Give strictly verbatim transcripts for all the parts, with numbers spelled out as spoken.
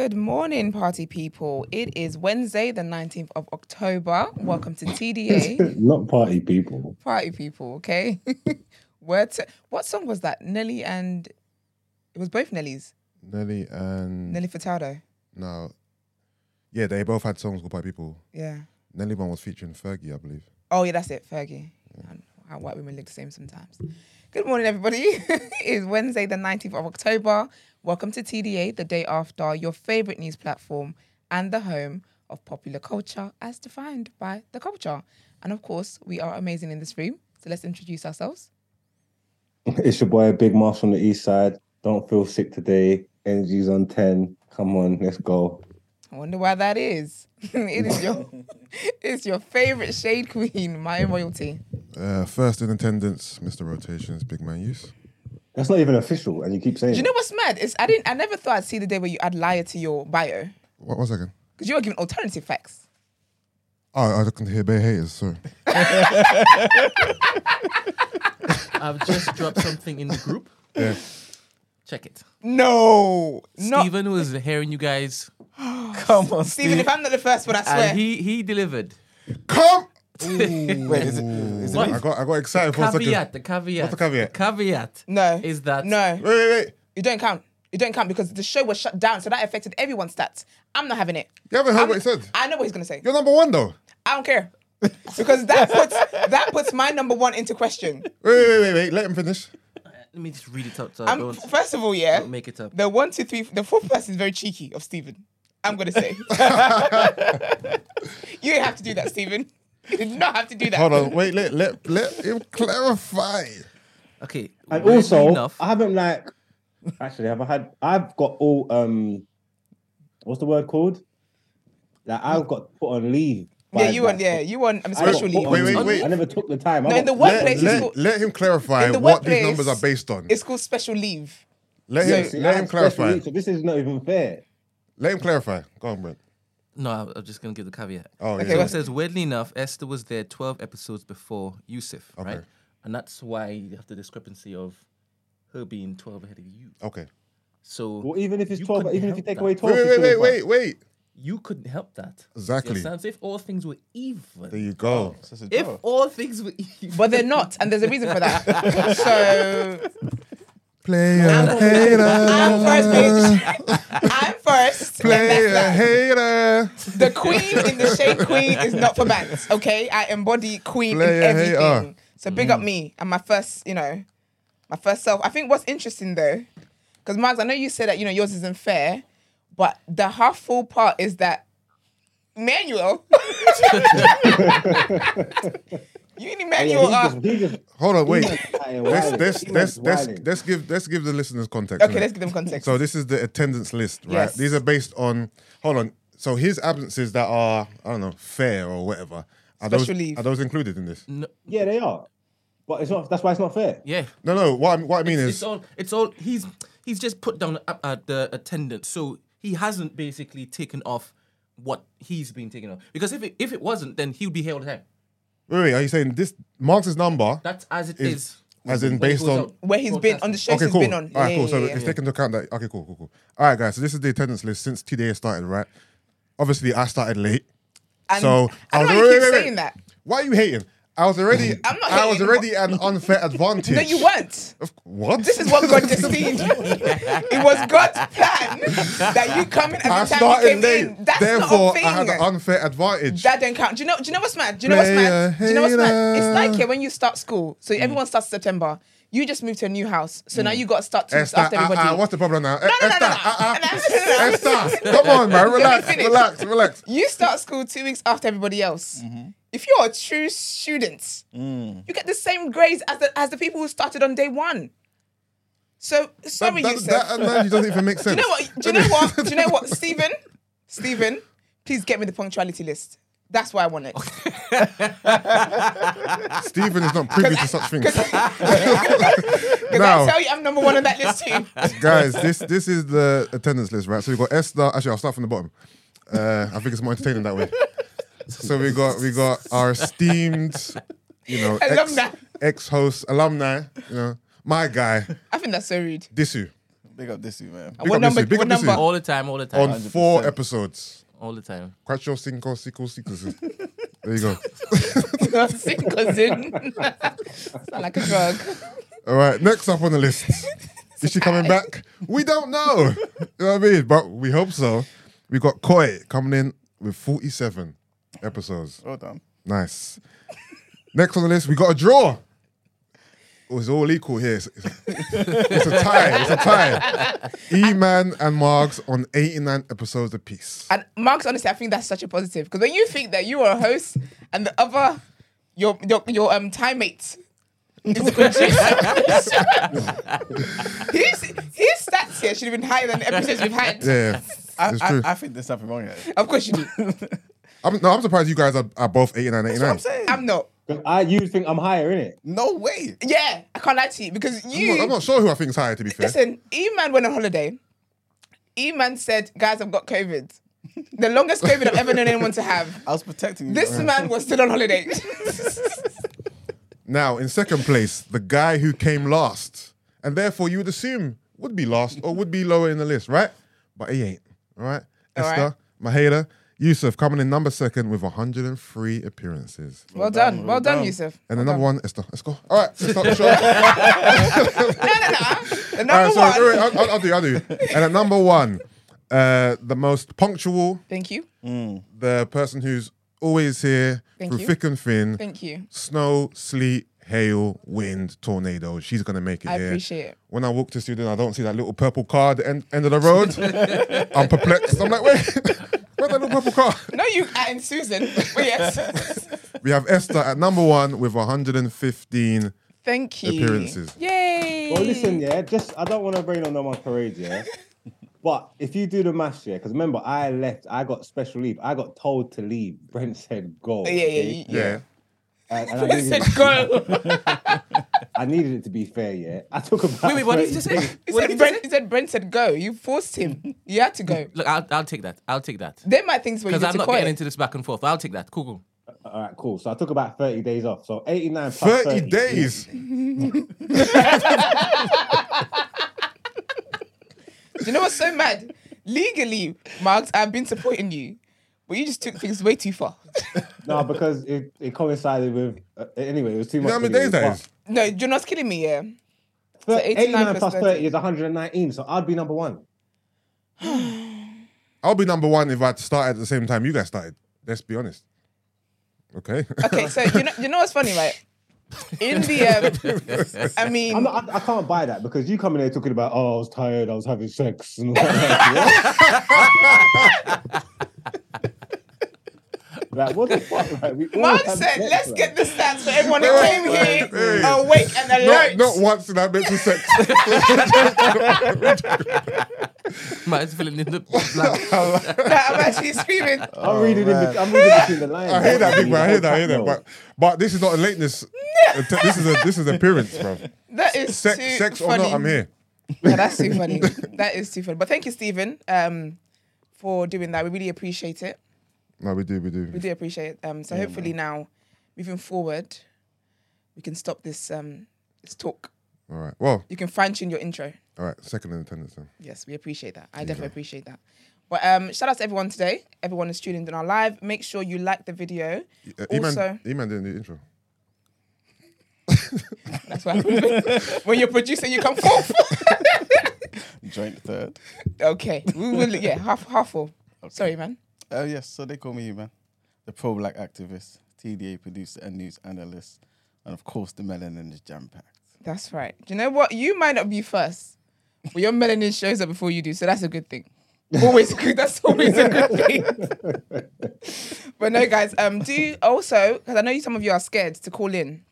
Good morning, party people. It is Wednesday, the nineteenth of October. Welcome to T D A. Not party people. Party people, okay? Word to, what song was that? Nelly and... It was both Nelly's. Nelly and... Nelly Furtado. No. Yeah, they both had songs called Party People. Yeah. Nelly one was featuring Fergie, I believe. Oh, yeah, that's it. Fergie. Yeah. How white women look the same sometimes. Good morning, everybody. It's Wednesday, the nineteenth of October. Welcome to T D A, the day after, your favourite news platform and the home of popular culture as defined by the culture. And of course, we are amazing in this room. So let's introduce ourselves. It's your boy, Big Marsh from the East Side. Don't feel sick today. Energy's on ten. Come on, let's go. I wonder why that is. It is your it's your favourite shade queen, my royalty. Uh, first in attendance, Mister Rotations, Big Man Use. That's not even official, and you keep saying. Do you know what's mad? It's I didn't. I never thought I'd see the day where you add liar to your bio. What, one second. Because you were giving alternative facts. Oh, I can hear Bay haters. Sorry. I've just dropped something in the group. Yeah. Check it. No, Stephen not... was hearing you guys. Come on, Stephen. If I'm not the first one, I swear. And he he delivered. Come. Ooh. Wait, is it? Is it I got I got excited for a second. The caveat. What's the caveat? The caveat. No. Is that? No. Wait, wait, wait. You don't count. You don't count because the show was shut down, so that affected everyone's stats. I'm not having it. You haven't heard I'm, what he said. I know what he's gonna say. You're number one though. I don't care because that puts that puts my number one into question. Wait, wait, wait, wait. Let him finish. Let me just read it up. So I don't, first of all, yeah. Don't make it up. The one, two, three, the fourth person is very cheeky of Stephen. I'm gonna say. You didn't have to do that, Stephen. You did not have to do that. Hold on, wait, let let, let him clarify. Okay. And also, enough. I haven't like actually I've had I've got all um what's the word called? Like I've got put on leave. By, yeah, you like, on yeah, you on I'm especially leave. Wait, wait, wait. I never took the time. No, in the workplace let, let, let him clarify the what these numbers are based on. It's called special leave. Let him so, see, let him clarify. Leave, so this is not even fair. Let him clarify. Go on, Brent. No, I'm just going to give the caveat. Oh, okay. Yeah. So it says, weirdly enough, Esther was there twelve episodes before Yusuf, okay. Right? And that's why you have the discrepancy of her being twelve ahead of you. Okay. So... Well, even if it's twelve, even if you take away twelve... Wait, wait, wait, wait, wait. You couldn't help that. Exactly. So if all things were even... There you go. Oh, if all things were even... But they're not, and there's a reason for that. So... Player I'm, hater. I'm first, bitch. I'm first. Player hater. The queen in the shade queen is not for bands, okay? I embody queen Player in everything. Hater. So big mm. up me and my first, you know, my first self. I think what's interesting though, because Margs, I know you said that, you know, yours isn't fair, but the half full part is that Manuel. You need Manuel yeah, up. Just, just, Hold on, wait. Let's, let's, let's, let's, let's, give, let's give the listeners context. Okay, let's give them context. So this is the attendance list, right? Yes. These are based on... Hold on. So his absences that are, I don't know, fair or whatever, are those, are those included in this? No. Yeah, they are. But it's not. That's why it's not fair. Yeah. No, no. What I, what I mean it's, is... It's all... It's all. He's he's just put down uh, uh, the attendance. So he hasn't basically taken off what he's been taken off. Because if it, if it wasn't, then he would be here all the time. Wait, wait, are you saying this Marx's number? That's as it is. is as in based on... Out. Where he's been, on the shows okay, cool. he's been on. All right, yeah, cool. Yeah, so yeah, it's yeah. taken into account that... Okay, cool, cool, cool. All right, guys, so this is the attendance list since T D A started, right? Obviously, I started late. And so... I don't know why you keep wait, saying wait. that. Why are you hating? I was already... I'm not I was already what? an unfair advantage. No, you weren't. What? This is what God destined. It was God's plan that you come in every I time you came late. in. That's Therefore, not a thing. I had an unfair advantage. That don't count. Do you know, do you know what's mad? Do you know what's mad? Do you know what's mad? It's like here when you start school. So everyone starts in September. You just moved to a new house. So mm. now you got to start to start everybody. Uh, uh, what's the problem now? No, no, no, no, no. Uh, uh. Esther, come on, man. Relax, relax, relax. You start school two weeks after everybody else. Mm-hmm. If you're a true student, mm. you get the same grades as the as the people who started on day one. So sorry, that, that, Yusuf. That analogy doesn't even make sense. Do you know what? Do you know what? Do you know what? Stephen, Stephen, please get me the punctuality list. That's why I want it. Stephen is not privy to such things. Because I tell you, I'm number one on that list too. Guys, this this is the attendance list, right? So we've got Esther. Actually, I'll start from the bottom. Uh, I think it's more entertaining that way. So we got we got our esteemed, you know, ex, ex-host alumni, you know, my guy. I think that's so rude. Disu. Big up this, man. Big what up number? This big what up number? This all the time, all the time. On one hundred percent. Four episodes. All the time. Quattro, cinco, cinco, cinco. There you go. Cinco, zin. Sound like a drug. All right, next up on the list. Is she coming back? We don't know. You know what I mean? But we hope so. We got Koi coming in with forty-seven episodes. Well done. Nice. Next on the list, we got a draw. Oh, it's all equal here. It's, it's, it's a tie. It's a tie. E-Man and Margs on eighty-nine episodes apiece. And Margs, honestly, I think that's such a positive. Because when you think that you are a host and the other, your your, your um time mate is a producer. his, his stats here should have been higher than the episodes we've had. Yeah, I, it's I, true. I think there's something wrong here. Of course you do. I'm, no, I'm surprised you guys are, are both eighty-nine, eighty-nine. That's what I'm saying. I'm not. I you think I'm higher, innit? No way. Yeah, I can't lie to you because you... I'm not, I'm not sure who I think is higher, to be fair. Listen, E-Man went on holiday. E-Man said, guys, I've got COVID. The longest COVID I've ever known anyone to have. I was protecting you. This man, man was still on holiday. Now, in second place, the guy who came last, and therefore you would assume would be last or would be lower in the list, right? But he ain't, all right? All Esther, right. Mahela, Yusuf coming in number second with one hundred three appearances. Well, well done. done. Well done, Yusuf. And well the number done. one, Esther. Let's go. All right. Let's start the show. no, no, no. The number right, so, one. Right, I'll, I'll do, I'll do. And at number one, uh, the most punctual. Thank you. Mm. The person who's always here Thank through you. thick and thin. Thank you. Snow, sleet, hail, wind, tornado. She's going to make it I here. I appreciate it. When I walk to the studio and I don't see that little purple car at the end, end of the road, I'm perplexed. I'm like, wait. Where's that little purple car? No, you and Susan. But yes. We have Esther at number one with one hundred fifteen Thank you. appearances. Yay! Well, listen, yeah, just I don't want to rain on no one's parade, yeah. But if you do the maths, yeah, because remember, I left. I got special leave. I got told to leave. Brent said go. Yeah, yeah, yeah. yeah. And, and Brent said go. I needed it to be fair, yeah. I took about. Wait, wait, what did you say? He said, Brent, he said Brent said go. You forced him. You had to go. Look, I'll, I'll take that. I'll take that. They might think because I'm not quiet. getting into this back and forth. I'll take that. Cool, cool. All right, cool. So I took about thirty days off. So eighty-nine plus thirty, thirty days. Do you know what's so mad? Legally, Marks, I've been supporting you, but you just took things way too far. No, because it, it coincided with uh, anyway. It was too much. You know how many days that is? No, you're not kidding me, yeah. So eighty-nine plus thirty is one hundred nineteen, so I'd be number one. I'll be number one if I started at the same time you guys started. Let's be honest. Okay. Okay, so you know, you know what's funny, right? In the, um, I mean... I'm not, I, I can't buy that because you come in here talking about, oh, I was tired, I was having sex. And all that. Like, what the fuck? Like, Mark said, sex, let's like. get the stats for everyone who came here hey. awake and alert. Not, not once did I mention sex. Mine's filling in the blank. I'm actually screaming. I'm oh, reading man. in I'm reading between the lines. I hear that, big man. I hear that, I hear that. But, but this is not a lateness. This is a this is appearance, bro. That is sex, too sex funny. Or not, I'm here. Yeah, that's too funny. That is too funny. But thank you, Stephen, um, for doing that. We really appreciate it. No, we do, we do. We do appreciate it. Um, so yeah, hopefully man. now, moving forward, we can stop this um, this talk. All right. Well, you can fine tune your intro. All right. Second in attendance then. Yes, we appreciate that. I yeah. definitely appreciate that. But um, shout out to everyone today. Everyone is tuning in on our live. Make sure you like the video. Uh, also, E-Man didn't do the intro. That's what happens when you're producing. You come forth. Joint third. Okay. We will. Yeah. Half. Half full. Okay. Sorry, man. Oh, uh, yes, so they call me E-Man, the pro-black activist, T D A producer and news analyst, and of course the melanin is jam-packed. That's right. Do you know what? You might not be first, but your melanin shows up before you do, so that's a good thing. Always good, that's always a good thing. But no, guys, um, do also, because I know some of you are scared to call in.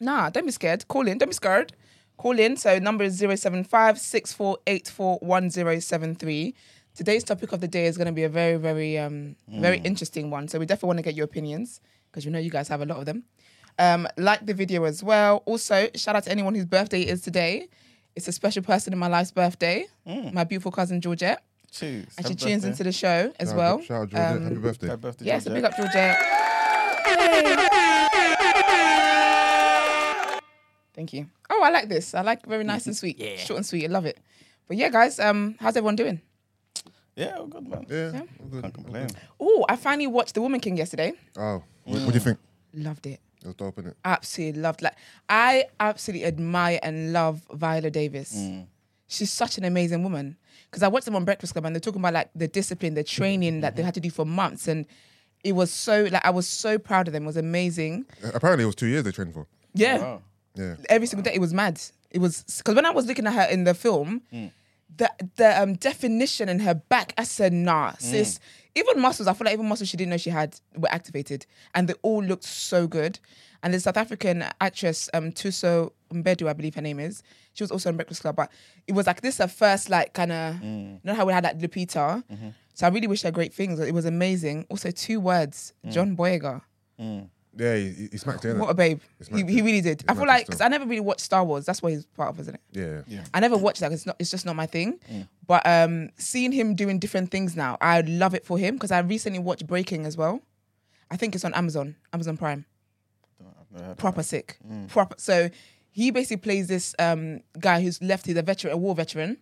Nah, don't be scared. Call in. Don't be scared. Call in. So number is zero seven five, six four eight four, one zero seven three. Today's topic of the day is going to be a very, very, um, mm. very interesting one. So we definitely want to get your opinions because we know you guys have a lot of them. Um, like the video as well. Also, shout out to anyone whose birthday it is today. It's a special person in my life's birthday, mm. my beautiful cousin Georgette. Cheers. And happy she tunes birthday. into the show as shout well. Out, shout out Georgette. Um, happy birthday. Happy birthday, yeah, so big up Georgette. Thank you. Oh, I like this. I like very nice and sweet. Yeah. Short and sweet. I love it. But yeah, guys, um, how's everyone doing? Yeah, we're good, man. Yeah, yeah. Good. Can't complain. Oh, I finally watched The Woman King yesterday. Oh, what, what do you think? Loved it. It was dope, innit? Absolutely loved. Like, I absolutely admire and love Viola Davis. Mm. She's such an amazing woman. Because I watched them on Breakfast Club and they're talking about like the discipline, the training mm-hmm. that they had to do for months, and it was so like I was so proud of them. It was amazing. Uh, apparently, it was two years they trained for. Yeah, wow. yeah. Every single day, it was mad. It was because when I was looking at her in the film, mm. the the um, definition in her back, I said, "Nah, sis." Mm. Even muscles, I feel like even muscles she didn't know she had were activated, and they all looked so good. And the South African actress um, Tuso Mbedu, I believe her name is. She was also on Breakfast Club, but it was like this is her first like kind of mm. you know how we had like Lupita. Mm-hmm. So I really wish her great things. It was amazing. Also, two words, mm. John Boyega. Mm. Yeah, he, he smacked it. What a babe. He, he really did. He I feel like, because I never really watched Star Wars. That's what he's part of, isn't it? Yeah. yeah. I never watched that because it's, not, it's just not my thing. Mm. But um, seeing him doing different things now, I love it for him because I recently watched Breaking as well. I think it's on Amazon, Amazon Prime. Proper sick. Mm. Proper. So he basically plays this um, guy who's left, he's a veteran, a war veteran.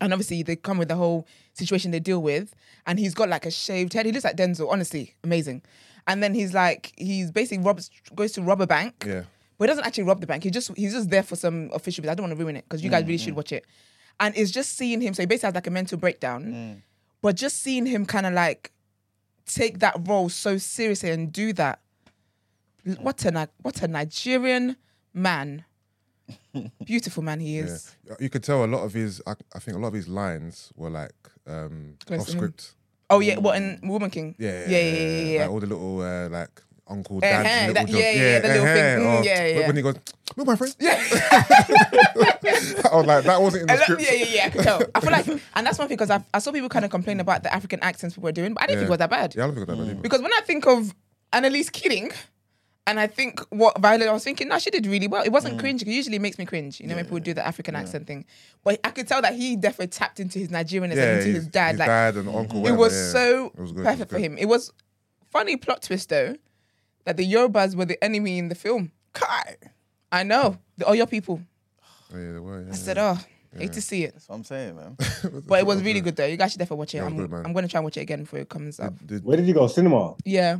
And obviously they come with the whole situation they deal with. And he's got like a shaved head. He looks like Denzel, honestly, amazing. And then he's like, he's basically robs, goes to rob a bank. Yeah. But he doesn't actually rob the bank. He just He's just there for some official business. I don't want to ruin it because you mm, guys really mm. should watch it. And it's just seeing him, so he basically has like a mental breakdown. Mm. But just seeing him kind of like take that role so seriously and do that. What a, what a Nigerian man. Beautiful man he is. Yeah. You could tell a lot of his, I, I think a lot of his lines were like um, off script. Oh yeah, what in Woman King? Yeah, yeah, yeah, yeah. yeah, yeah. Like all the little uh, like uncle dad, uh-huh, little that, yeah, yeah, yeah, the little uh-huh, thing. Mm, yeah, yeah. When he goes, look, my friend. Yeah. I was like, that wasn't in the script. Yeah, yeah, yeah. I could tell. I feel like, and that's one thing because I, I saw people kind of complain about the African accents people were doing, but I didn't yeah. think it was that bad. Yeah, I don't think it was that bad. Mm. Because when I think of Annalise Keating. And I think what Viola, I was thinking, no, she did really well. It wasn't mm. cringe, because usually it makes me cringe. You know, yeah, when people do the African yeah. accent thing. But I could tell that he definitely tapped into his Nigerianism, yeah, into his, his dad. His like, dad and uncle. Whatever, it was yeah. so it was good, perfect for him. It was funny plot twist, though, that the Yorubas were the enemy in the film. Kai! I know. The Oyo people. Oh, yeah, they were, yeah, I said, oh, yeah. hate to see it. That's what I'm saying, man. But it was really good, though. You guys should definitely watch it. Yeah, I'm, good, I'm going to try and watch it again before it comes up. Where did you go? Cinema? Yeah.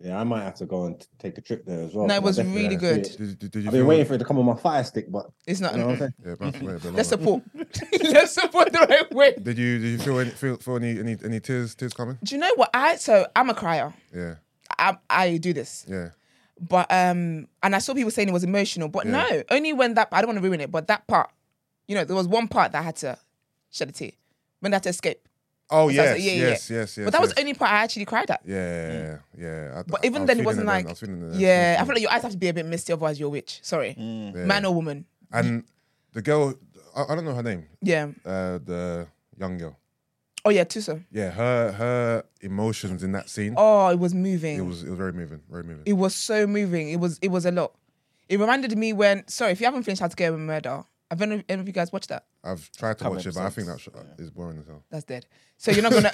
Yeah, I might have to go and t- take a trip there as well. No, it was really good. Did, did, did you I've been waiting like... for it to come on my Fire Stick, but it's not. You know what I'm yeah, but wait, but let's support. Let's support the right way. Did you did you feel any feel, feel any, any any tears tears coming? Do you know what I? So I'm a crier. Yeah. I I do this. Yeah. But um, and I saw people saying it was emotional, but yeah. no, only when that. I don't want to ruin it, but that part, you know, there was one part that I had to shed a tear when I had to escape. Oh yes, like, yeah, yes, yeah. yes, yes. But that yes. was the only part I actually cried at. Yeah, yeah. yeah. I, but even I then, it wasn't it like. I was it yeah, I feel like your eyes have to be a bit misty, otherwise you're a witch. Sorry, mm. yeah. man or woman. And the girl, I, I don't know her name. Yeah. Uh, the young girl. Oh yeah, Tuso. Yeah, her her emotions in that scene. Oh, it was moving. It was it was very moving, very moving. It was so moving. It was it was a lot. It reminded me when. Sorry, if you haven't finished How to Get Away with Murder. Have any, any of you guys watched that? I've tried to Come watch episodes. it, but I think that sh- yeah. is boring as hell. That's dead. So you're not gonna.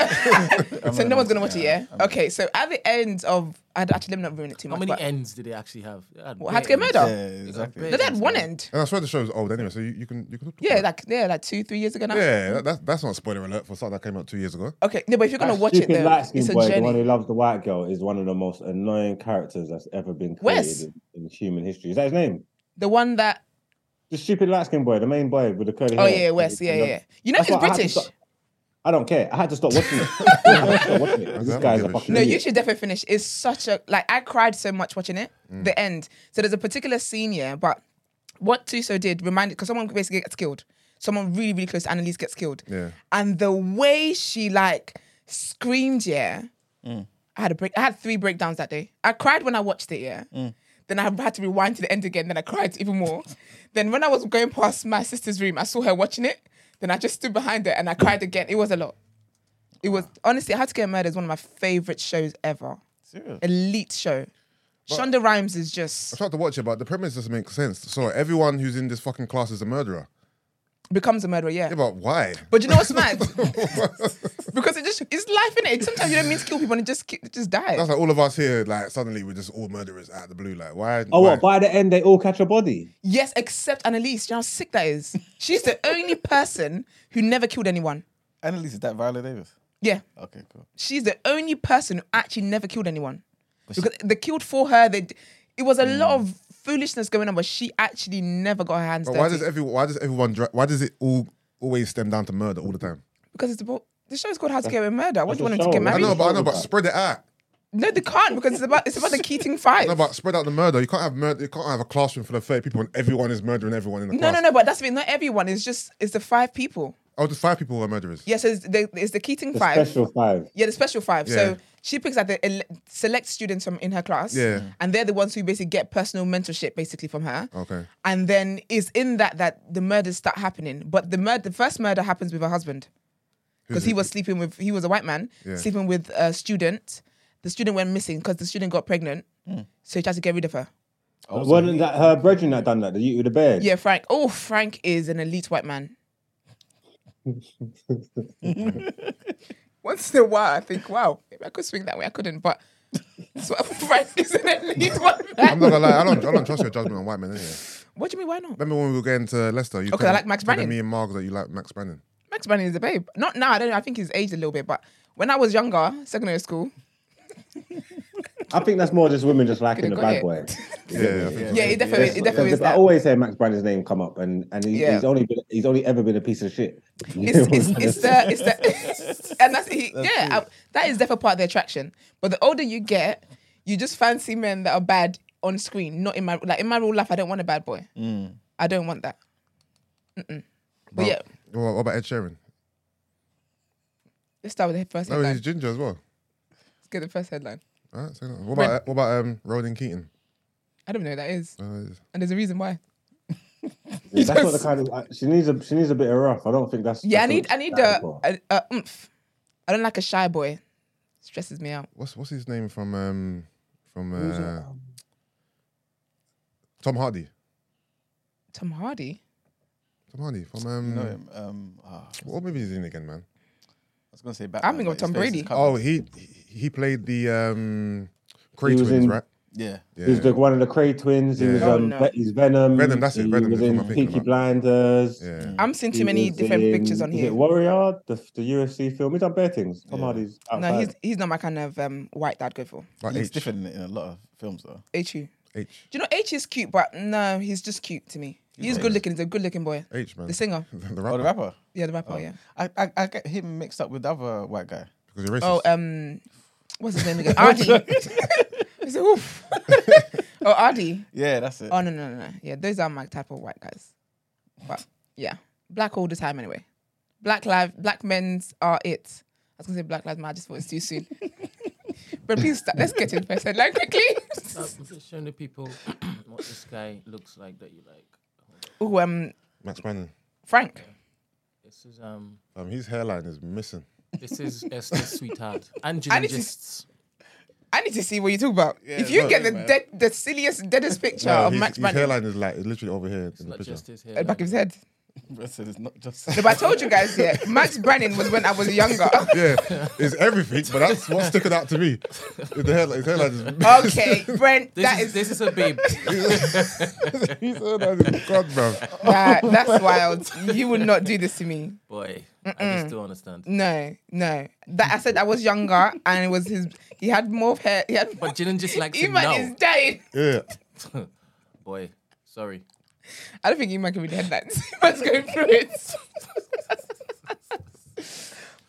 so no one's gonna watch yeah, it, yeah. I'm okay. So at the end of, I'd actually let me not ruin it too much. How many but, ends did they actually have? They had, what, How to Get Murder? Yeah, exactly. They had one end. And I swear the show's old anyway, so you, you can you can. Talk yeah, like yeah, like two three years ago now. Yeah, that, that's that's not spoiler alert for something that came out two years ago. Okay, no, but if you're gonna that watch it, though, it's boy, a journey. The one who loves the white girl is one of the most annoying characters that's ever been created in, in human history. Is that his name? The one that. The stupid light-skinned boy, the main boy with the curly hair. Oh, yeah, West, yeah, yeah. You know he's British. I don't care. I had to stop watching it. I had to stop watching it. This guy's a fucking idiot. No, you should definitely finish. It's such a... Like, I cried so much watching it. Mm. The end. So there's a particular scene, yeah, but what Tuso did reminded... Because someone basically gets killed. Someone really, really close to Annalise gets killed. Yeah. And the way she, like, screamed, yeah... Mm. I had a break... I had three breakdowns that day. I cried when I watched it, yeah. Mm. Then I had to rewind to the end again. Then I cried even more. Then when I was going past my sister's room, I saw her watching it. Then I just stood behind her and I cried again. It was a lot. It was, honestly, How to Get Murder is one of my favourite shows ever. Seriously? Elite show. But Shonda Rhimes is just... I tried to watch it, but the premise doesn't make sense. So everyone who's in this fucking class is a murderer. Becomes a murderer, yeah. Yeah, but why? But you know what's mad? Because just, it's life, innit? Sometimes you don't mean to kill people and just just die. That's like all of us here, like suddenly we're just all murderers out of the blue. Like, why? Oh, why? What? By the end, they all catch a body? Yes, except Annalise. You know how sick that is? She's the only person who never killed anyone. Annalise, is that Viola Davis? Yeah. Okay, cool. She's the only person who actually never killed anyone. Was because she... they killed for her. They, it was a mm. lot of foolishness going on, but she actually never got her hands dirty. Why does everyone? Why does everyone? Why does it all always stem down to murder all the time? Because it's about the show's called How to Get Away with Murder. What do you want them to get married? I know, but I know, but spread it out. No, they can't because it's about it's about the Keating Five. No, but spread out the murder. You can't have murder. You can't have a classroom full of thirty people and everyone is murdering everyone in the no, class. No, no, no. But that's it. Not everyone. It's just it's the five people. Oh, the five people who are murderers. Yes, yeah, so it's the, it's the Keating the Five. The special five. Yeah, the special five. Yeah. So she picks out the ele- select students from in her class. Yeah. And they're the ones who basically get personal mentorship basically from her. Okay. And then it's in that that the murders start happening. But the murder, the first murder happens with her husband. Because he was sleeping with, he was a white man, yeah. sleeping with a student. The student went missing because the student got pregnant. Mm. So he tried to get rid of her. Oh, well, wasn't that her brethren that done that? The youth with the beard? Yeah, Frank. Oh, Frank is an elite white man. Once in a while, I think, wow, maybe I could swing that way. I couldn't, but so Frank is an elite white man. I'm not gonna lie, I don't, I don't trust your judgment on white men anyway. What do you mean? Why not? Remember when we were getting to Leicester? You okay, I like Max Branning. Me and Marg that you like Max Branning. Max Branning is a babe. Not now. I don't know. I think he's aged a little bit, but when I was younger, secondary school. I think that's more just women just liking the bad boy. Yeah, yeah, yeah, yeah, it definitely, it definitely is. That. I always hear Max Branning's name come up, and and he, yeah. he's only been, he's only ever been a piece of shit. It's, it's, it's the it's the and that's, he, that's yeah I, that is definitely part of the attraction. But the older you get, you just fancy men that are bad on screen, not in my like in my real life. I don't want a bad boy. Mm. I don't want that. Mm-mm. But, but yeah. Well, what about Ed Sheeran? Let's start with the first. No, he's ginger as well. Let's get the first headline. All right, so what Brent. about what about um Rowan Keating? I don't know who that is, uh, and there's a reason why. Yeah, that's not the kind of uh, she needs a she needs a bit of rough. I don't think that's yeah. That's I need I need a, a, a oomph. I don't like a shy boy. Stresses me out. What's what's his name from um from uh, Tom Hardy? Tom Hardy. Tom Hardy from um. No, um, um oh, what movie is he in again, man? I was gonna say Batman. I'm thinking of Tom Brady. Oh, he he played the um, Kray Twins, in, right? Yeah, yeah. He was the, one of the Kray Twins. Yeah. He was oh, um, no. he's Venom. Venom, that's it. Venom. He was in Peaky Blinders. Yeah. I'm seeing too many different in, pictures on here. Is it Warrior, the, the U F C film? He's done bare things. Tom yeah. Hardy's outside. No, he's he's not my kind of um, white dad go for. Like he's H. different in a lot of films though. H. H. Do you know H is cute, but no, he's just cute to me. He's good looking. He's a good looking boy. H, man. The singer. the rapper. Oh, the rapper. Yeah, the rapper. Oh. Yeah. I, I I get him mixed up with the other white guy because you're racist. Oh, um, what's his name again? Ardy. Is it oof? Oh, Ardy. Yeah, that's it. Oh no no no no. Yeah, those are my type of white guys. But yeah, black all the time anyway. Black lives, black men's are it. I was gonna say Black Lives Matter. I just thought it's too soon. But please, start. Let's get into it. Like quickly. No, just showing the people what this guy looks like that you like. Oh, um, Max Branning. Frank. Yeah. This is um, um. His hairline is missing. This is Esther's sweetheart. Angela I need, to, I need to see what you talk about. Yeah, if you no, get the dead, the silliest, deadest picture no, of his, Max Branning, his hairline is like literally over here. It's in not the just his hair. At the back of his head. It's not just. No, but I told you guys, yeah, Max Branning was when I was younger. Yeah, it's everything, but that's what's sticking out to me. The hairline, his hairline is. Okay, Brent, this that is, is this is a babe. His hairline is gone, bro. Nah, that's wild. You would not do this to me, boy. Mm-mm. I just don't understand. No, no. That I said I was younger, and it was his. He had more hair. He had. But Jillian just likes him now. Eman is dying. Yeah. Boy, sorry. I don't think Eman can read headlines. Eman's going through it.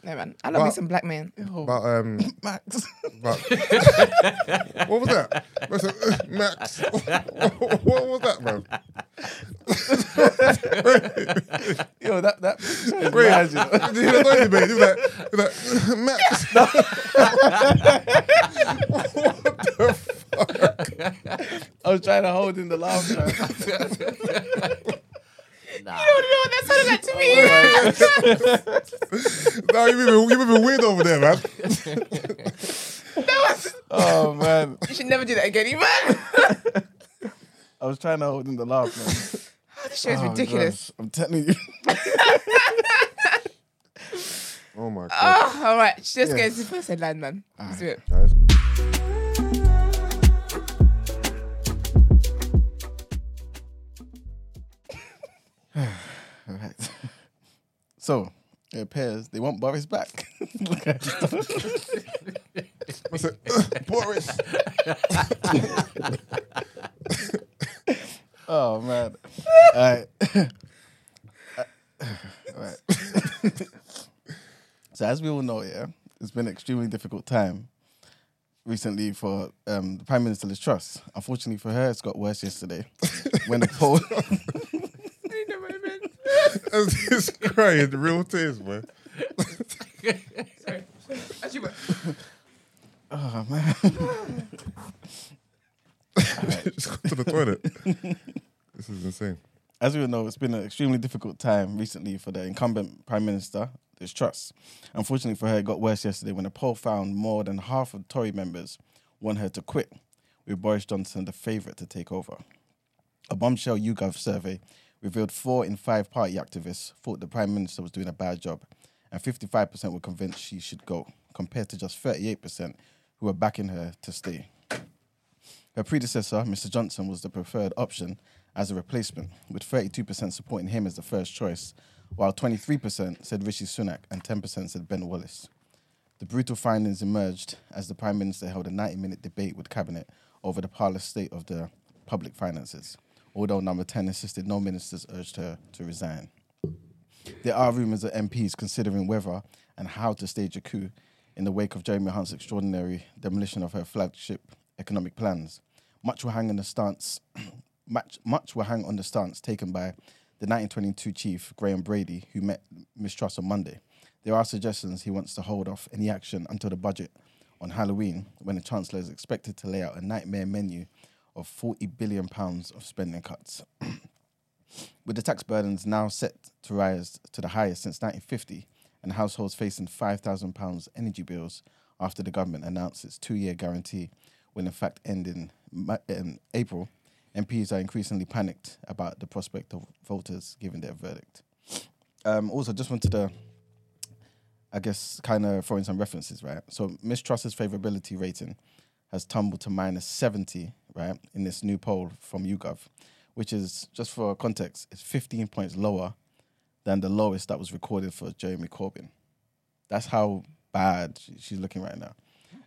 No, man. I love but, me some black men. But, um... Max. But, what was that? Max. What was that, man? Yo, that... that Ray, did you hear that noise, mate? He was like, he was like Max. What the fuck? I was trying to hold in the laughter. Nah. You don't know what that sounded like to me. Right. Nah, you've been, you've been weird over there, man. That was... Oh, man. You should never do that again, man. I was trying to hold in the laugh, man. Oh, this show is oh, ridiculous. Gosh. I'm telling you. Oh my God. Oh, all right. Just yeah. go to the first headline, man. All Let's right. do it. All right. So, it appears they want Boris back. Look at I said, Boris. Oh, man. All right. All right. So, as we all know, yeah, it's been an extremely difficult time recently for um, the Prime Minister, Liz Truss. Unfortunately for her, it's got worse yesterday when the poll... I'm just crying, the real tears, man. Sorry. As you were. Oh, man. Just go to the toilet. This is insane. As we all know, it's been an extremely difficult time recently for the incumbent Prime Minister, Liz Truss. Unfortunately for her, it got worse yesterday when a poll found more than half of Tory members want her to quit, with Boris Johnson the favourite to take over. A bombshell YouGov survey revealed four in five party activists thought the Prime Minister was doing a bad job, and fifty-five percent were convinced she should go, compared to just thirty-eight percent who were backing her to stay. Her predecessor, Mister Johnson, was the preferred option as a replacement, with thirty-two percent supporting him as the first choice, while twenty-three percent said Rishi Sunak and ten percent said Ben Wallace. The brutal findings emerged as the Prime Minister held a ninety-minute debate with Cabinet over the parlous state of the public finances, although Number ten insisted no ministers urged her to resign. There are rumours of M Ps considering whether and how to stage a coup in the wake of Jeremy Hunt's extraordinary demolition of her flagship economic plans. Much will hang on the stance, much, much will hang on the stance taken by the nineteen twenty-two chief, Graham Brady, who met Miz Truss on Monday. There are suggestions he wants to hold off any action until the budget on Halloween, when the Chancellor is expected to lay out a nightmare menu of forty billion pounds of spending cuts. With the tax burdens now set to rise to the highest since nineteen fifty and households facing five thousand pounds energy bills after the government announced its two-year guarantee will in fact end in, in April, M Ps are increasingly panicked about the prospect of voters giving their verdict. Um, also, just wanted to, I guess, kind of throw in some references, right? So Miz Truss's favourability rating has tumbled to minus seventy, right, in this new poll from YouGov, which is, just for context, it's fifteen points lower than the lowest that was recorded for Jeremy Corbyn. That's how bad she's looking right now.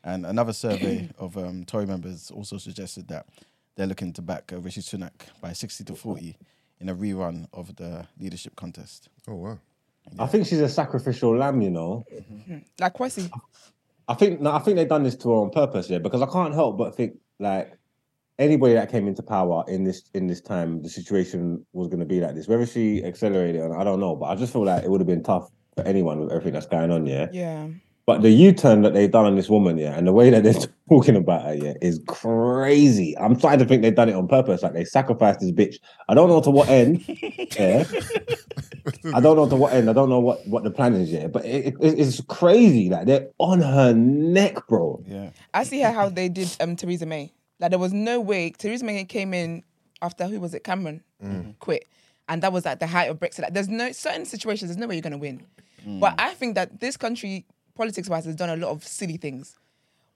And another survey of um, Tory members also suggested that they're looking to back uh, Rishi Sunak by sixty to forty in a rerun of the leadership contest. Oh, wow. Yeah. I think she's a sacrificial lamb, you know. Mm-hmm. Like, what's he... I think no, I think they've done this to her on purpose, yeah, because I can't help but think, like, anybody that came into power in this in this time, the situation was going to be like this. Whether she accelerated or not, I don't know, but I just feel like it would have been tough for anyone with everything that's going on, yeah? Yeah. But the U-turn that they've done on this woman, yeah, and the way that they're talking about her, yeah, is crazy. I'm starting to think they've done it on purpose. Like, they sacrificed this bitch. I don't know to what end, yeah. I don't know to what end. I don't know what, what the plan is yet, but it, it, it's crazy. Like, they're on her neck, bro. Yeah, I see her how they did um Theresa May. Like, there was no way Theresa May came in after who was it? Cameron mm. quit, and that was at the height of Brexit. Like, there's no certain situations. There's no way you're gonna win. Mm. But I think that this country, politics-wise, has done a lot of silly things.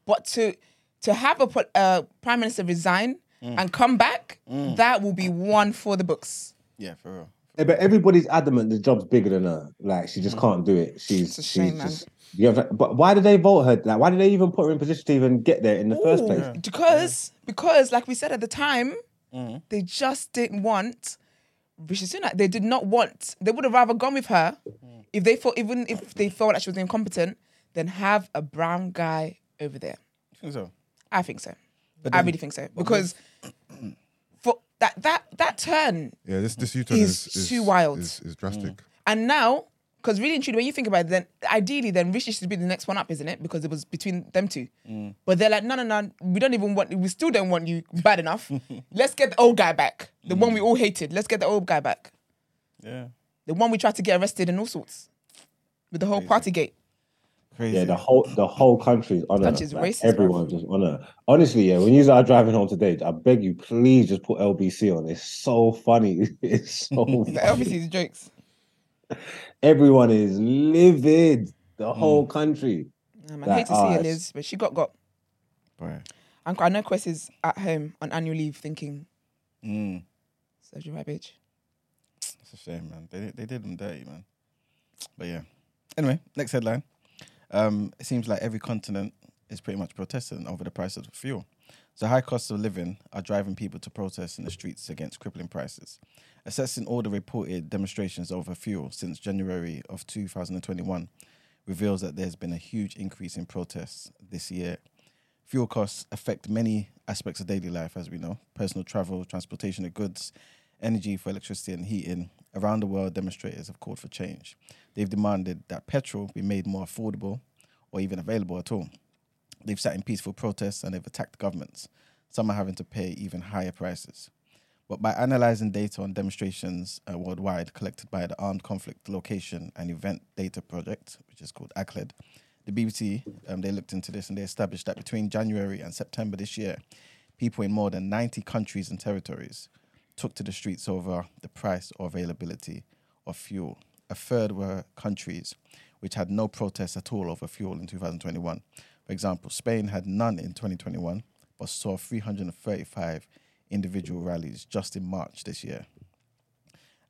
But to to have a uh, prime minister resign mm. and come back, mm. that will be one for the books. Yeah, for real. Yeah, but everybody's adamant the job's bigger than her. Like, she just can't do it. She's, it's a shame, she's man. Just, you know, but why did they vote her? Like, why did they even put her in position to even get there in the Ooh, first place? Yeah. Because, because, like we said at the time, mm-hmm. they just didn't want Rishi Sunak. They did not want. They would have rather gone with her mm. if they thought, even if they felt like she was incompetent, than have a brown guy over there. You think so? I think so. But then, I really think so because. That that that turn, yeah, this this U-turn is, is, is too wild, is, is drastic. Mm. And now, because really and truly, when you think about it, then ideally, then Rishi should be the next one up, isn't it? Because it was between them two. Mm. But they're like, no, no, no, we don't even want, we still don't want you bad enough. Let's get the old guy back, the mm. one we all hated. Let's get the old guy back. Yeah, the one we tried to get arrested and all sorts with the whole Partygate. Crazy. Yeah, the whole the whole country's on her. Like, everyone's just on her. Honestly, yeah, when you start driving home today, I beg you, please just put L B C on. It's so funny. It's so funny. The L B C's jokes. Everyone is livid. the whole mm. country. Um, I like, hate to see oh, it, Liz, but she got got. Right. And I know Chris is at home on annual leave thinking, mm. "Serge, you my bitch." That's a shame, man. They they did them dirty, man. But yeah. Anyway, next headline. Um, it seems like every continent is pretty much protesting over the price of fuel. So high costs of living are driving people to protest in the streets against crippling prices. Assessing all the reported demonstrations over fuel since January of two thousand twenty-one reveals that there's been a huge increase in protests this year. Fuel costs affect many aspects of daily life, as we know. Personal travel, transportation of goods, energy for electricity and heating. Around the world, demonstrators have called for change. They've demanded that petrol be made more affordable or even available at all. They've sat in peaceful protests and they've attacked governments. Some are having to pay even higher prices. But by analysing data on demonstrations uh, worldwide collected by the Armed Conflict Location and Event Data Project, which is called ACLED, the B B C, um, they looked into this and they established that between January and September this year, people in more than ninety countries and territories took to the streets over the price or availability of fuel. A third were countries which had no protests at all over fuel in two thousand twenty-one. For example, Spain had none in twenty twenty-one, but saw three hundred thirty-five individual rallies just in March this year.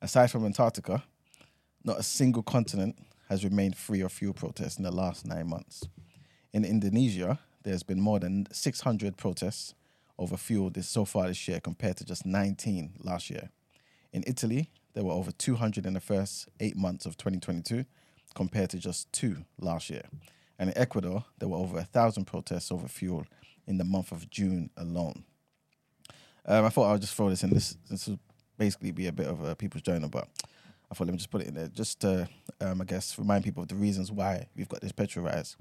Aside from Antarctica, not a single continent has remained free of fuel protests in the last nine months. In Indonesia, there's been more than six hundred protests over fuel this, so far this year, compared to just nineteen last year. In Italy, there were over two hundred in the first eight months of twenty twenty-two, compared to just two last year. And in Ecuador, there were over one thousand protests over fuel in the month of June alone. Um, I thought I would just throw this in. This, this will basically be a bit of a people's journal, but I thought let me just put it in there, just to, um, I guess, remind people of the reasons why we've got this petrol rise.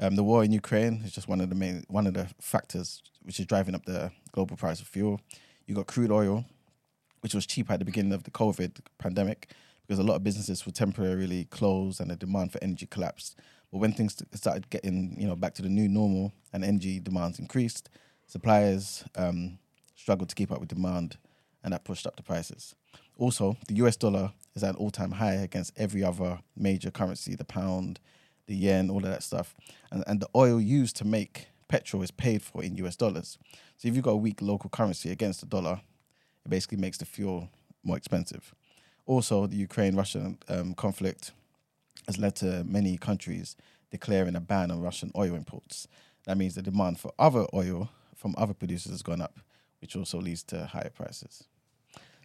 Um, the war in Ukraine is just one of the main, one of the factors which is driving up the global price of fuel. You got crude oil, which was cheap at the beginning of the COVID pandemic because a lot of businesses were temporarily closed and the demand for energy collapsed. But when things started getting, you know, back to the new normal and energy demands increased, suppliers um, struggled to keep up with demand, and that pushed up the prices. Also, the U S dollar is at an all-time high against every other major currency, the pound, the yen, all of that stuff. And, and the oil used to make petrol is paid for in U S dollars. So if you've got a weak local currency against the dollar, it basically makes the fuel more expensive. Also, the Ukraine-Russian um, conflict has led to many countries declaring a ban on Russian oil imports. That means the demand for other oil from other producers has gone up, which also leads to higher prices.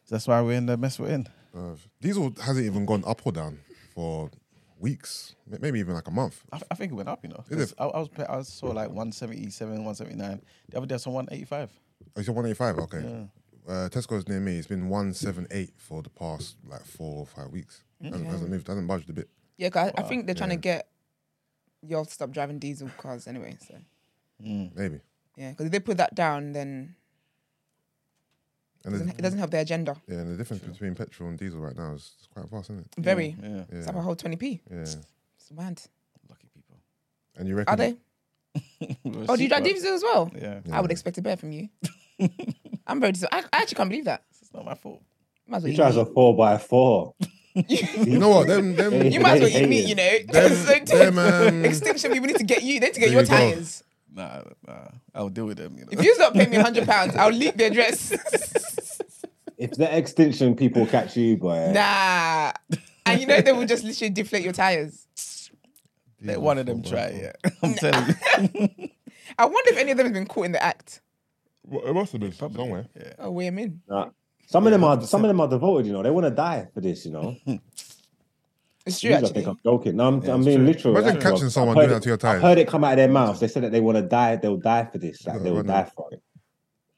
So that's why we're in the mess we're in. Uh, diesel hasn't even gone up or down for weeks, maybe even like a month. I, I think it went up, you know. Is it? I, I was I was saw like one seventy-seven, one seventy-nine. The other day I saw one eighty-five. Oh, you saw one eighty-five? Okay. Yeah. Uh, Tesco's near me. It's been one seventy-eight for the past like four or five weeks. Okay. Hasn't, hasn't moved, hasn't budged a bit. Yeah, cause I, I think they're trying yeah. to get y'all to stop driving diesel cars anyway. So mm. maybe. Yeah, because if they put that down, then and it, doesn't, it doesn't help their agenda. Yeah, and the difference sure. between petrol and diesel right now is quite vast, isn't it? Very. Yeah. Yeah. It's like a whole twenty p. Yeah. It's mad. Lucky people. And you reckon? Are they? Oh, do you drive diesel as well? Yeah. yeah. I would expect a bear from you. I'm very diesel. I, I actually can't believe that. It's not my fault. Well he drives a four by four. You know what? Them, them, you them, might as well eat meat, you know. Them, them, um, Extinction, we need to get you. They need to get your you tires. Nah, nah, I'll deal with them. You know? If you don't pay me one hundred pounds, I'll leak their address. If the Extinction people catch you, boy. Nah. And you know they will just literally deflate your tyres. Let one of them try it. Yeah. I'm telling you. I wonder if any of them has been caught in the act. Well, it must have been probably somewhere. Yeah. Oh, where I'm in. Nah. Some yeah, of them are some of them are devoted, you know. They want to die for this, you know. It's true. I think I'm joking. No, I'm, yeah, I'm being true. literal. Imagine actually, catching I've, someone I've doing that to your tyres. I heard it come out of their mouths. They said that they want to die. They'll die for this. Like no, they will die for it.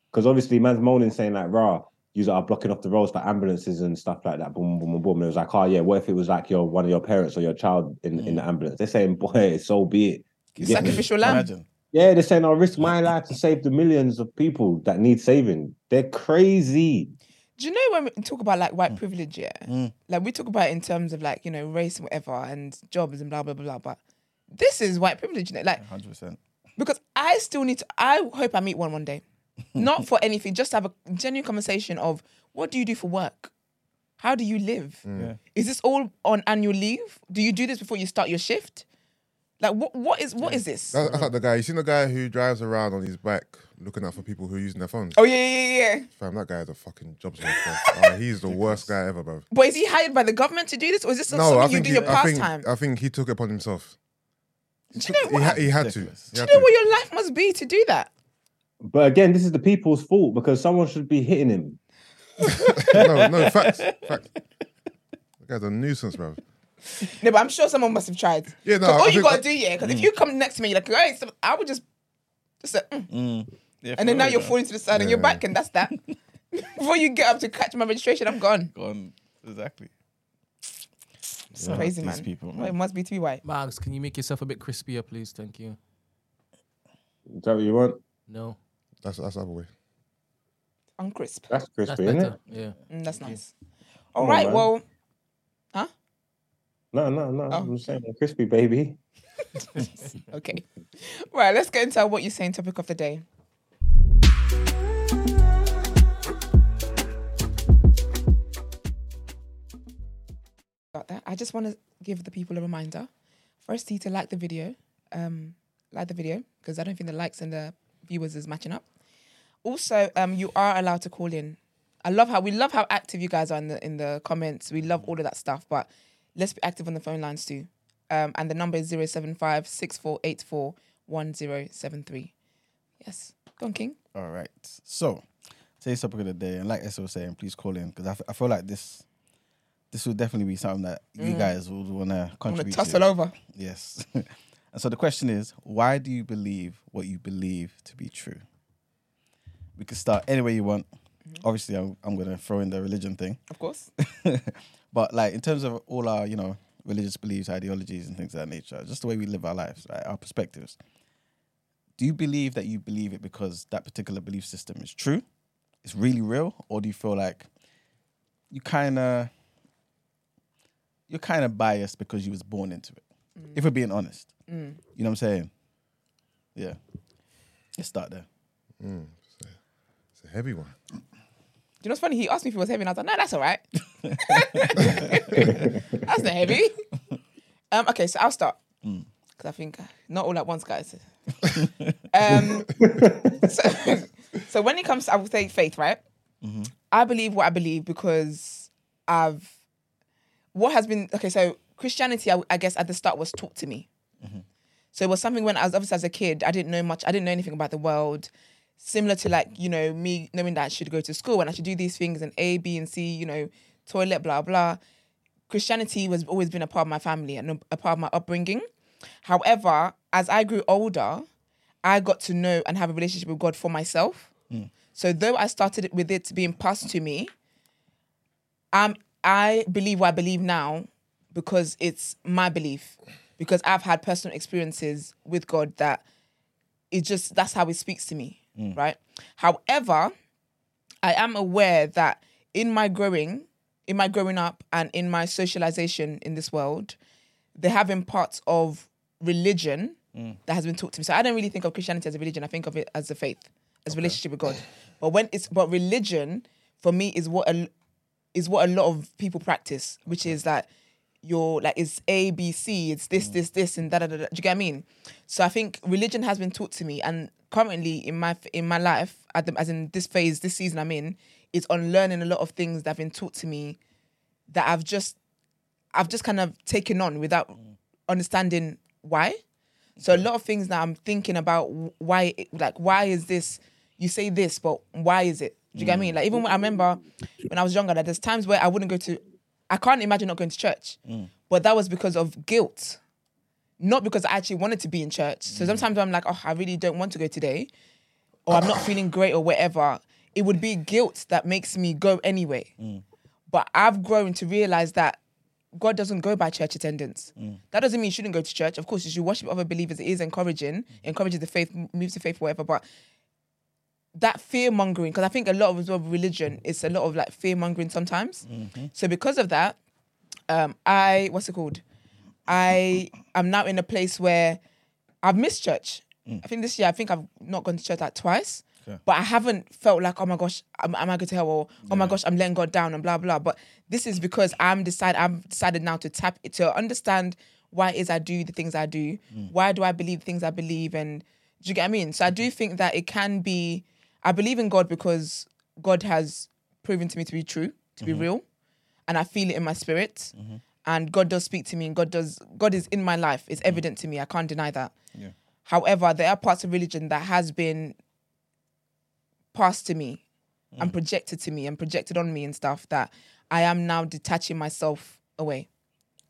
Because obviously, man's moaning, saying like, "Rah, yous are blocking off the roads for ambulances and stuff like that." Boom, boom, boom, boom. And it was like, "Oh yeah, what if it was like your one of your parents or your child in, mm. in the ambulance?" They're saying, "Boy, so be it." You sacrificial lamb. Imagine. Yeah, they're saying, "I'll risk my life to save the millions of people that need saving." They're crazy. Do you know when we talk about like white privilege, yeah? Mm. Like we talk about it in terms of like, you know, race and whatever and jobs and blah, blah, blah, blah. But this is white privilege, isn't it? Like, one hundred percent. Because I still need to, I hope I meet one one day. Not for anything, just to have a genuine conversation of what do you do for work? How do you live? Mm. Yeah. Is this all on annual leave? Do you do this before you start your shift? Like, what? What is what is this? That's, that's like the guy. You seen the guy who drives around on his bike looking out for people who are using their phones? Oh, yeah, yeah, yeah. Fam, that guy has a fucking job. uh, he's the worst guy ever, bro. But is he hired by the government to do this? Or is this no, something I think you do he, your pastime? I think, I think he took it upon himself. He do you know what? He, he had to. He had do you know to. what your life must be to do that? But again, this is the people's fault because someone should be hitting him. no, no, facts. Facts. That guy's a nuisance, bro. No, but I'm sure someone must have tried. Yeah, no. All I you got to do, yeah, because mm. if you come next to me, you're like, hey, so I would just, just like, mm. Mm. Yeah, and then now you're falling to the side yeah. and you're back, and that's that. Before you get up to catch my registration, I'm gone. Gone, exactly. It's yeah. crazy, man. These people, man. It must be to be white. Mags, can you make yourself a bit crispier, please? Thank you. Is that what you want? No. That's that's the other way. Uncrisp. That's crispy, that's isn't it? Yeah. Mm, that's nice. All oh, right, man. well, huh? No, no, no. Oh. I'm just saying crispy, baby. Okay. Right, let's get into what you're saying topic of the day. Got that. I just want to give the people a reminder. Firstly, to like the video. Um, like the video, because I don't think the likes and the viewers is matching up. Also, um, you are allowed to call in. I love how, we love how active you guys are in the, in the comments. We love all of that stuff, but let's be active on the phone lines too. Um, and the number is zero seven five, six four eight four, one zero seven three. Yes. Go on, King. All right. So, today's topic of the day, and like Esther was saying, please call in, because I, f- I feel like this this will definitely be something that mm. you guys would want to contribute to. Want to tussle over. Yes. And so the question is, why do you believe what you believe to be true? We can start any way you want. Mm-hmm. Obviously, I'm, I'm going to throw in the religion thing. Of course. But like in terms of all our, you know, religious beliefs, ideologies and things of that nature, just the way we live our lives, like our perspectives. Do you believe that you believe it because that particular belief system is true? It's really real? Or do you feel like you kind of, you're kind of biased because you was born into it? Mm. If we're being honest. Mm. You know what I'm saying? Yeah. Let's start there. Mm. It's, a, it's a heavy one. You know what's funny? He asked me if it was heavy and I was like, no, that's all right. That's not heavy. Um, okay, so I'll start. Because mm. I think, not all at once, guys. um, so, so when it comes to, I would say faith, right? Mm-hmm. I believe what I believe because I've, what has been, okay, so Christianity, I, I guess at the start was taught to me. Mm-hmm. So it was something when I was, obviously as a kid, I didn't know much, I didn't know anything about the world. Similar to like, you know, me knowing that I should go to school and I should do these things and A, B and C, you know, toilet, blah, blah. Christianity was always been a part of my family and a part of my upbringing. However, as I grew older, I got to know and have a relationship with God for myself. Mm. So though I started with it being passed to me, um, I believe what I believe now because it's my belief. Because I've had personal experiences with God that it just, that's how it speaks to me. Mm. Right. However, I am aware that in my growing, in my growing up and in my socialization in this world, there have been parts of religion mm. that has been taught to me. So I don't really think of Christianity as a religion. I think of it as a faith, as okay. relationship with God. But when it's but religion for me is what a, is what a lot of people practice, which is that you're like it's A, B, C, it's this, mm. this, this, and da da da. Do you get what I mean? So I think religion has been taught to me and. Currently in my in my life, as in this phase, this season I'm in, is on learning a lot of things that have been taught to me that I've just I've just kind of taken on without understanding why. So a lot of things now I'm thinking about why, like why is this? You say this, but why is it? Do you mm. get what I mean? Like even when I remember when I was younger, like, there's times where I wouldn't go to. I can't imagine not going to church, mm. but that was because of guilt. Not because I actually wanted to be in church. So sometimes I'm like, oh, I really don't want to go today. Or I'm not feeling great or whatever. It would be guilt that makes me go anyway. Mm. But I've grown to realize that God doesn't go by church attendance. Mm. That doesn't mean you shouldn't go to church. Of course, you should worship other believers. It is encouraging. Mm. Encourages the faith, moves the faith, whatever. But that fear-mongering, because I think a lot of, of religion is a lot of like fear-mongering sometimes. Mm-hmm. So because of that, um, I, what's it called? I am now in a place where I've missed church. Mm. I think this year, I think I've not gone to church like twice, okay. but I haven't felt like, oh my gosh, am, am I going to hell? Or, oh yeah. my gosh, I'm letting God down and blah, blah. But this is because I'm decide, I've decided now to tap it, to understand why it is I do the things I do. Mm. Why do I believe the things I believe? And do you get what I mean? So I do think that it can be, I believe in God because God has proven to me to be true, to mm-hmm. be real. And I feel it in my spirit. Mm-hmm. And God does speak to me, and God does, God is in my life. It's evident mm-hmm. to me. I can't deny that. Yeah. However, there are parts of religion that has been passed to me mm. and projected to me and projected on me and stuff that I am now detaching myself away.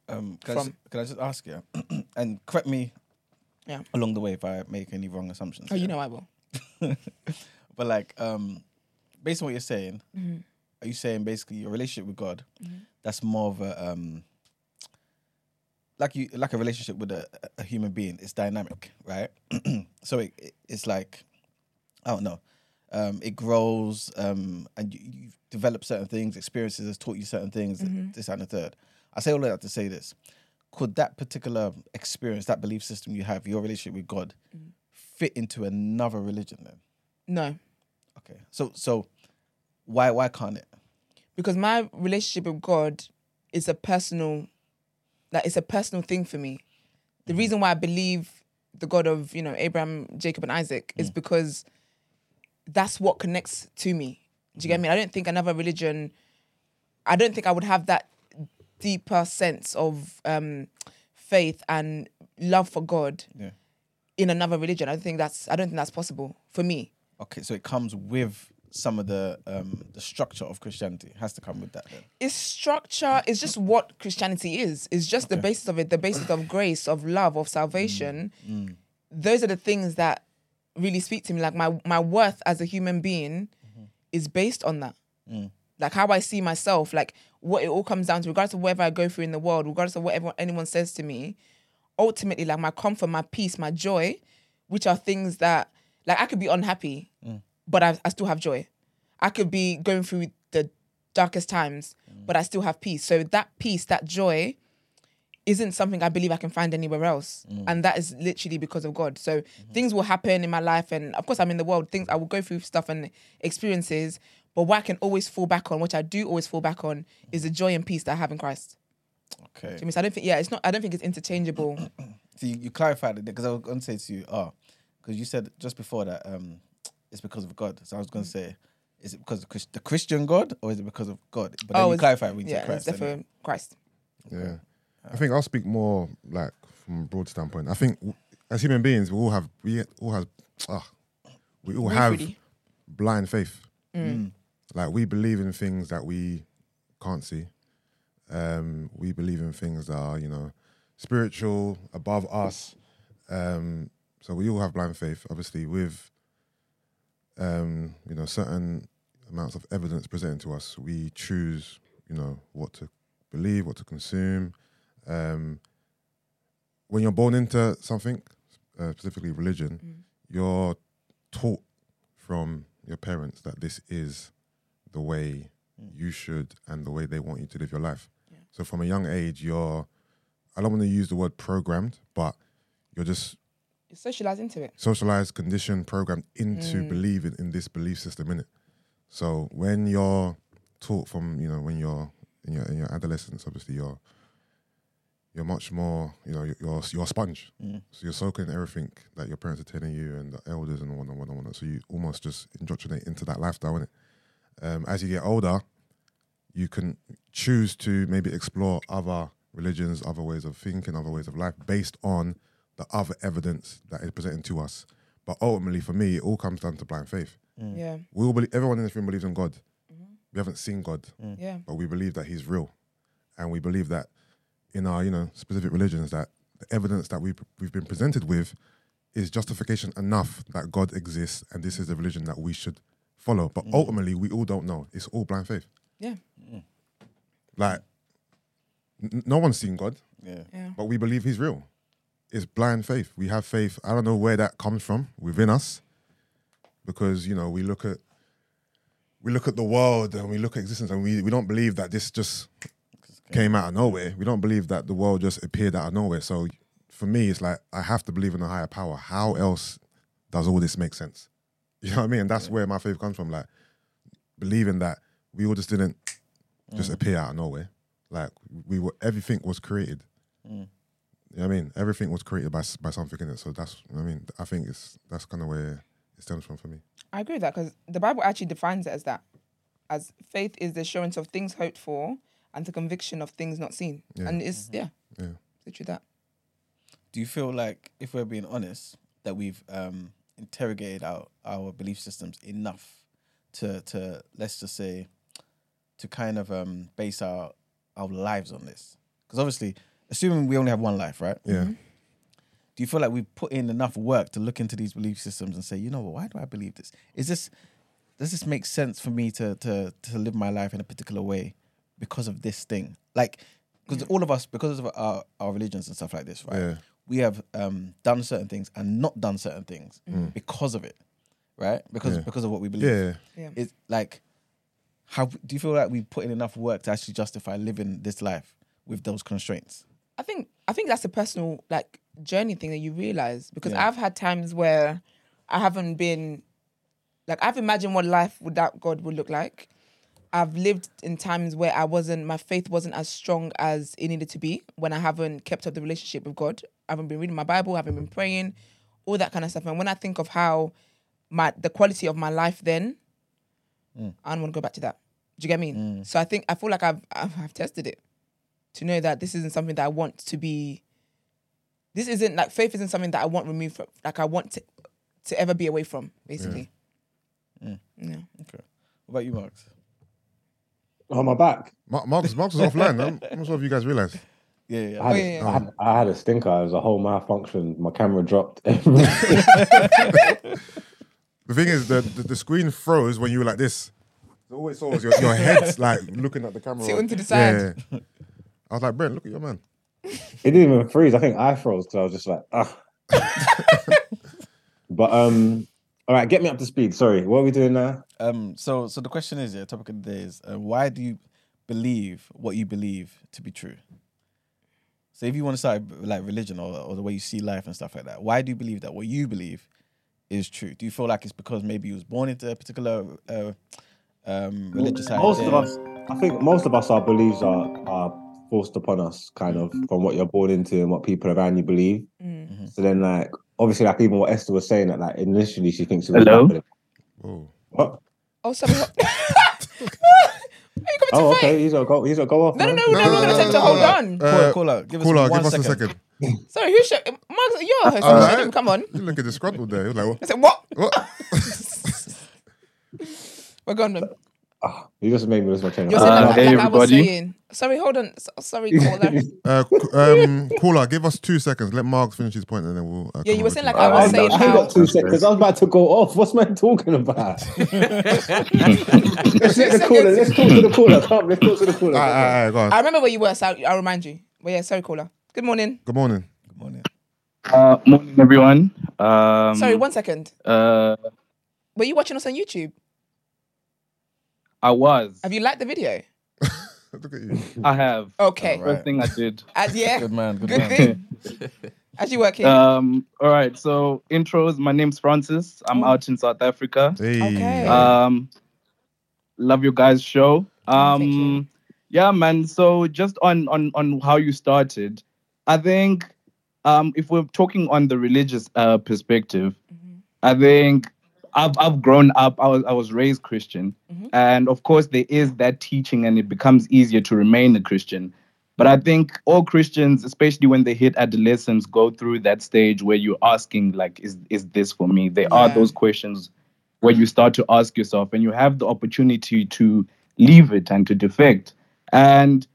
Um, can, from. I just, can I just ask you, and correct me yeah. along the way if I make any wrong assumptions. Oh, yeah. You know I will. But like, um, based on what you're saying, mm-hmm. are you saying basically your relationship with God, mm-hmm. that's more of a... Um, Like you, like a relationship with a, a human being, it's dynamic, right? So it, it it's like, I don't know, um, it grows, um, and you, you develop certain things, experiences has taught you certain things, mm-hmm. this and the third. I say all of that to say this: could that particular experience, that belief system you have, your relationship with God, mm-hmm. fit into another religion then? No. Okay. So so, why why can't it? Because my relationship with God is a personal. Like, it's a personal thing for me. The mm. reason why I believe the God of, you know, Abraham, Jacob and Isaac mm. is because that's what connects to me. Do you mm. get me? I don't think another religion, I don't think I would have that deeper sense of um, faith and love for God yeah. in another religion. I don't think that's, I don't think that's possible for me. Okay, so it comes with some of the um, the structure of Christianity. It has to come with that then. It's structure, it's just what Christianity is. It's just okay. the basis of it, the basis of grace, of love, of salvation. Mm. Mm. Those are the things that really speak to me. Like my, my worth as a human being mm-hmm. is based on that. Mm. Like how I see myself, like what it all comes down to, regardless of whatever I go through in the world, regardless of what everyone, anyone says to me, ultimately like my comfort, my peace, my joy, which are things that, like I could be unhappy, mm. but I, I still have joy. I could be going through the darkest times, mm. but I still have peace. So that peace, that joy, isn't something I believe I can find anywhere else. Mm. And that is literally because of God. So mm-hmm. things will happen in my life. And of course, I'm in the world. Things I will go through stuff and experiences. But what I can always fall back on, which I do always fall back on, is the joy and peace that I have in Christ. Okay. So I don't think, yeah, it's not, I don't think it's interchangeable. So you, you clarified it, because I was going to say to you, ah, oh, because you said just before that, um, it's because of God. So I was going to mm. say, is it because of the Christian God or is it because of God? But then oh, you clarify we yeah, Christ. Yeah, it's definitely Christ. Yeah. I think I'll speak more like from a broad standpoint. I think w- as human beings, we all have, we all have, ah, we all we have really. blind faith. Mm. Like we believe in things that we can't see. Um, we believe in things that are, you know, spiritual, above us. Um, so we all have blind faith, obviously, with Um, you know, certain amounts of evidence presented to us, we choose, you know, what to believe, what to consume. Um, when you're born into something, uh, specifically religion, mm. you're taught from your parents that this is the way mm. you should and the way they want you to live your life. Yeah. So from a young age, you're, I don't want to use the word programmed, but you're just socialised into it. Socialised, conditioned, programmed into mm. believing in this belief system, innit? So when you're taught from, you know, when you're in your in your adolescence, obviously you're you're much more, you know, you're you're a sponge. Mm. So you're soaking everything that your parents are telling you and the elders and whatnot, whatnot, whatnot. So you almost just indoctrinate into that lifestyle, innit? Um, as you get older, you can choose to maybe explore other religions, other ways of thinking, other ways of life based on the other evidence that is presented to us. But ultimately, for me, it all comes down to blind faith. Mm. Yeah, we all believe, everyone in this room believes in God. Mm-hmm. We haven't seen God, mm. yeah. but we believe that he's real. And we believe that in our, you know, specific religions, that the evidence that we, we've been presented with is justification enough that God exists and this is the religion that we should follow. But mm. ultimately, we all don't know. It's all blind faith. Yeah. Mm. Like, n- no one's seen God, yeah. yeah. but we believe he's real. It's blind faith. We have faith. I don't know where that comes from within us, because, you know, we look at we look at the world and we look at existence and we, we don't believe that this just came out of nowhere. We don't believe that the world just appeared out of nowhere. So for me, it's like, I have to believe in a higher power. How else does all this make sense? You know what I mean? And that's yeah. where my faith comes from. Like, believing that we all just didn't just mm. appear out of nowhere. Like, we were, everything was created. Mm. You know what I mean? Everything was created by by something in it. So that's, you know what I mean? I think it's that's kind of where it stems from for me. I agree with that, because the Bible actually defines it as that. As faith is the assurance of things hoped for and the conviction of things not seen. Yeah. And it's, mm-hmm. yeah. Yeah. Literally that. Do you feel like, if we're being honest, that we've um, interrogated our, our belief systems enough to, to let's just say, to kind of um, base our, our lives on this? Because obviously, assuming we only have one life, right? Yeah. Mm-hmm. Do you feel like we've put in enough work to look into these belief systems and say, you know what, why do I believe this? Is this, does this make sense for me to to to live my life in a particular way because of this thing? Like, because yeah. all of us, because of our, our religions and stuff like this, right? Yeah. We have um, done certain things and not done certain things mm. because of it, right? Because yeah. because of what we believe. Yeah. yeah. It's like, how do you feel like we put in enough work to actually justify living this life with those constraints? I think I think that's a personal like journey thing that you realize, because yeah. I've had times where I haven't been like, I've imagined what life without God would look like. I've lived in times where I wasn't, my faith wasn't as strong as it needed to be when I haven't kept up the relationship with God. I haven't been reading my Bible, I haven't been praying, all that kind of stuff. And when I think of how my the quality of my life then, mm. I don't want to go back to that. Do you get me? Mm. So I think, I feel like I've, I've I've tested it to know that this isn't something that I want to be, this isn't, like faith isn't something that I want removed from, like I want to, to ever be away from, basically. Yeah. Mm. yeah. Okay. What about you, Marks? Oh, my back. Mark, Mark's, Mark's was offline. I'm not sure if you guys realised. Yeah, yeah. I had, oh, yeah, yeah. I, had, I had a stinker. It was a whole malfunction. My camera dropped. The thing is, the, the the screen froze when you were like this. All it saw was your, your head's like looking at the camera. Sitting to the side. Yeah, yeah. I was like, Brent, look at your man. It didn't even freeze. I think I froze because I was just like, ah. But um. All right, get me up to speed. Sorry, what are we doing now? Um, so, so the question is, yeah, topic of the day is, uh, why do you believe what you believe to be true? So, if you want to start like religion or, or the way you see life and stuff like that, why do you believe that what you believe is true? Do you feel like it's because maybe you was born into a particular uh, um, religious idea? Most of us, I think, most of us, our beliefs are are forced upon us, kind of from what you're born into and what people around you believe. Mm-hmm. So then, like. Obviously, like even what Esther was saying, that like initially she thinks it was hello. Oh. What? Oh, sorry. Are you coming to oh, okay. Fight? He's got go. He's got go off. No, no, no, no. We're no, no, no, gonna no, no, no, no, no, no, no, no, no, no, hold on. Uh, call her. Give us call one, one second. second. Sorry, who should? Mark, you're her. Uh, right. Come on. You look at the disgruntled there. You're like, what? I said what? What? We're going then. Oh, you just made me lose my train. You're saying uh, like, hey, like I was saying. Sorry, hold on. So, sorry, caller. uh, um, caller, give us two seconds. Let Mark finish his point and then we'll... Uh, yeah, you were saying like I was saying... I got two seconds because I was about to go off. What's man talking about? let's let the caller. Let's talk to the caller. Come, let's talk to the caller. All right, all right, go on. I remember where you were, so I'll, I'll remind you. But yeah, sorry, caller. Good morning. Good morning. Good morning. Uh, morning, everyone. Um, sorry, one second. Uh, were you watching us on YouTube? I was. Have you liked the video? Look at you. I have. Okay. Right. First thing I did. As, yeah. Good man. Good, good man. Thing. As you work here. Um. All right. So intros. My name's Francis. I'm Ooh. out in South Africa. Hey. Okay. Um. Love your guys' show. Um. Thank you. Yeah, man. So just on on on how you started, I think, um, if we're talking on the religious uh perspective, mm-hmm. I think. I've I've grown up. I was I was raised Christian, mm-hmm. and of course there is that teaching, and it becomes easier to remain a Christian. But I think all Christians, especially when they hit adolescence, go through that stage where you're asking, like, is is this for me? There yeah. are those questions where you start to ask yourself, and you have the opportunity to leave it and to defect. And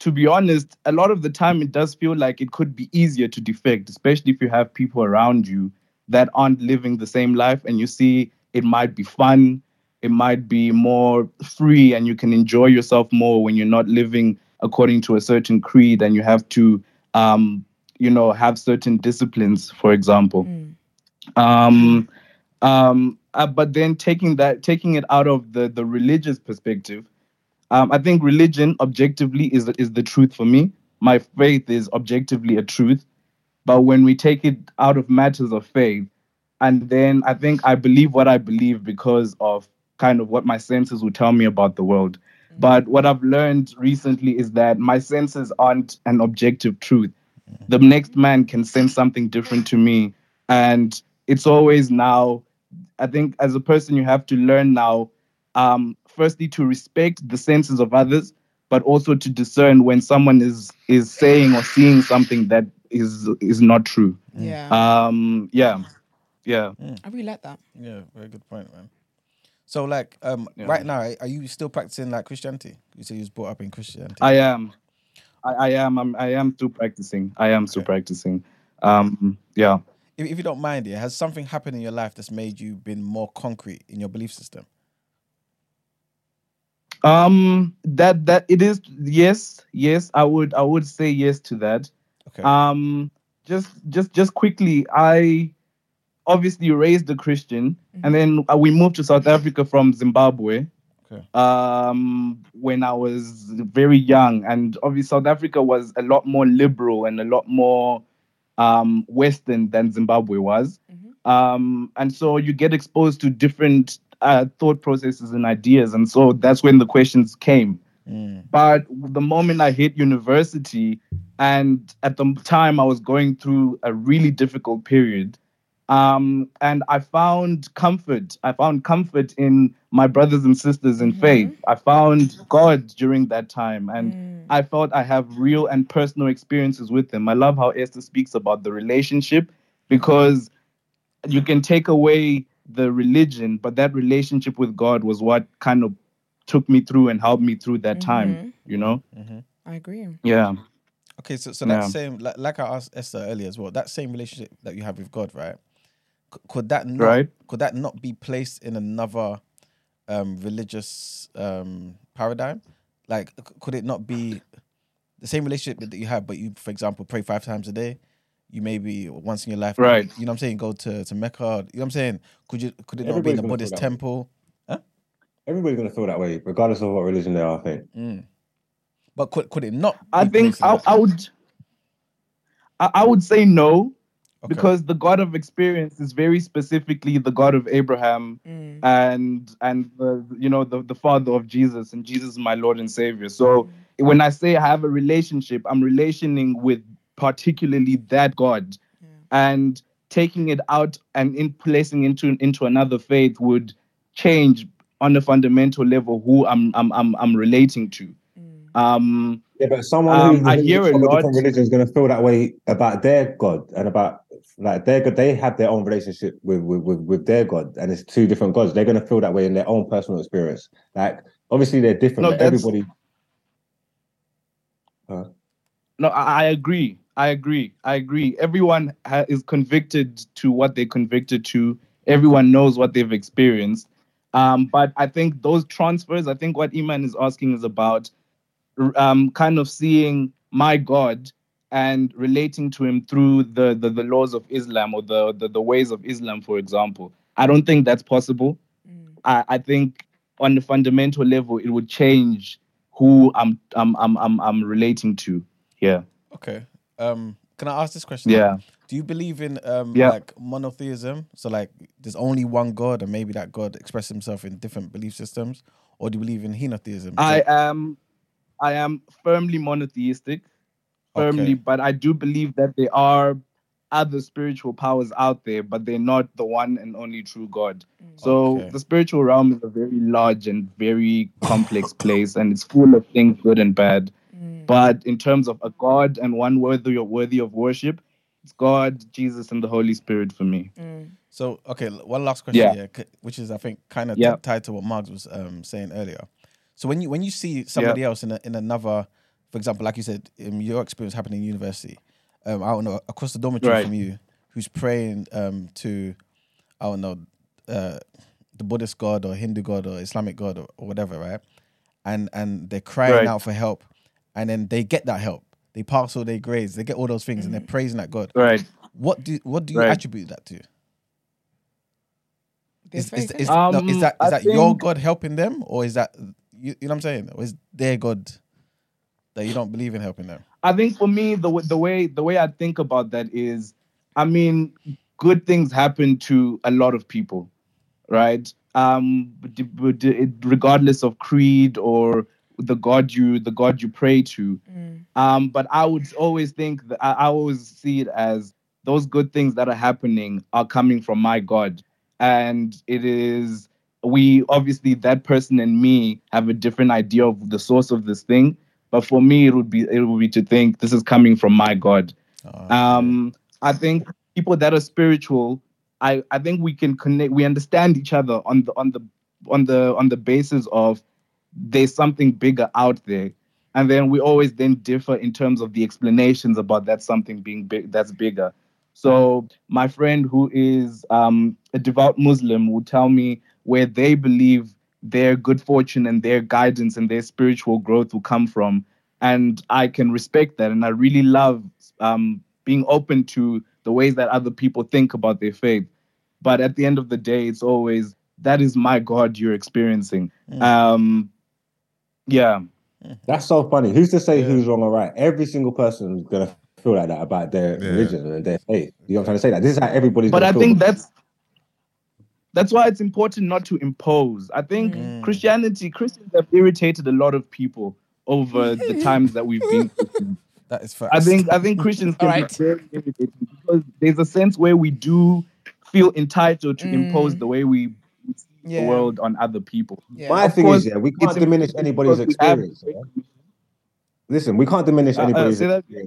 to be honest, a lot of the time it does feel like it could be easier to defect, especially if you have people around you that aren't living the same life, and you see it might be fun, it might be more free, and you can enjoy yourself more when you're not living according to a certain creed and you have to, um, you know, have certain disciplines, for example. Mm. Um, um, uh, but then taking that, taking it out of the, the religious perspective, um, I think religion objectively is, is the truth for me. My faith is objectively a truth. But when we take it out of matters of faith, and then I think I believe what I believe because of kind of what my senses will tell me about the world. Mm-hmm. But what I've learned recently is that my senses aren't an objective truth. The next man can send something different to me. And it's always now, I think as a person, you have to learn now, um, firstly, to respect the senses of others, but also to discern when someone is is saying or seeing something that is is not true. Yeah. Um, yeah. Yeah. I really like that. Yeah, very good point, man. So, like, um, yeah. right now, are you still practicing, like, Christianity? You said you was brought up in Christianity. I am. I, I am. I'm, I am still practicing. I am okay. still practicing. Um, yeah. If, if you don't mind, yeah, has something happened in your life that's made you been more concrete in your belief system? Um, that that it is. Yes, yes. I would. I would say yes to that. Okay. Um, just, just, just quickly. I. Obviously raised a Christian, and then we moved to South Africa from Zimbabwe okay. um, when I was very young. And obviously South Africa was a lot more liberal and a lot more um, Western than Zimbabwe was. Mm-hmm. Um, and so you get exposed to different uh, thought processes and ideas. And so that's when the questions came. Mm. But the moment I hit university, and at the time I was going through a really difficult period, Um, and I found comfort. I found comfort in my brothers and sisters in mm-hmm. faith. I found God during that time. And mm. I felt I have real and personal experiences with him. I love how Esther speaks about the relationship, because you can take away the religion, but that relationship with God was what kind of took me through and helped me through that mm-hmm. time, you know? Mm-hmm. I agree. Yeah. Okay, so, so that yeah. same, like, like I asked Esther earlier as well, that same relationship that you have with God, right? Could that not, right. could that not be placed in another um, religious um, paradigm? Like, could it not be the same relationship that you have, but you, for example, pray five times a day? You maybe once in your life, right? You know what I'm saying? Go to, to Mecca. You know what I'm saying? Could you? Could it not Everybody's be in the Buddhist temple? Huh? Everybody's gonna feel that way, regardless of what religion they are. I think. Mm. But could could it not? I think I, I would. I, I would say no. Okay. Because the God of experience is very specifically the God of Abraham mm. and and the, you know the, the Father of Jesus, and Jesus is my Lord and Savior. So mm. when I say I have a relationship, I'm relationing with particularly that God, yeah. and taking it out and in placing into into another faith would change on a fundamental level who I'm I'm I'm, I'm relating to. Mm. Um, yeah, but someone um, who's I hear a lot different religion is going to feel that way about their God and about. Like they they have their own relationship with, with, with, with their God, and it's two different gods. They're gonna feel that way in their own personal experience. Like obviously they're different. No, but everybody. Uh. No, I, I agree. I agree. I agree. Everyone ha- is convicted to what they're convicted to. Everyone knows what they've experienced. Um, but I think those transfers. I think what Iman is asking is about, um, kind of seeing my God and relating to him through the, the, the laws of Islam or the, the, the ways of Islam, for example. I don't think that's possible. Mm. I, I think on the fundamental level, it would change who I'm I'm I'm I'm, I'm relating to. Yeah. Okay. Um, can I ask this question? Yeah. Then? Do you believe in um yeah. like monotheism? So like there's only one God, and maybe that God expresses himself in different belief systems, or do you believe in henotheism? I that... am I am firmly monotheistic. Firmly, okay. But I do believe that there are other spiritual powers out there, but they're not the one and only true God. Mm. So okay. The spiritual realm is a very large and very complex place, and it's full of things good and bad. Mm. But in terms of a God and one worthy or worthy of worship, it's God, Jesus, and the Holy Spirit for me. Mm. So, okay, one last question yeah. here, which is, I think, kind of yeah. tied to what Margs was um, saying earlier. So when you when you see somebody yeah. else in a, in another... For example, like you said, in your experience happening in university, um, I don't know, across the dormitory right. from you, who's praying um, to, I don't know, uh, the Buddhist God or Hindu God or Islamic God or, or whatever, right? And and they're crying right. out for help, and then they get that help. They pass all their grades, they get all those things, mm-hmm. and they're praising that God. Right. What do what do you right. attribute that to? Is, is, is, um, no, is that is I that think... your God helping them, or is that you, you know what I'm saying? Or is their God? That you don't believe in helping them. I think for me, the the way the way I think about that is, I mean, good things happen to a lot of people, right? Um, regardless of creed or the God you the God you pray to. Mm. Um, but I would always think that I, I always see it as those good things that are happening are coming from my God. And it is, we obviously, that person and me have a different idea of the source of this thing. But for me, it would be it would be to think this is coming from my God. Oh, um, I think people that are spiritual, I, I think we can connect. We understand each other on the on the on the on the basis of there's something bigger out there, and then we always then differ in terms of the explanations about that something being big that's bigger. So my friend who is um, a devout Muslim will tell me where they believe their good fortune and their guidance and their spiritual growth will come from. And I can respect that. And I really love um, being open to the ways that other people think about their faith. But at the end of the day, it's always, that is my God you're experiencing. Mm. Um, yeah. That's so funny. Who's to say yeah. who's wrong or right? Every single person is going to feel like that about their yeah. religion and their faith. You know what I'm trying to say? That this is how everybody's But I feel. think that's That's why it's important not to impose. I think mm. Christianity, Christians have irritated a lot of people over the times that we've been. That is fact. I think I think Christians can right. be very irritating because there's a sense where we do feel entitled to mm. impose the way we see yeah. the world on other people. Yeah. My of thing course, is, yeah, we can't diminish anybody's experience. Have, yeah? Listen, we can't diminish anybody's uh, uh, experience.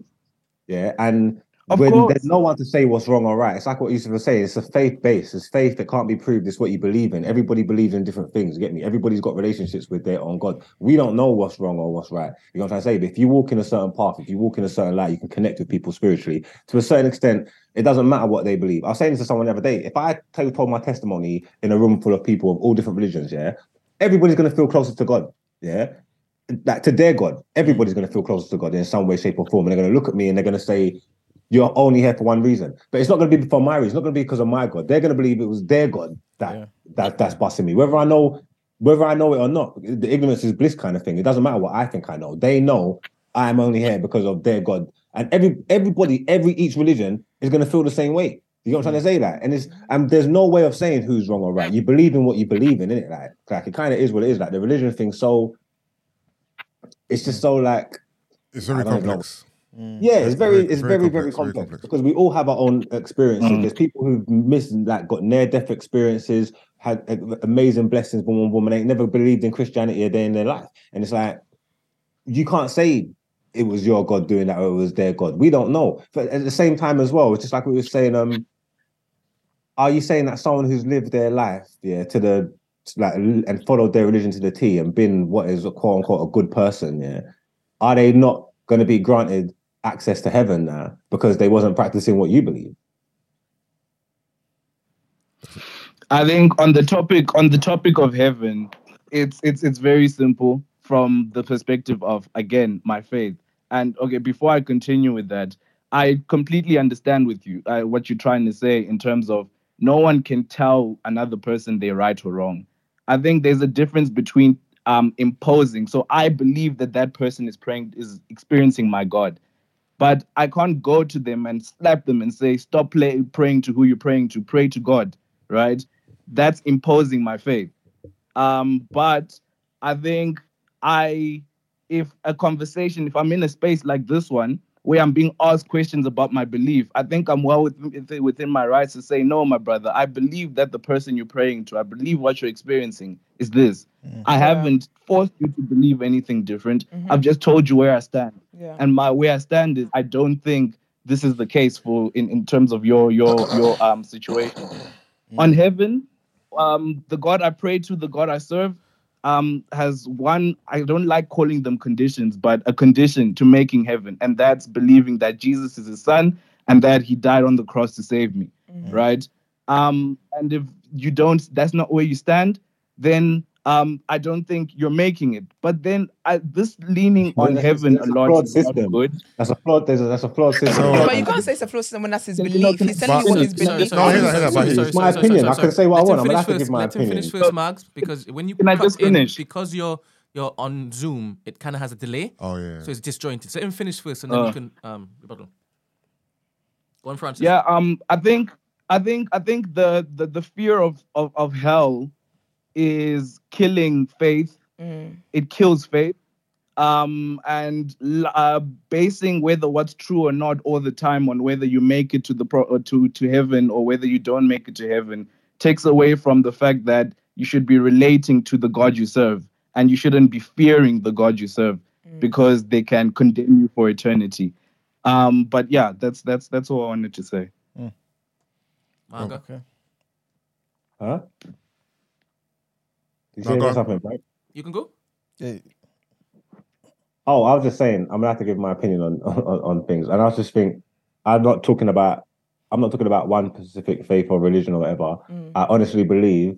That? Yeah, and. Of when course. There's no one to say what's wrong or right. It's like what you used to say. It's a faith base. It's faith that can't be proved. It's what you believe in. Everybody believes in different things. You get me? Everybody's got relationships with their own God. We don't know what's wrong or what's right. You know what I'm trying to say? But if you walk in a certain path, if you walk in a certain light, you can connect with people spiritually. To a certain extent, it doesn't matter what they believe. I was saying this to someone the other day. If I told my testimony in a room full of people of all different religions, yeah, everybody's going to feel closer to God, yeah? Like to their God. Everybody's going to feel closer to God in some way, shape, or form. And they're going to look at me and they're going to say, you're only here for one reason. But it's not going to be for my reason. It's not going to be because of my God. They're going to believe it was their God that, yeah. that that's busting me. Whether I know whether I know it or not, the ignorance is bliss kind of thing. It doesn't matter what I think I know. They know I'm only here because of their God. And every everybody, every each religion is going to feel the same way. You know what I'm trying to say? That? And it's and there's no way of saying who's wrong or right. You believe in what you believe in, innit? Like, like it kind of is what it is. Like the religion thing, so it's just so like... It's very complex. Know. Mm. Yeah, it's very, it's very, very, very, very, complex, very, complex, very complex because we all have our own experiences. Mm. There's people who've missed, like, got near-death experiences, had uh, amazing blessings from one woman. They never believed in Christianity a day in their life, and it's like you can't say it was your God doing that or it was their God. We don't know. But at the same time, as well, it's just like we were saying. Um, are you saying that someone who's lived their life, yeah, to the like and followed their religion to the T and been what is a quote unquote a good person, yeah, are they not going to be granted access to heaven now because they wasn't practicing what you believe? I think on the topic on the topic of heaven, it's it's it's very simple from the perspective of, again, my faith. And okay, before I continue with that, I completely understand with you uh, what you're trying to say in terms of no one can tell another person they're right or wrong. I think there's a difference between um, imposing. So I believe that that person is praying is experiencing my God. But I can't go to them and slap them and say, stop play, praying to who you're praying to. Pray to God, right? That's imposing my faith. Um, but I think I, if a conversation, if I'm in a space like this one, where I'm being asked questions about my belief, I think I'm well within, within my rights to say, no, my brother, I believe that the person you're praying to, I believe what you're experiencing is this. Mm-hmm. I haven't forced you to believe anything different. Mm-hmm. I've just told you where I stand. Yeah. And my where I stand is I don't think this is the case for in, in terms of your your your um situation. Mm-hmm. On heaven, um, the God I pray to, the God I serve, um, has one, I don't like calling them conditions, but a condition to making heaven. And that's believing that Jesus is his son and that he died on the cross to save me. Mm-hmm. Right. Um, and if you don't, that's not where you stand, then um, I don't think you're making it. But then I, this leaning well, on heaven a lot is not good. That's a flawed, there's a, that's a flawed system. No. But you can't say it's a flawed system when that's his belief. He's telling you what his belief is. No, hear that, hear that. But it's sorry, my sorry, opinion. Sorry, sorry, sorry. I can say what let I want. I'm going to have to give my let opinion. Let him finish first, Mags, because when you can I just finish? In, because you're you're on Zoom, it kind of has a delay. Oh, yeah. So it's disjointed. So let him finish first, and then uh, you can um, rebuttal. Go on, Francis. Yeah, um, I think I think I think the the, the fear of, of, of hell is killing faith. Mm. It kills faith. um, and uh, basing whether what's true or not all the time on whether you make it to the pro- or to to heaven or whether you don't make it to heaven takes away from the fact that you should be relating to the God you serve, and you shouldn't be fearing the God you serve mm. because they can condemn you for eternity. Um, but yeah, that's that's that's all I wanted to say. Mm. Margo. Okay. Huh? You say what's happening, right? You can go. Yeah. Oh, I was just saying, I'm gonna have to give my opinion on, on, on things, and I was just think I'm not talking about I'm not talking about one specific faith or religion or whatever. Mm. I honestly believe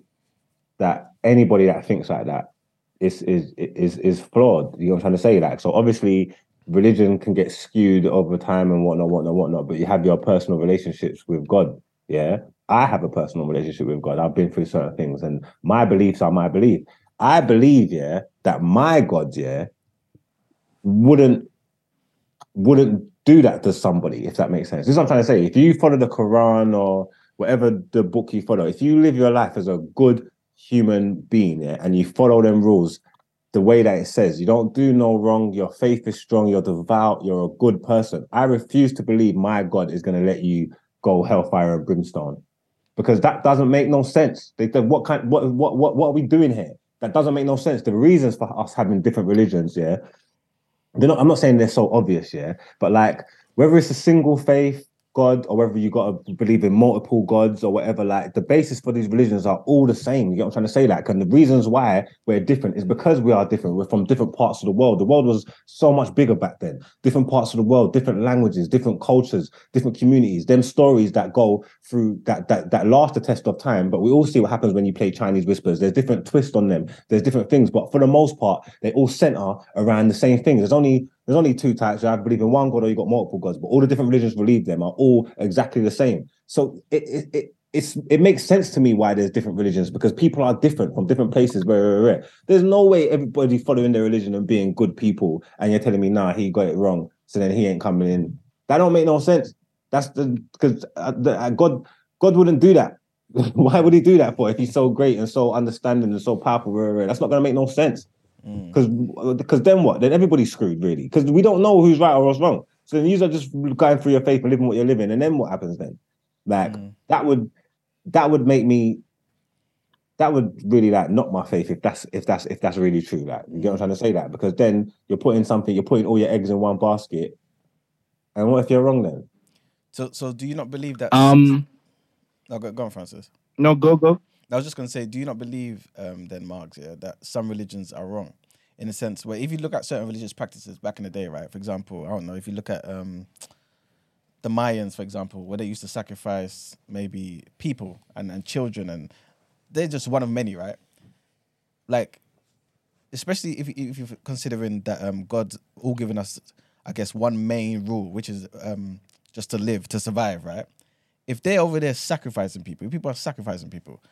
that anybody that thinks like that is is is is flawed. You know what I'm trying to say? Like, so obviously religion can get skewed over time and whatnot, whatnot, whatnot, but you have your personal relationships with God. Yeah. I have a personal relationship with God. I've been through certain things, and my beliefs are my belief. I believe, yeah, that my God, yeah, wouldn't wouldn't do that to somebody, if that makes sense. This is what I'm trying to say. If you follow the Quran or whatever the book you follow, if you live your life as a good human being, yeah, and you follow them rules the way that it says, you don't do no wrong, your faith is strong, you're devout, you're a good person. I refuse to believe my God is going to let you go hellfire and brimstone, because that doesn't make no sense. They, they, what kind? What, what? What? What are we doing here? That doesn't make no sense. The reasons for us having different religions, yeah, they're not. I'm not saying they're so obvious, yeah, but like whether it's a single faith God or whether you got to believe in multiple gods or whatever, like the basis for these religions are all the same. You know what I'm trying to say? Like, and the reasons why we're different is because we are different. We're from different parts of the world. The world was so much bigger back then. Different parts of the world, different languages, different cultures, different communities, them stories that go through that that that last the test of time. But we all see what happens when you play Chinese whispers. There's different twists on them. There's different things, but for the most part, they all center around the same thing. There's only There's only two types. You either believe in one God or you got multiple gods, but all the different religions believe them are all exactly the same. So it it it it's, it makes sense to me why there's different religions, because people are different from different places. Blah, blah, blah, blah. There's no way everybody following their religion and being good people, and you're telling me, nah, he got it wrong, so then he ain't coming in. That don't make no sense. That's the because uh, uh, God God wouldn't do that. Why would he do that for if he's so great and so understanding and so powerful? Blah, blah, blah. That's not going to make no sense. Because mm. then what? Then everybody's screwed, really. Because we don't know who's right or what's wrong. So then you're just going through your faith and living what you're living. And then what happens then? Like, mm. that would that would make me, that would really, like, knock my faith if that's if that's, if that's really true. Like, you get what I'm trying to say? That because then you're putting something, you're putting all your eggs in one basket. And what if you're wrong then? So so do you not believe that? Um, no, go, go on, Francis. No, go, go. I was just going to say, do you not believe, um, then, Mark, yeah, that some religions are wrong? In a sense where if you look at certain religious practices back in the day, right? For example, I don't know, if you look at um, the Mayans, for example, where they used to sacrifice maybe people and, and children, and they're just one of many, right? Like, especially if, if you're considering that um, God's all given us, I guess, one main rule, which is um, just to live, to survive, right? If they're over there sacrificing people, if people are sacrificing people,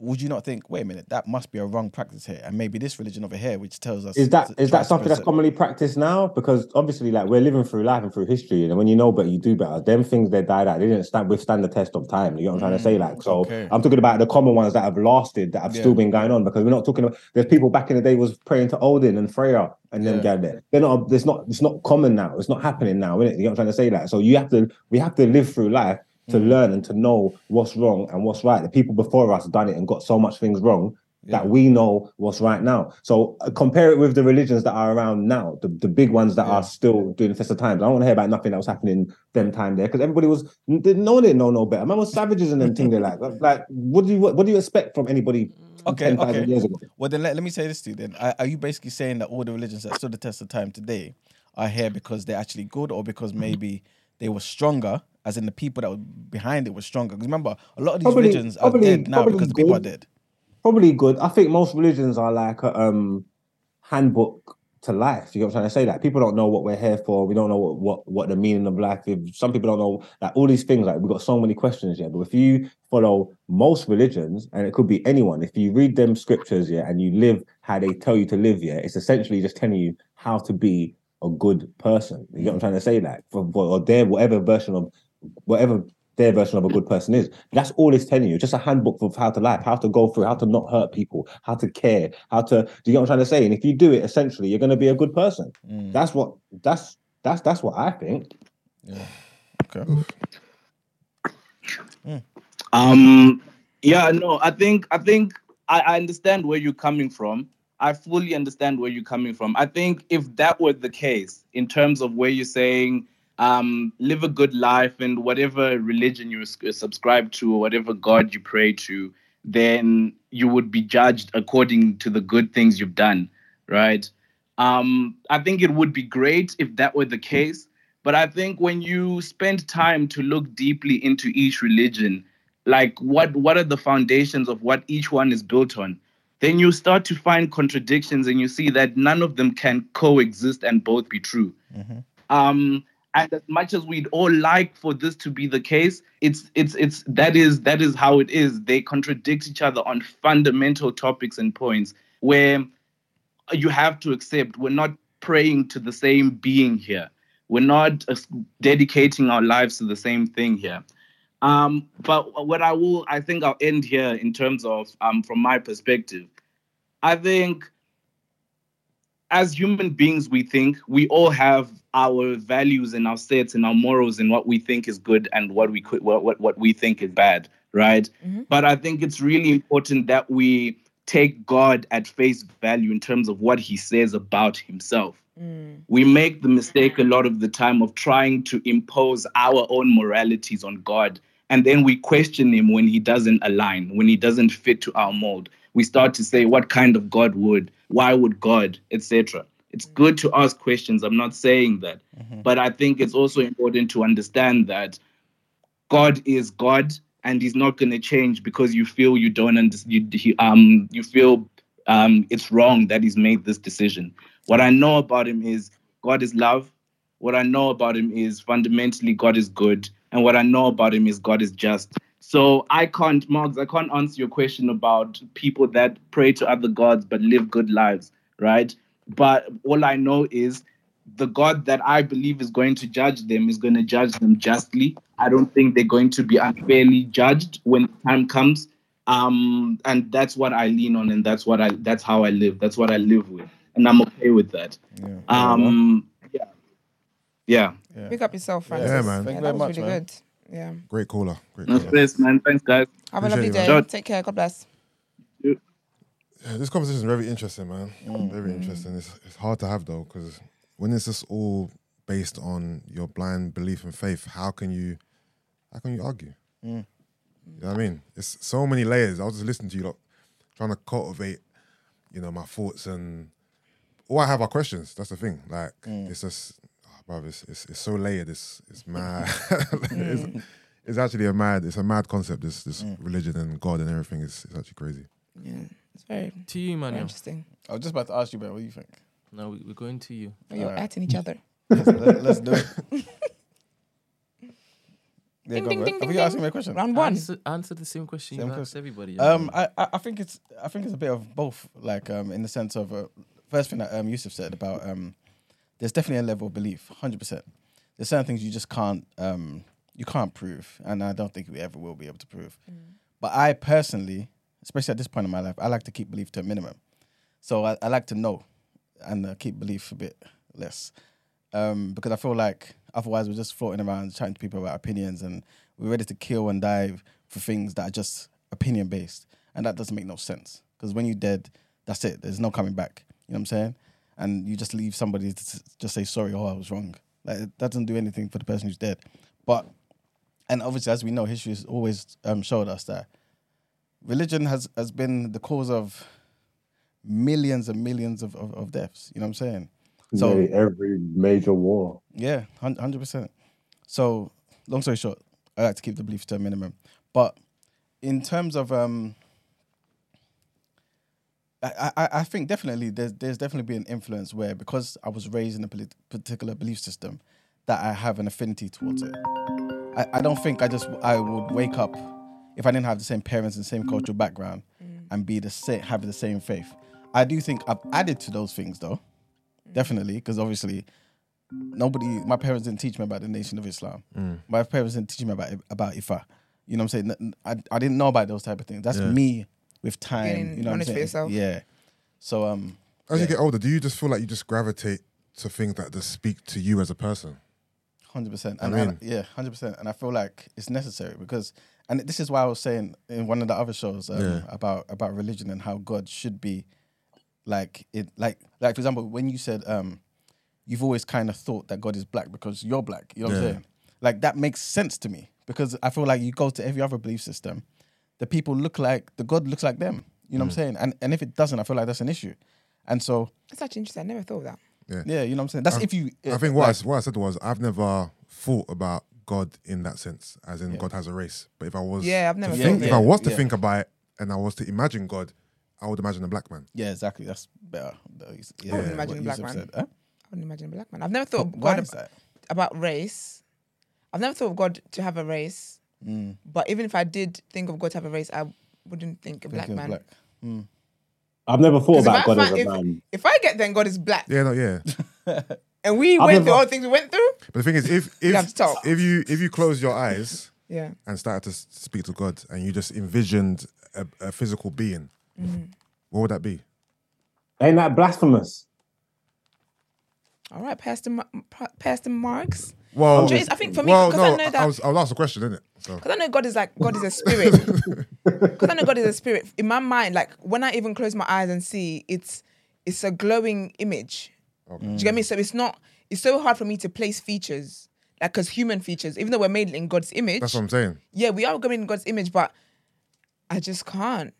would you not think, wait a minute, that must be a wrong practice here, and maybe this religion over here, which tells us is that is that something that's commonly practiced now? Because obviously, like, we're living through life and through history, and when you know better, you do better. Them things that died out, they didn't stand, withstand the test of time. You know what I'm mm, trying to say? Like, so okay. I'm talking about the common ones that have lasted, that have yeah. still been going on. Because we're not talking about there's people back in the day was praying to Odin and Freya and them yeah. there. They're not. It's not. It's not common now. It's not happening now, isn't it? You know what I'm trying to say? Like, so you have to. We have to live through life to mm. learn and to know what's wrong and what's right. The people before us done it and got so much things wrong yeah. that we know what's right now. So uh, compare it with the religions that are around now, the, the big ones that yeah. are still doing the test of times. I don't want to hear about nothing that was happening them time there, because everybody was, didn't know, didn't know no better. Man was savages in them thing they like. Like, what do you what, what do you expect from anybody okay, ten thousand okay. years ago? Well, then let, let me say this to you then. Are, are you basically saying that all the religions that stood the test of time today are here because they're actually good, or because maybe they were stronger, as in the people that were behind it were stronger? Because remember, a lot of these probably, religions are probably, dead now because the people are dead. Probably good. I think most religions are like a um, handbook to life. You know what I'm trying to say? Like, people don't know what we're here for. We don't know what, what, what the meaning of life is. Some people don't know, like, all these things. Like, we've got so many questions here. Yeah? But if you follow most religions, and it could be anyone, if you read them scriptures, yeah, and you live how they tell you to live, yeah, it's essentially just telling you how to be a good person. You know what I'm trying to say? Like, for, for, or their whatever version of whatever their version of a good person is. That's all it's telling you. Just a handbook of how to live, how to go through, how to not hurt people, how to care, how to, do you get what I'm trying to say? And if you do it, essentially, you're going to be a good person. Mm. That's what, that's, that's, that's what I think. Yeah. Okay. Mm. Um, yeah, no, I think, I think I, I understand where you're coming from. I fully understand where you're coming from. I think if that were the case, in terms of where you're saying, um, live a good life and whatever religion you subscribe to or whatever God you pray to, then you would be judged according to the good things you've done, right? Um, I think it would be great if that were the case. But I think when you spend time to look deeply into each religion, like what, what are the foundations of what each one is built on? Then you start to find contradictions and you see that none of them can coexist and both be true. Mm-hmm. Um, and as much as we'd all like for this to be the case, it's it's it's that is that is how it is. They contradict each other on fundamental topics and points where you have to accept we're not praying to the same being here. We're not uh, dedicating our lives to the same thing here. Um, but what I will, I think I'll end here in terms of, um, from my perspective, I think as human beings, we think we all have our values and our sets and our morals and what we think is good and what we could, what, what, what we think is bad. Right. Mm-hmm. But I think it's really important that we take God at face value in terms of what he says about himself. Mm. We make the mistake a lot of the time of trying to impose our own moralities on God. And then we question him when he doesn't align, when he doesn't fit to our mold. We start to say, what kind of God would? Why would God? et cetera. It's good to ask questions. I'm not saying that. Mm-hmm. But I think it's also important to understand that God is God and he's not going to change because you feel you don't understand. You, um, you feel um, it's wrong that he's made this decision. What I know about him is God is love. What I know about him is fundamentally God is good. And what I know about him is God is just. So I can't, Marks, I can't answer your question about people that pray to other gods but live good lives, right? But all I know is the God that I believe is going to judge them is going to judge them justly. I don't think they're going to be unfairly judged when time comes. Um, and that's what I lean on and that's what I, that's how I live. That's what I live with. And I'm okay with that. Yeah. Um, yeah. yeah. yeah. Pick up yourself, Francis. Yeah, man. Thank yeah, you very much, really man. Good. Yeah. Great caller. Great caller. No space, man. Thanks, guys. Have Appreciate a lovely day. Man. Take care. God bless. Yeah, this conversation is very interesting, man. Mm. Very interesting. It's, it's hard to have, though, because when it's just all based on your blind belief and faith, how can you, how can you argue? Mm. You know what I mean? It's so many layers. I was just listening to you lot, trying to cultivate, you know, my thoughts and... All I have are questions. That's the thing. Like mm. it's just, oh, brother, it's, it's it's so layered. It's it's mad. it's, it's actually a mad. It's a mad concept. This this mm. religion and God and everything is it's actually crazy. Yeah, it's very to you, Manuel. Interesting. I was just about to ask you, but what do you think? No, we, we're going to you. Well, you're right. Atting each other. let's, let, let's do it. There ding, ding, ding, ding, Are you asking me a question? Round one. Answer, answer the same question. Same you asked everybody. Um, I I think it's I think it's a bit of both. Like um, in the sense of. Uh, First thing that um, Yusuf said about um, there's definitely a level of belief, one hundred percent. There's certain things you just can't um, you can't prove, and I don't think we ever will be able to prove. Mm. But I personally, especially at this point in my life, I like to keep belief to a minimum. So I, I like to know and uh, keep belief a bit less um, because I feel like otherwise we're just floating around chatting to people about opinions, and we're ready to kill and die for things that are just opinion based, and that doesn't make no sense because when you're dead, that's it. There's no coming back. You know what I'm saying? And you just leave somebody to just say, sorry, oh, I was wrong. Like, it doesn't do anything for the person who's dead. But, and obviously, as we know, history has always um, showed us that religion has, has been the cause of millions and millions of, of, of deaths. You know what I'm saying? So yeah, every major war. Yeah, one hundred percent. So, long story short, I like to keep the beliefs to a minimum. But in terms of... um. I, I, I think definitely there's there's definitely been an influence where because I was raised in a polit- particular belief system that I have an affinity towards it. I, I don't think I just I would wake up if I didn't have the same parents and same cultural background mm. and be the same, have the same faith. I do think I've added to those things though, mm. definitely, because obviously nobody, my parents didn't teach me about the Nation of Islam. Mm. My parents didn't teach me about about Ifa. You know what I'm saying? I, I didn't know about those type of things. That's yeah. me with time. Being you know what I'm saying? For yourself. Yeah. So um, as yeah. you get older, do you just feel like you just gravitate to things that just speak to you as a person? one hundred percent. And I mean. I, yeah, one hundred percent. And I feel like it's necessary because, and this is why I was saying in one of the other shows um, yeah. about about religion and how God should be like it, like like for example, when you said um, you've always kind of thought that God is black because you're black. You know what yeah. I'm saying? Like that makes sense to me because I feel like you go to every other belief system, the people look like the God looks like them. You know mm. what I'm saying? And and if it doesn't, I feel like that's an issue. And so that's actually interesting. I never thought of that. Yeah, yeah, you know what I'm saying? That's I, if you... If, I think what, like, I, what I said was I've never thought about God in that sense, as in yeah. God has a race. But if I was yeah, I've never to, think, yeah, if I was to yeah. think about it and I was to imagine God, I would imagine a black man. Yeah, exactly. That's better. Yeah. I wouldn't imagine what a black man. Said, huh? I wouldn't imagine a black man. I've never thought of God ab- about race. I've never thought of God to have a race. Mm. But even if I did think of God to have a race, I wouldn't think a black man. Black. Mm. I've never thought about God I, as a if, man. If I get there and God is black. Yeah, no, yeah. And we I've went never, through all the things we went through. But the thing is, if if, you if you if you close your eyes yeah. and started to speak to God and you just envisioned a, a physical being, mm. what would that be? Ain't that blasphemous? All right, Pastor, Pastor Marks. Well, just, I think for me, well, because no, I know that I was, I was asked a question, isn't it? Because so. I know God is like God is a spirit. Because I know God is a spirit. In my mind, like when I even close my eyes and see, it's it's a glowing image. Okay. Mm. Do you get me? So it's not. It's so hard for me to place features, like because human features, even though we're made in God's image. That's what I'm saying. Yeah, we are going in God's image, but I just can't.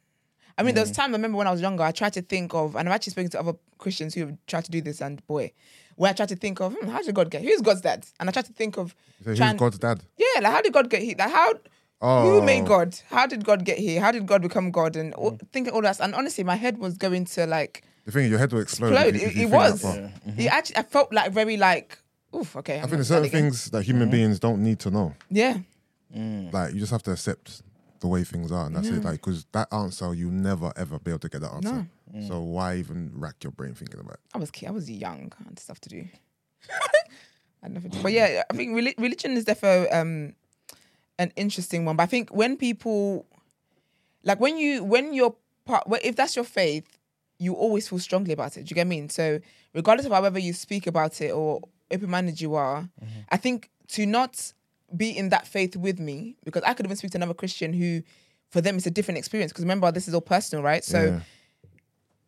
I mean, mm. there was time I remember when I was younger, I tried to think of, and I've actually spoken to other Christians who have tried to do this, and boy. Where I tried to think of, hmm, how did God get? Who's God's dad? And I tried to think of... So trying, who's God's dad? Yeah, like how did God get here? Like how... Oh. Who made God? How did God get here? How did God become God? And all, mm. thinking all that. And honestly, my head was going to like... The thing is, your head will explode. explode. If you, if it it was. Yeah. Mm-hmm. It actually, I felt like very like, oof, okay. I'm I think there's certain things that human mm. beings don't need to know. Yeah. Mm. Like you just have to accept the way things are and that's mm. it. Like, because that answer, you'll never ever be able to get that answer. No. Mm. So why even rack your brain thinking about it? I was I was young. I had stuff to do. I never did. But yeah, I think re- religion is definitely um, an interesting one. But I think when people, like when you, when you're part, well, if that's your faith, you always feel strongly about it. Do you get what I mean? So regardless of however you speak about it or open-minded you are, mm-hmm. I think to not be in that faith with me, because I could even speak to another Christian who, for them, it's a different experience. Because remember, this is all personal, right? So. Yeah.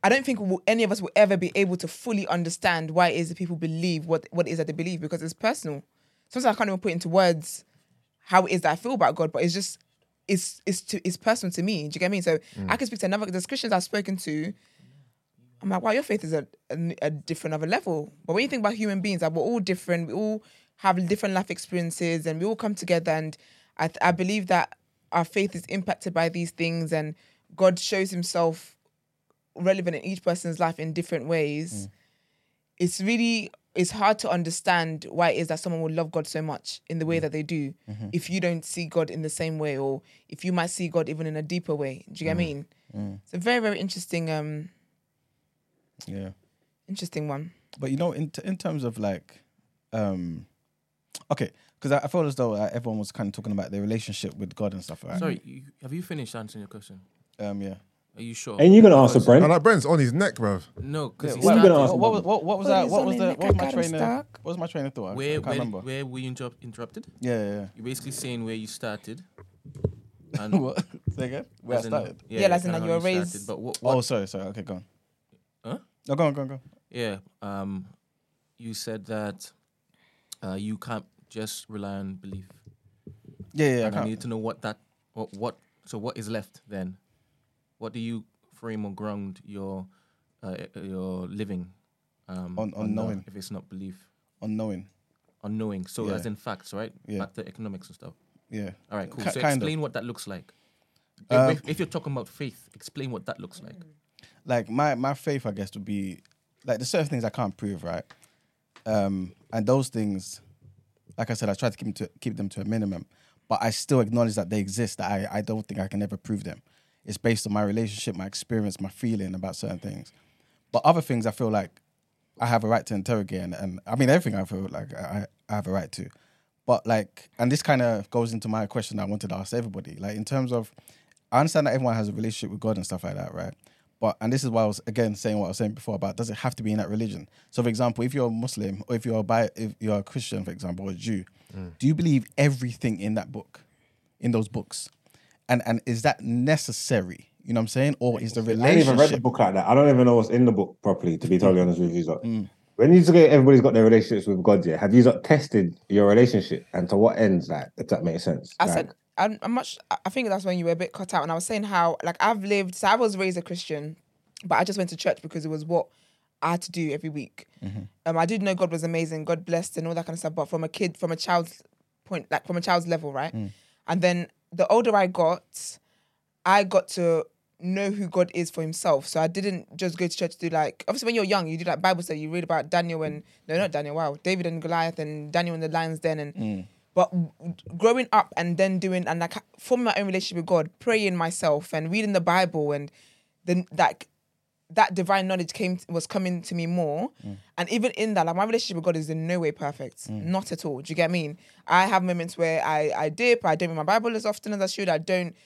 I don't think we'll, any of us will ever be able to fully understand why it is that people believe what, what it is that they believe because it's personal. Sometimes I can't even put into words how it is that I feel about God, but it's just, it's it's to, it's personal to me. Do you get what I mean? So mm. I can speak to another, there's Christians I've spoken to, I'm like, wow, your faith is a, a, a different other level. But when you think about human beings, like, we're all different, we all have different life experiences and we all come together and I, I believe that our faith is impacted by these things and God shows himself relevant in each person's life in different ways. Mm. It's really, it's hard to understand why it is that someone would love God so much in the way mm. that they do mm-hmm. if you don't see God in the same way or if you might see God even in a deeper way. Do you mm. get what I mean? Mm. It's a very, very interesting um, yeah, interesting one. But you know, in t- in terms of like, um, okay, because I, I felt as though uh, everyone was kind of talking about their relationship with God and stuff, right? Sorry, you, have you finished answering your question? Um, yeah. Are you sure? And you're gonna answer Brent. I like Brent's on his neck, bro. No, because yeah, well, gonna answer. What, what, what, what was that? What was the? What was my train of? What was my train of thought? Where, I can't where, remember. Where were you inter- interrupted? Yeah, yeah, yeah. You're basically saying where you started. And what? Say again. Where I started? Yeah, yeah, like in that you were raised. Started, but what, what? Oh, sorry, sorry. Okay, go on. Huh? No, go on, go on, go on. Yeah. Um, you said that uh, you can't just rely on belief. Yeah, yeah. And I, can't. I need to know what that. What, what? So what is left then? What do you frame or ground your uh, your living um, on, on, on knowing? If it's not belief, on knowing, on knowing. So yeah. as in facts, right? Yeah. Back to economics and stuff. Yeah. All right, cool. C- so explain of. what that looks like. Um, if, if you're talking about faith, explain what that looks like. Like my my faith, I guess, would be like there's certain things I can't prove, right? Um, and those things, like I said, I try to keep them to keep them to a minimum, but I still acknowledge that they exist. That I I don't think I can ever prove them. It's based on my relationship, my experience, my feeling about certain things. But other things I feel like I have a right to interrogate, and, and I mean everything I feel like I, I have a right to. But like, and this kind of goes into my question that I wanted to ask everybody. Like in terms of, I understand that everyone has a relationship with God and stuff like that, right? But, and this is why I was, again, saying what I was saying before about, does it have to be in that religion? So, for example, if you're a Muslim or if you're a, bi- if you're a Christian, for example, or a Jew, mm. do you believe everything in that book, in those books? And and is that necessary? You know what I'm saying? Or is the relationship... I haven't even read the book like that. I don't even know what's in the book properly, to be totally honest with you. So. Mm. When you say everybody's got their relationships with God, yeah, have you like, tested your relationship? And to what ends, like, if that makes sense? I like, said... I'm much. I think that's when you were a bit cut out. And I was saying how, like, I've lived. So I was raised a Christian, but I just went to church because it was what I had to do every week. Mm-hmm. Um, I did know God was amazing, God blessed, and all that kind of stuff. But from a kid, from a child's point, like from a child's level, right? Mm. And then the older I got, I got to know who God is for Himself. So I didn't just go to church to do like. Obviously, when you're young, you do like Bible study. You read about Daniel and no, not Daniel. Wow, David and Goliath, and Daniel in the lion's den, and. Mm. But growing up and then doing and like forming my own relationship with God, praying myself and reading the Bible, and then like that divine knowledge came was coming to me more. Mm. And even in that, like my relationship with God is in no way perfect, mm. not at all. Do you get what I mean? I have moments where I I dip, I don't read my Bible as often as I should. I don't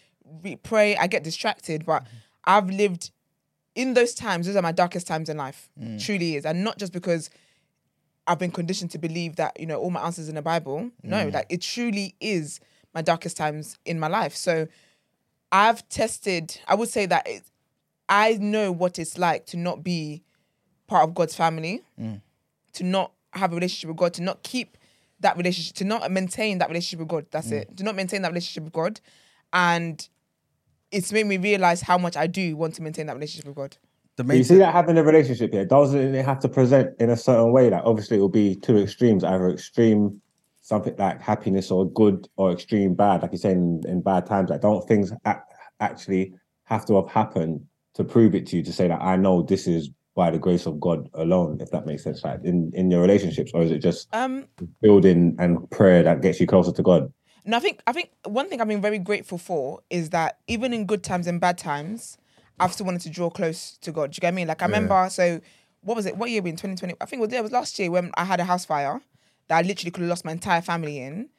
re- pray. I get distracted. But mm. I've lived in those times. Those are my darkest times in life. Mm. Truly is, and not just because. I've been conditioned to believe that, you know, all my answers in the Bible. No, mm. like it truly is my darkest times in my life. So I've tested, I would say that it, I know what it's like to not be part of God's family, mm. to not have a relationship with God, to not keep that relationship, to not maintain that relationship with God. That's mm. it. To not maintain that relationship with God. And it's made me realize how much I do want to maintain that relationship with God. You see that having a relationship here, doesn't it have to present in a certain way? Like obviously it will be two extremes, either extreme something like happiness or good, or extreme bad, like you're saying in bad times. Like don't things a- actually have to have happened to prove it to you, to say that I know this is by the grace of God alone, if that makes sense, like in, in your relationships? Or is it just um, building and prayer that gets you closer to God? No, I think I think one thing I've been very grateful for is that even in good times and bad times, I've still wanted to draw close to God. Do you get what I mean? Like I yeah. remember, so what was it? What year we in twenty twenty? I think it was last year when I had a house fire that I literally could have lost my entire family in.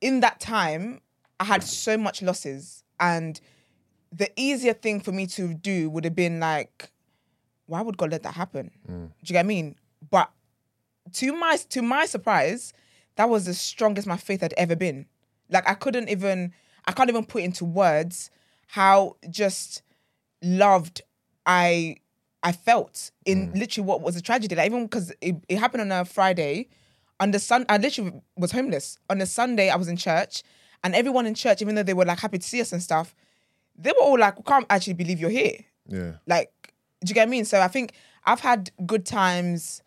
In that time, I had so much losses. And the easier thing for me to do would have been like, why would God let that happen? Mm. Do you get what I mean? But to my to my surprise, that was the strongest my faith had ever been. Like I couldn't even, I can't even put into words how just... loved I I felt in mm. literally what was a tragedy. Like even because it, it happened on a Friday, on the sun I literally was homeless. On a Sunday I was in church, and everyone in church, even though they were like happy to see us and stuff, they were all like, we can't actually believe you're here. Yeah. Like, do you get what I mean? So I think I've had good times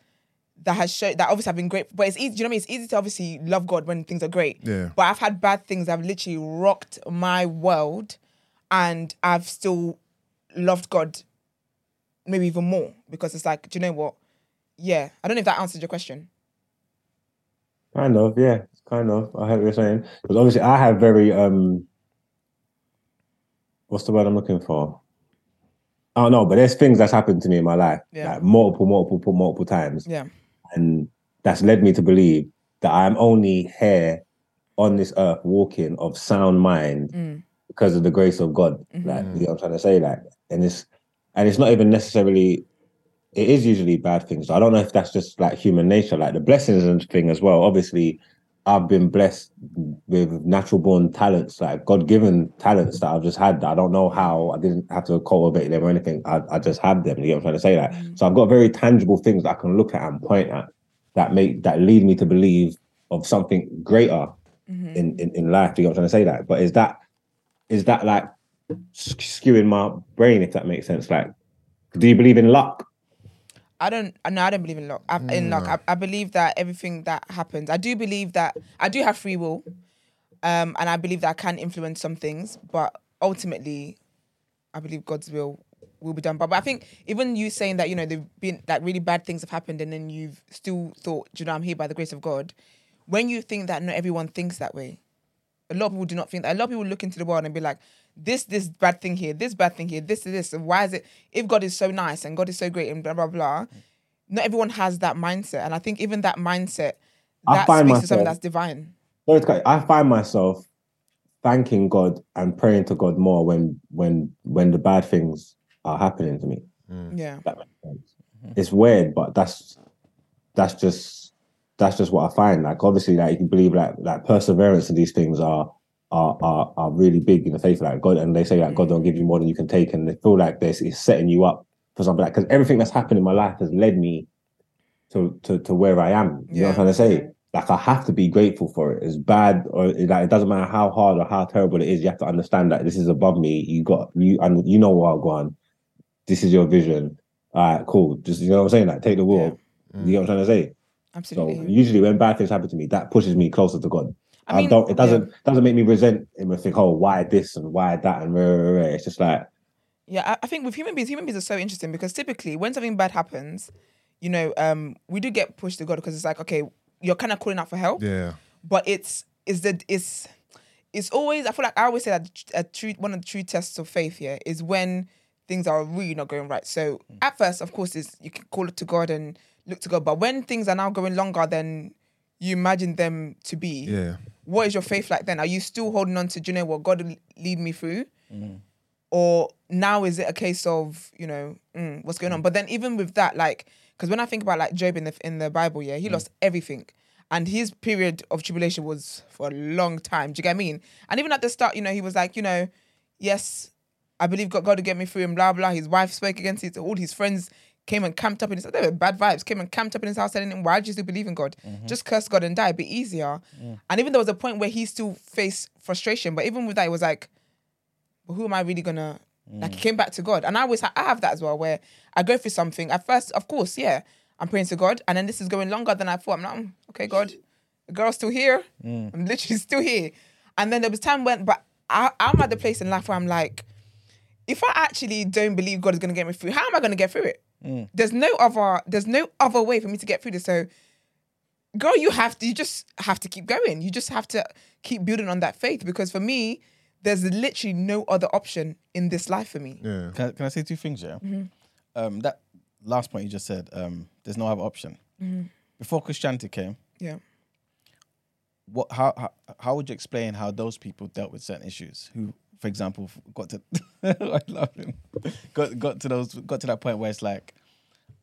that has showed that obviously I've been grateful, but it's easy, do you know what I mean? It's easy to obviously love God when things are great. Yeah. But I've had bad things that have literally rocked my world, and I've still loved God maybe even more, because it's like, do you know what? Yeah. I don't know if that answered your question. Kind of, yeah. Kind of. I heard what you're saying. Because obviously I have very, um, what's the word I'm looking for? I don't know, but there's things that's happened to me in my life, yeah. like multiple, multiple, multiple times. Yeah. And that's led me to believe that I'm only here on this earth walking of sound mind mm. because of the grace of God. Mm-hmm. Like, you know what I'm trying to say? Like, And it's and it's not even necessarily, it is usually bad things. So I don't know if that's just like human nature, like the blessings and thing as well. Obviously, I've been blessed with natural born talents, like God-given talents that I've just had. That I don't know how, I didn't have to cultivate them or anything. I, I just have them, you know what I'm trying to say? Like, mm-hmm. So I've got very tangible things that I can look at and point at that make that lead me to believe of something greater mm-hmm. in, in, in life, you know what I'm trying to say? Like, but is that is that like, skewing my brain, if that makes sense? Like, do you believe in luck? I don't. No, I don't believe in luck. I, mm. In luck, I, I believe that everything that happens. I do believe that I do have free will, um, and I believe that I can influence some things. But ultimately, I believe God's will will be done. But, but I think even you saying that, you know, there've been like really bad things have happened, and then you've still thought, you know, I'm here by the grace of God. When you think that, not everyone thinks that way. A lot of people do not think that. A lot of people look into the world and be like, this, this bad thing here, this bad thing here, this, this. Why is it? If God is so nice and God is so great and blah, blah, blah, not everyone has that mindset. And I think even that mindset, that speaks myself, to something that's divine. No, I find myself thanking God and praying to God more when when when the bad things are happening to me. Mm. Yeah. That makes sense. Mm-hmm. It's weird, but that's that's just that's just what I find. Like obviously, like you can believe like like perseverance and these things are are are are really big in the faith, like God, and they say like mm-hmm. God don't give you more than you can take, and they feel like this is setting you up for something like, because everything that's happened in my life has led me to to, to where I am. You yeah. know what I'm trying to say? Like I have to be grateful for it. It's bad, or like it doesn't matter how hard or how terrible it is. You have to understand that this is above me. You got you, and you know what I've gone. This is your vision. All right, cool. Just you know what I'm saying. Like take the wheel. Yeah. You know what I'm trying to say. Absolutely. So usually when bad things happen to me, that pushes me closer to God. I, mean, I don't. It doesn't yeah. doesn't make me resent him and think, oh, why this and why that and rah, rah, rah. It's just like. Yeah, I think with human beings, human beings are so interesting because typically when something bad happens, you know, um, we do get pushed to God because it's like, okay, you're kind of calling out for help. Yeah. But it's it's the it's it's always, I feel like I always say that a true one of the true tests of faith here is when things are really not going right. So at first, of course, is you can call it to God and look to God, but when things are now going longer than you imagine them to be, yeah. what is your faith like then? Are you still holding on to, do you know what, God will lead me through? Mm. Or now is it a case of, you know, mm, what's going on? But then even with that, like, because when I think about like Job in the in the Bible, yeah, he mm. lost everything. And his period of tribulation was for a long time. Do you get what I mean? And even at the start, you know, he was like, you know, yes, I believe God, God will get me through and blah, blah. His wife spoke against it. All his friends came and camped up in his house. They were bad vibes. Came and camped up in his house telling him, why do you still believe in God? Mm-hmm. Just curse God and die. It'd be easier. Yeah. And even there was a point where he still faced frustration. But even with that, it was like, but who am I really going to... Mm. Like, he came back to God. And I always ha- I have that as well, where I go through something. At first, of course, yeah, I'm praying to God. And then this is going longer than I thought. I'm like, mm, okay, God, the girl's still here. Mm. I'm literally still here. And then there was time when, but I, I'm at the place in life where I'm like, if I actually don't believe God is going to get me through, how am I going to get through it? Mm. There's no other, there's no other way for me to get through this. So, girl, you have to, you just have to keep going. You just have to keep building on that faith. Because for me, there's literally no other option in this life for me. Yeah. Can I, can I say two things, yeah? Mm-hmm. Um, that last point you just said, um, there's no other option. Mm-hmm. Before Christianity came, yeah. What? How, how? How would you explain how those people dealt with certain issues? Who, for example, got to I love him. Got got to those got to that point where it's like,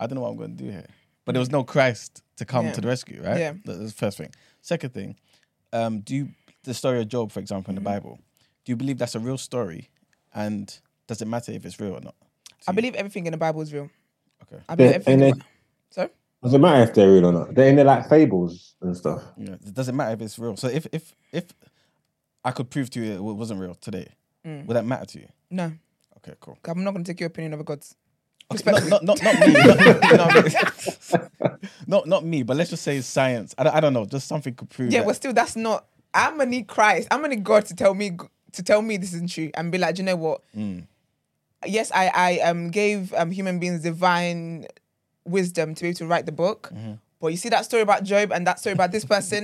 I don't know what I'm going to do here. But there was no Christ to come yeah. to the rescue, right? Yeah. That's the first thing. Second thing, um, do you, the story of Job, for example, in mm-hmm. the Bible. Do you believe that's a real story? And does it matter if it's real or not? I believe everything in the Bible is real. Okay. I believe everything. They, Sorry? Does it matter if they're real or not? They're in there like fables and stuff. Yeah. It doesn't matter if it's real. So if if if I could prove to you it wasn't real today, mm. would that matter to you? No. Okay, cool. I'm not going to take your opinion over God's. Okay, not, not, not, not me. not, not, not me, but let's just say science. I don't, I don't know. Just something could prove Yeah, that. Well, still, that's not... I'm going to need Christ. I'm going to need God to tell me... to tell me this isn't true and be like, do you know what? Mm. Yes, I I um gave um human beings divine wisdom to be able to write the book. Mm-hmm. But you see that story about Job and that story about this person?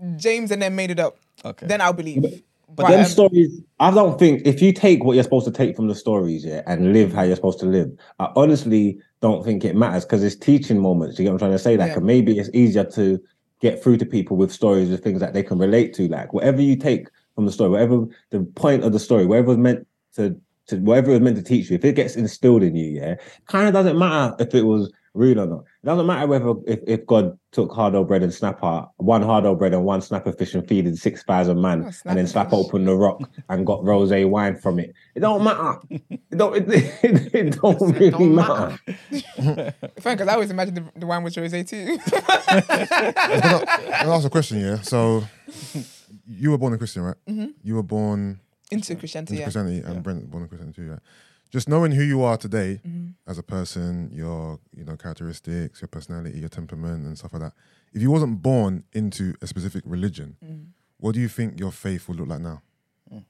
mm. James and them made it up. Okay. Then I'll believe. But, but, but them um, stories, I don't think, if you take what you're supposed to take from the stories, yeah, and live how you're supposed to live, I honestly don't think it matters because it's teaching moments. You get what I'm trying to say? Like, yeah. and maybe it's easier to get through to people with stories with things that they can relate to. Like, whatever you take from the story, whatever the point of the story, whatever it's meant to, to whatever it's meant to teach you, if it gets instilled in you, yeah, kind of doesn't matter if it was real or not. It doesn't matter whether if, if God took hard-boiled bread and snapper, one hard-boiled bread and one snapper fish and feeded six thousand man, oh, and then slap open the rock and got rosé wine from it. It don't matter. It don't. It, it, it don't really it don't matter. matter. Funny, because I always imagined the, the wine was rosé too. I'll ask a question, yeah. So. You were born a Christian, right? Mm-hmm. You were born... Into Christianity, into Christianity, yeah. and yeah. Brent born in Christianity too, right? Just knowing who you are today mm-hmm. as a person, your you know characteristics, your personality, your temperament and stuff like that. If you wasn't born into a specific religion, mm. what do you think your faith would look like now? Mm.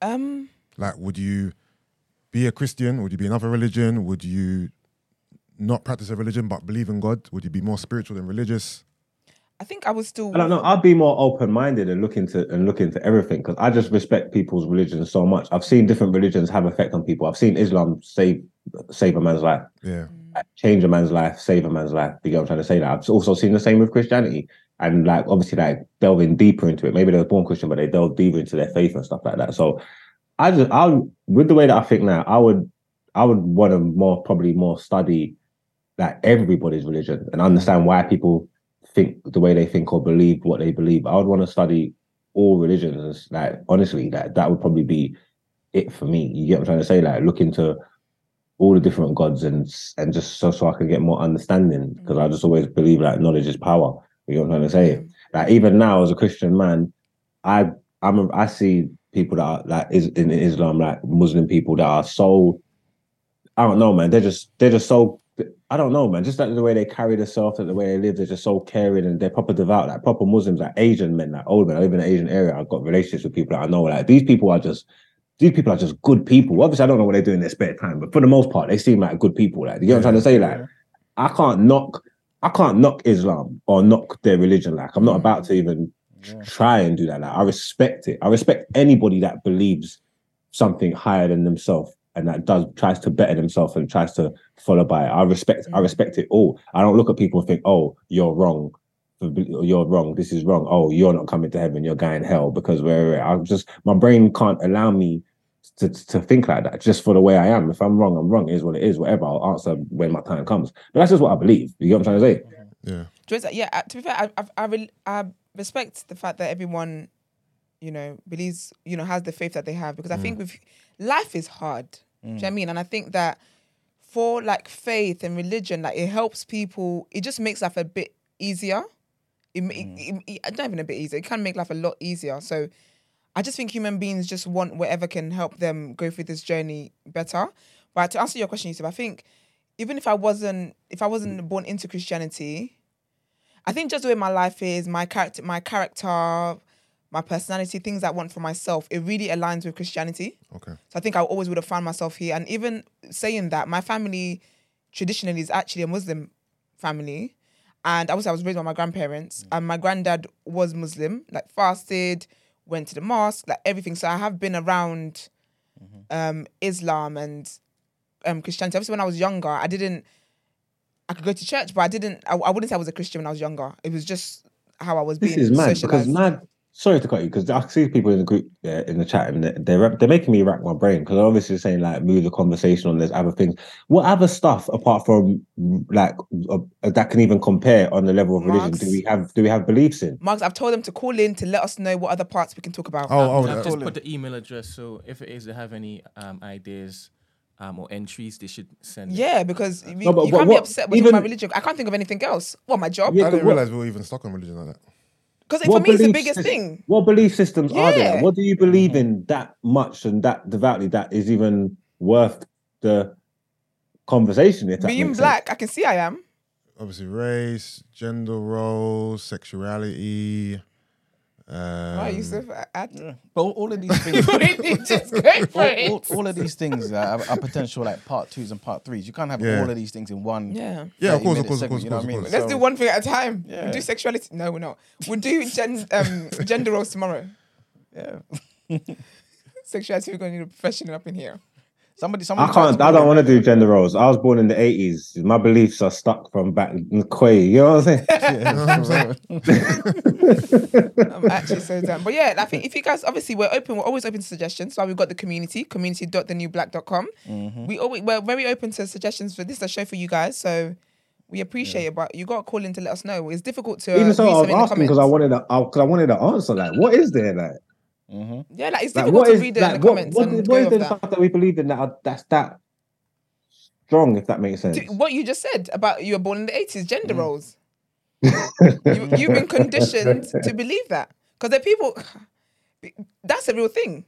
Um, Like, would you be a Christian? Would you be another religion? Would you not practice a religion but believe in God? Would you be more spiritual than religious? I think I would still. I don't know. I'd be more open-minded and look into and look into everything because I just respect people's religions so much. I've seen different religions have effect on people. I've seen Islam save save a man's life. Yeah. Like, change a man's life, save a man's life. You get what I'm trying to say? That I've also seen the same with Christianity. And like, obviously, like delving deeper into it. Maybe they were born Christian, but they delve deeper into their faith and stuff like that. So I just, I with the way that I think now, I would, I would want to more, probably more study like everybody's religion and understand why people think the way they think or believe what they believe. I would want to study all religions. Like, honestly, that, that would probably be it for me. You get what I'm trying to say? Like, look into all the different gods and and just so, so I can get more understanding, because I just always believe like knowledge is power. You know what I'm trying to say? Like, even now as a Christian man, I I'm a, I see people that are like is in Islam, like Muslim people that are so, I don't know, man. They're just they're just so I don't know, man. Just like the way they carry themselves, the way they live, they're just so caring and they're proper devout, like proper Muslims, like Asian men, like old men. I live in an Asian area. I've got relationships with people that I know. Like, these people are just these people are just good people. Obviously, I don't know what they do in their spare time, but for the most part, they seem like good people. Like, you know what I'm trying to say? Like, I can't knock, I can't knock Islam or knock their religion. Like, I'm not about to even try and do that. Like, I respect it. I respect anybody that believes something higher than themselves and that does tries to better themselves and tries to follow by it. I respect, mm-hmm. I respect it all. I don't look at people and think, oh, you're wrong, you're wrong, this is wrong, oh, you're not coming to heaven, you're going hell, because where I'm just, my brain can't allow me to, to think like that, just for the way I am. If I'm wrong, I'm wrong, it is what it is, whatever, I'll answer when my time comes. But that's just what I believe, you get what I'm trying to say? Yeah. Yeah, yeah to be fair, I, I, I, I respect the fact that everyone, you know, believes, you know, has the faith that they have, because I mm. think with life is hard. Mm. Do you know what I mean? And I think that for like faith and religion, like it helps people, it just makes life a bit easier. It, mm. it, it, not even a bit easier, it can make life a lot easier. So I just think human beings just want whatever can help them go through this journey better. But to answer your question, Yusuf, I think even if I wasn't, if I wasn't born into Christianity, I think just the way my life is, my character, my character, my personality, things I want for myself, it really aligns with Christianity. Okay. So I think I always would have found myself here. And even saying that, my family traditionally is actually a Muslim family. And obviously I was raised by my grandparents. Mm. And my granddad was Muslim, like fasted, went to the mosque, like everything. So I have been around mm-hmm. um, Islam and um, Christianity. Obviously when I was younger, I didn't, I could go to church, but I didn't, I, I wouldn't say I was a Christian when I was younger. It was just how I was being socialized. This is mad, socialized. because mad... Sorry to cut you, because I see people in the group, yeah, in the chat, and they're they're making me rack my brain, because they're obviously saying like move the conversation on. There's other things. What other stuff apart from like uh, that can even compare on the level of religion? Marks, do we have do we have beliefs in? Marks, I've told them to call in to let us know what other parts we can talk about. Oh, um, oh, I've yeah. just put the email address, so if it is they have any um, ideas um, or entries, they should send. Yeah, because we, no, but, you but can't what, be upset with even, my religion. I can't think of anything else. What my job? Yeah, I didn't realize we were even stuck on religion like that. Because for me, it's the biggest thing. What belief systems yeah. are there? What do you believe in that much and that devoutly that is even worth the conversation? If being black, sense. I can see I am. Obviously, race, gender roles, sexuality. Um... Right, Yusuf. I, I... Yeah. But all, all of these things, just go for all, it. All, all of these things are, are potential like part twos and part threes. You can't have yeah. all of these things in one. Yeah, yeah, of course, of course, segment, of course. You know what I mean? Let's so... do one thing at a time. Yeah. We do sexuality. No, we're not. We'll do gen, um, gender roles tomorrow. Yeah, sexuality. We're going to need a professional up in here. Somebody, somebody I can't. I don't want to do gender roles. I was born in the eighties. My beliefs are stuck from back in Quay. You know what I'm saying? Yeah, know what I'm, saying? I'm actually so done. But yeah, I think if you guys, obviously, we're open. We're always open to suggestions. So we've got the community, community dot the new black dot com. Mm-hmm. We always we're very open to suggestions for this. Is a show for you guys, so we appreciate yeah. it. But you got to call in to let us know. It's difficult to uh, even so. I was asking because I wanted to. Because I, I wanted to answer. Like, what is there? Like. Mm-hmm. Yeah, like it's like, difficult to is, read it like, in the what, comments. What, and what is the that. Stuff that we believe in that are, that's that strong, if that makes sense? Do, what you just said about you were born in the eighties, gender mm. roles. you, you've been conditioned to believe that. Because there are people, that's a real thing.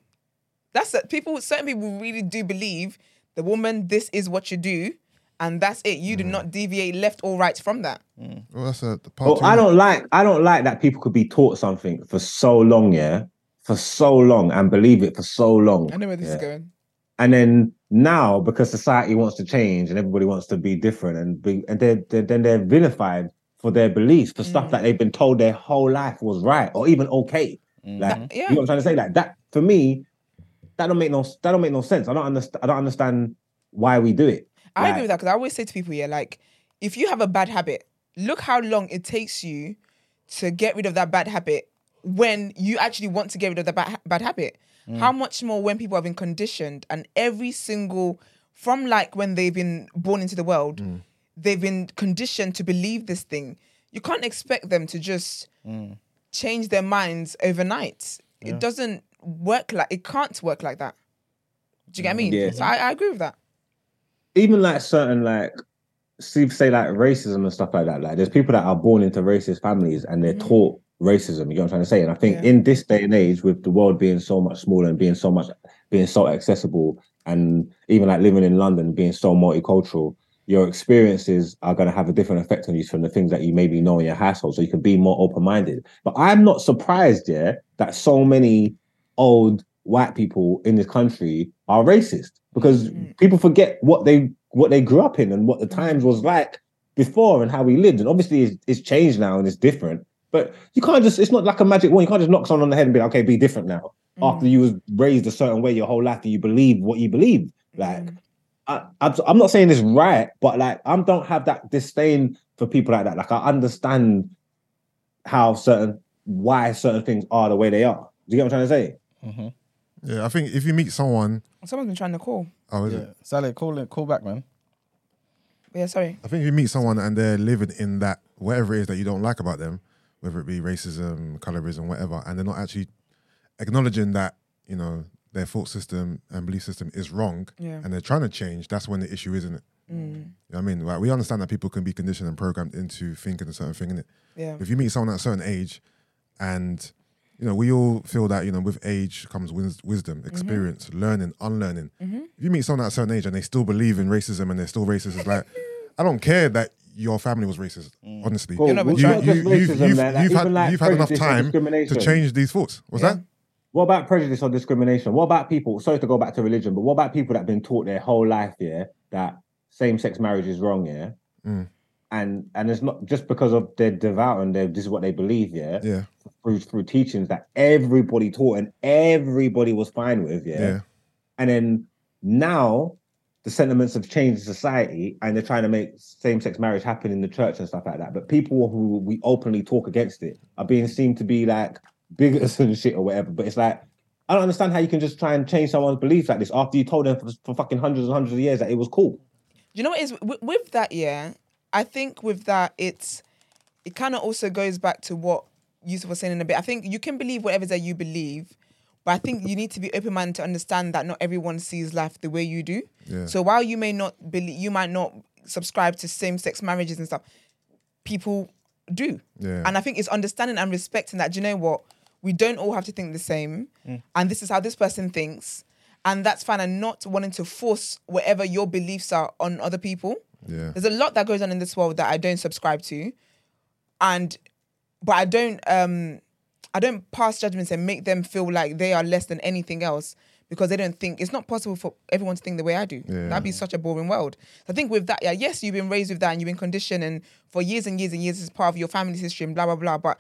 That's that people, certain people really do believe the woman, this is what you do. And that's it. You mm. do not deviate left or right from that. Mm. Well, that's a, the part well, I don't like. I don't like that people could be taught something for so long, yeah? for so long and believe it for so long. I know where this yeah. is going. And then now, because society wants to change and everybody wants to be different and be, and they're, they're, then they're vilified for their beliefs, for mm. stuff that they've been told their whole life was right or even okay. Mm. Like, that, yeah. You know what I'm trying to say? Like that, for me, that don't make no, that don't make no sense. I don't understand. I don't understand why we do it. I like, agree with that, because I always say to people, yeah, like, if you have a bad habit, look how long it takes you to get rid of that bad habit when you actually want to get rid of the bad, bad habit. Mm. How much more when people have been conditioned, and every single, from like when they've been born into the world, mm. they've been conditioned to believe this thing. You can't expect them to just mm. change their minds overnight. Yeah. It doesn't work like, it can't work like that. Do you get what I mean? Yeah. So I, I agree with that. Even like certain like, see, say like racism and stuff like that. Like there's people that are born into racist families and they're mm. taught racism. You know what I'm trying to say? And I think yeah. in this day and age, with the world being so much smaller and being so much, being so accessible, and even like living in London, being so multicultural, your experiences are going to have a different effect on you from the things that you maybe know in your household. So you can be more open-minded. But I'm not surprised, yeah, that so many old white people in this country are racist, because mm. people forget what they what they grew up in and what the times was like before and how we lived. And obviously it's, it's changed now and it's different. But you can't just, it's not like a magic wand. You can't just knock someone on the head and be like, okay, be different now. Mm. After you was raised a certain way your whole life and you believe what you believe. Like, mm. I, I'm not saying this right, but like, I don't have that disdain for people like that. Like, I understand how certain, why certain things are the way they are. Do you get what I'm trying to say? Mm-hmm. Yeah, I think if you meet someone... Someone's been trying to call. Oh, is yeah. it? Sally, call, call back, man. Yeah, sorry. I think if you meet someone and they're living in that, whatever it is that you don't like about them, whether it be racism, colorism, whatever, and they're not actually acknowledging that, you know, their thought system and belief system is wrong, yeah. and they're trying to change, that's when the issue is, isn't it? Mm. You know what I mean? Like, we understand that people can be conditioned and programmed into thinking a certain thing, innit? Yeah. If you meet someone at a certain age, and, you know, we all feel that, you know, with age comes wis- wisdom, experience, mm-hmm. learning, unlearning. Mm-hmm. If you meet someone at a certain age and they still believe in racism and they're still racist, it's like, I don't care that your family was racist, mm. honestly. Cool. You, you, you, racism, you've, man, like, you've had, like you've had enough time to change these thoughts. What's yeah. that? What about prejudice or discrimination? What about people, sorry to go back to religion, but what about people that have been taught their whole life, yeah, that same-sex marriage is wrong, yeah? Mm. And and it's not just because of they're devout and they're, this is what they believe, yeah? Yeah. Through, through teachings that everybody taught and everybody was fine with, yeah? yeah? And then now the sentiments have changed society and they're trying to make same-sex marriage happen in the church and stuff like that. But people who we openly talk against it are being seen to be like, bigots and shit or whatever, but it's like, I don't understand how you can just try and change someone's beliefs like this after you told them for, for fucking hundreds and hundreds of years that it was cool. You know what is with, with that? Yeah, I think with that, it's it kind of also goes back to what Yusuf was saying in a bit. I think you can believe whatever that you believe, but I think you need to be open-minded to understand that not everyone sees life the way you do. Yeah. So while you may not believe, you might not subscribe to same-sex marriages and stuff, people do. Yeah. And I think it's understanding and respecting that. Do you know what? We don't all have to think the same. Mm. And this is how this person thinks. And that's fine. And not wanting to force whatever your beliefs are on other people. Yeah. There's a lot that goes on in this world that I don't subscribe to. And, but I don't, um, I don't pass judgments and make them feel like they are less than anything else because they don't think, it's not possible for everyone to think the way I do. Yeah. That'd be such a boring world. I think with that, yeah, yes, you've been raised with that and you've been conditioned and for years and years and years it's part of your family's history and blah, blah, blah. But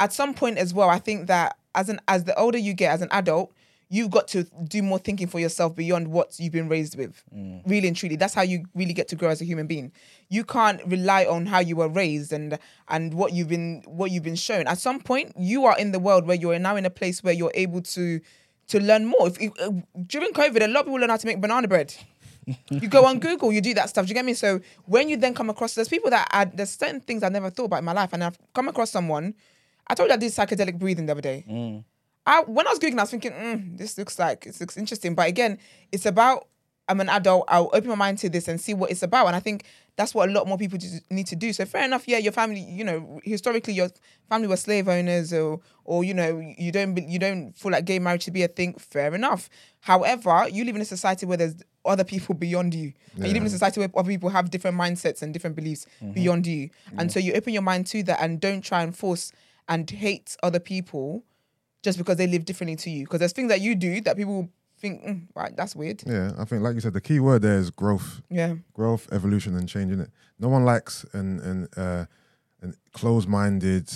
at some point as well, I think that as an as the older you get as an adult, you've got to do more thinking for yourself beyond what you've been raised with. Mm. Really and truly. That's how you really get to grow as a human being. You can't rely on how you were raised and and what you've been what you've been shown. At some point, you are in the world where you're now in a place where you're able to to learn more. If, if, uh, during COVID, a lot of people learn how to make banana bread. You go on Google, you do that stuff. Do you get me? So when you then come across, there's people that I, there's certain things I've never thought about in my life, and I've come across someone. I told you I did psychedelic breathing the other day. Mm. I, when I was Googling, I was thinking, mm, this looks like, it looks interesting. But again, it's about, I'm an adult, I'll open my mind to this and see what it's about. And I think that's what a lot more people do, need to do. So fair enough, yeah, your family, you know, historically your family were slave owners or, or you know, you don't you don't feel like gay marriage should be a thing. Fair enough. However, you live in a society where there's other people beyond you. Yeah. And you live in a society where other people have different mindsets and different beliefs mm-hmm. beyond you. Yeah. And so you open your mind to that and don't try and force and hate other people just because they live differently to you. Because there's things that you do that people think, mm, right, that's weird. Yeah, I think, like you said, the key word there is growth. Yeah. Growth, evolution, and change, innit? No one likes an, an, uh, an closed-minded,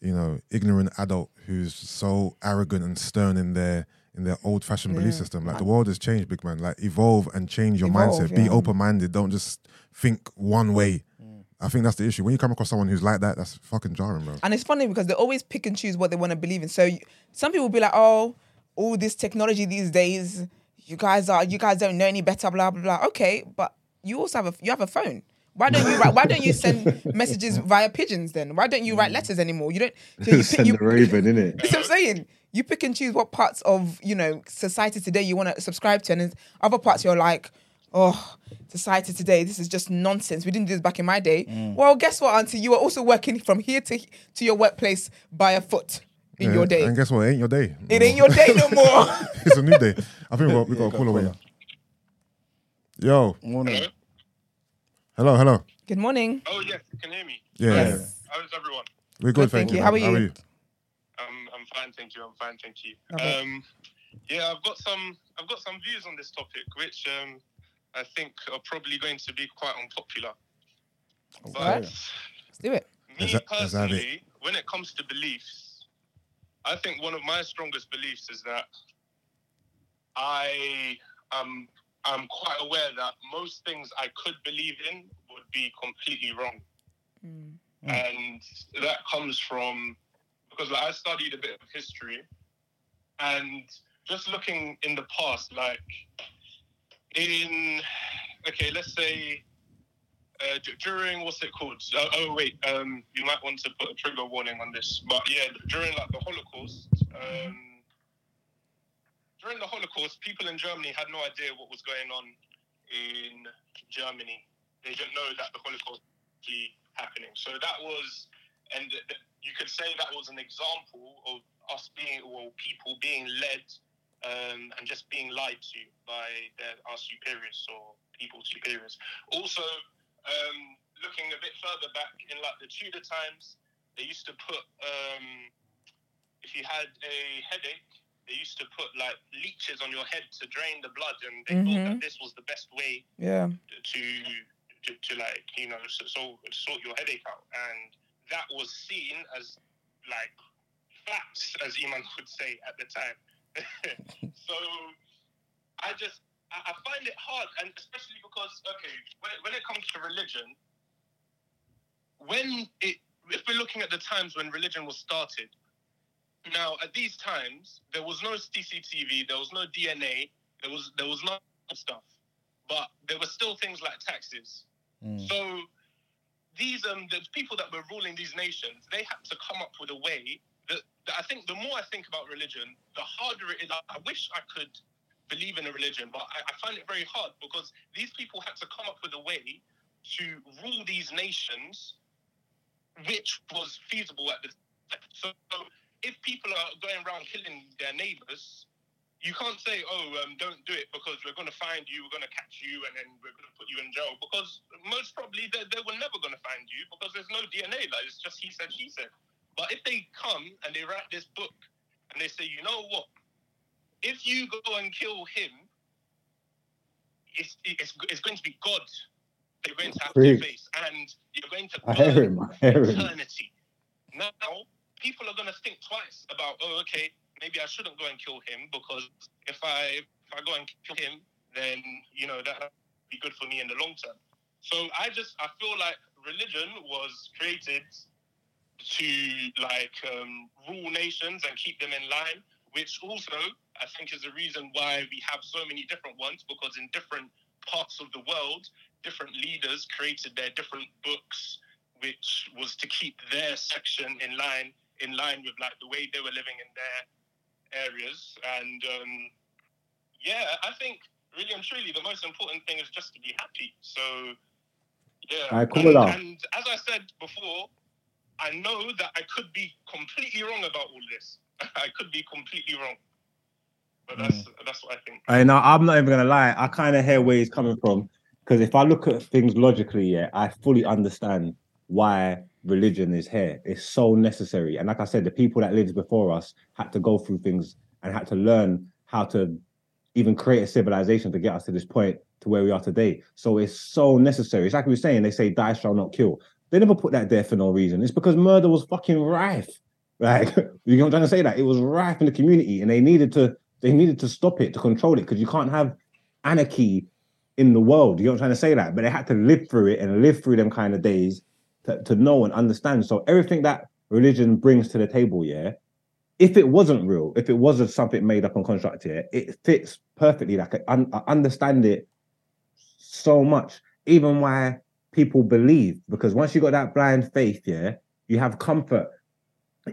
you know, ignorant adult who's so arrogant and stern in their in their old-fashioned yeah. belief system. Like, the world has changed, big man. Like, evolve and change your evolve, mindset. Yeah. Be open-minded. Don't just think one way. Mm. I think that's the issue. When you come across someone who's like that, that's fucking jarring, bro. And it's funny because they always pick and choose what they want to believe in. So you, some people will be like, oh, all this technology these days, you guys are, you guys don't know any better, blah, blah, blah. Okay, but you also have a, you have a phone. Why don't you write, why don't you send messages via pigeons then? Why don't you write letters anymore? You don't so you pick, send you, the raven, innit? That's what I'm saying. You pick and choose what parts of, you know, society today you want to subscribe to, and then other parts you're like, oh, society today, this is just nonsense. We didn't do this back in my day. Mm. Well, guess what, Auntie? You are also working from here to to your workplace by a foot. In yeah, your day. And guess what? It ain't your day. No it more. ain't your day no more. It's a new day. I think we've got a caller away. Yo. Morning. Hello, hello. Good morning. Oh, yes, you can hear me. Yeah. Yes. How's everyone? We're good, good thank you. you. How, are you? How are you? Um, I'm fine, thank you. I'm fine, thank you. Okay. Um, yeah, I've got some I've got some views on this topic, which um, I think are probably going to be quite unpopular. Okay. But let's do it. Me that, personally, it. when it comes to beliefs, I think one of my strongest beliefs is that I am... I'm quite aware that most things I could believe in would be completely wrong. Mm. And that comes from, because like, I studied a bit of history, and just looking in the past, like in, okay, let's say uh, d- during, what's it called? Uh, oh, wait, um, you might want to put a trigger warning on this. But yeah, during like the Holocaust, um, During the Holocaust, people in Germany had no idea what was going on in Germany. They didn't know that the Holocaust was really happening. So that was, and you could say that was an example of us being, well, people being led um, and just being lied to by their, our superiors or people superiors. Also, um, looking a bit further back in like the Tudor times, they used to put, um, if you had a headache, they used to put like leeches on your head to drain the blood, and they mm-hmm. thought that this was the best way yeah. to, to to like you know so, so sort your headache out, and that was seen as like facts, as Iman would say at the time. So I just I find it hard, and especially because okay, when, when it comes to religion, when it if we're looking at the times when religion was started. Now, at these times, there was no C C T V, there was no D N A, there was there was no stuff, but there were still things like taxes. Mm. So these um, the people that were ruling these nations, they had to come up with a way that, that I think the more I think about religion, the harder it is. I wish I could believe in a religion, but I, I find it very hard because these people had to come up with a way to rule these nations, which was feasible at the time. So... If people are going around killing their neighbours, you can't say, oh, um, don't do it because we're going to find you, we're going to catch you, and then we're going to put you in jail. Because most probably they, they were never going to find you because there's no D N A. Like, it's just he said, she said. But if they come and they write this book and they say, you know what? If you go and kill him, it's it's, it's going to be God that you're going to have Please. to face. And you're going to burn I hear him. I hear him. eternity. Now... People are going to think twice about, oh, okay, maybe I shouldn't go and kill him because if I if I go and kill him, then, you know, that would be good for me in the long term. So I just, I feel like religion was created to, like, um, rule nations and keep them in line, which also I think is the reason why we have so many different ones because in different parts of the world, different leaders created their different books, which was to keep their section in line in line with like the way they were living in their areas. And um, yeah, I think really and truly the most important thing is just to be happy. So yeah, I call it out. And as I said before, I know that I could be completely wrong about all this. I could be completely wrong, but that's mm. that's what I think. I know I'm not even gonna lie. I kind of hear where he's coming from because if I look at things logically, yeah, I fully understand why religion is here. It's so necessary. And like I said, the people that lived before us had to go through things and had to learn how to even create a civilization to get us to this point to where we are today. So it's so necessary. It's like we were saying, they say, thou shalt not kill. They never put that there for no reason. It's because murder was fucking rife. Like, you know what I'm trying to say? That it was rife in the community and they needed to They needed to stop it, to control it, because you can't have anarchy in the world. You know what I'm trying to say? That, but they had to live through it and live through them kind of days to, to know and understand. So everything that religion brings to the table, yeah, if it wasn't real, if it wasn't something made up and constructed, yeah, it fits perfectly. Like I, I understand it so much, even why people believe, because once you got that blind faith, yeah, you have comfort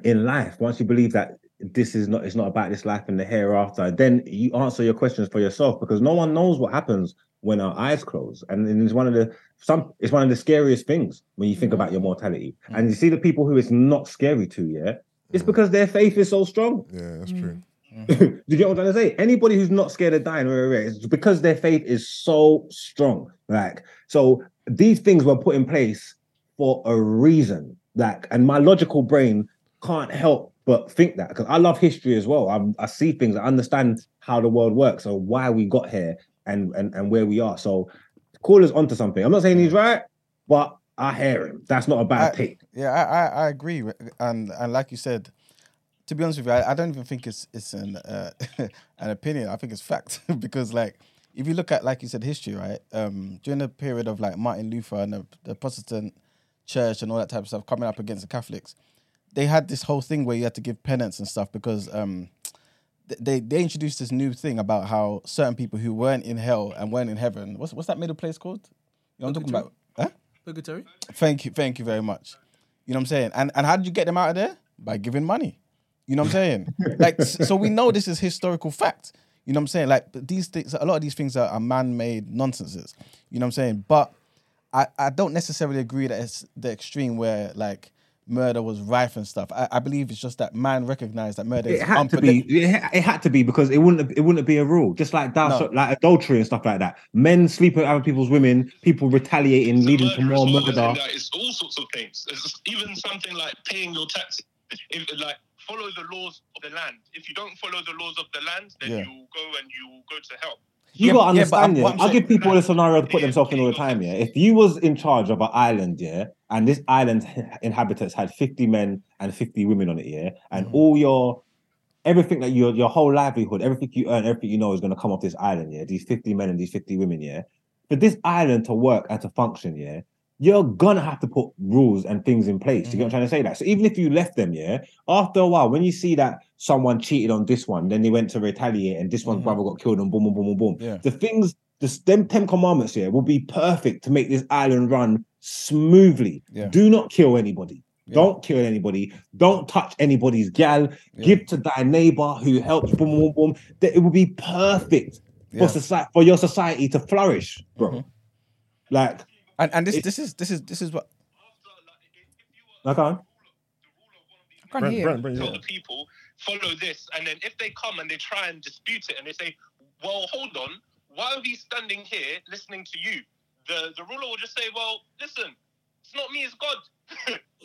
in life. Once you believe that this is not, it's not about this life and the hereafter, then you answer your questions for yourself, because no one knows what happens when our eyes close. And, and it's one of the some it's one of the scariest things when you think about your mortality. Mm. And you see the people who it's not scary to, yeah, it's mm. because their faith is so strong. Yeah, that's mm. true. Mm-hmm. Do you get what I'm trying to say? Anybody who's not scared of dying, it's because their faith is so strong. Like, so these things were put in place for a reason. Like, and my logical brain can't help but think that, because I love history as well. I'm, I see things, I understand how the world works, or why we got here and, and, and where we are. So Caller's onto something. I'm not saying he's right, but I hear him. That's not a bad I, take. Yeah, I, I, I agree. And, and like you said, to be honest with you, I, I don't even think it's it's an uh, an opinion. I think it's fact. Because like, if you look at, like you said, history, right? Um, during the period of like Martin Luther and the, the Protestant church and all that type of stuff coming up against the Catholics, they had this whole thing where you had to give penance and stuff, because um, they they introduced this new thing about how certain people who weren't in hell and weren't in heaven, what's what's that middle place called? You know what I'm talking about? Huh? Purgatory. Thank you, thank you very much. You know what I'm saying? And and how did you get them out of there? By giving money. You know what I'm saying? Like, so we know this is historical fact. You know what I'm saying? Like, but these things, a lot of these things are, are man-made nonsenses. You know what I'm saying? But I, I don't necessarily agree that it's the extreme where like murder was rife and stuff. I, I believe it's just that man recognized that murder. It is had to be. It, it had to be, because it wouldn't. It wouldn't be a rule. Just like that, no. so, like adultery and stuff like that. Men sleeping with other people's women. People retaliating, leading to more murder. It's all sorts of things. It's even something like paying your taxes. If, like. Follow the laws of the land. If you don't follow the laws of the land, then yeah. you go and you go to hell. You yeah, gotta understand, yeah. I'll give people a scenario to put themselves in all the time, yeah. If you was in charge of an island, yeah, and this island's inhabitants had fifty men and fifty women on it, yeah, and mm-hmm. all your everything that your your whole livelihood, everything you earn, everything you know is gonna come off this island, yeah. These fifty men and these fifty women, yeah. For this island to work and to function, yeah, you're gonna have to put rules and things in place. Mm-hmm. You get what I'm trying to say? That. So even if you left them, yeah, after a while, when you see that someone cheated on this one, then they went to retaliate and this one's mm-hmm. brother got killed and boom, boom, boom, boom, boom. Yeah. The things, the them Ten Commandments here yeah, will be perfect to make this island run smoothly. Yeah. Do not kill anybody. Yeah. Don't kill anybody. Don't touch anybody's gal. Yeah. Give to thy neighbor who helps, boom, boom, boom. It will be perfect yeah. for, society, for your society to flourish, bro. Mm-hmm. Like, And and this it, this is this is this is what. I can't. I can't hear. Tell the people follow this, and then if they come and they try and dispute it, and they say, "Well, hold on, why are we standing here listening to you?" The the ruler will just say, "Well, listen, it's not me, it's God.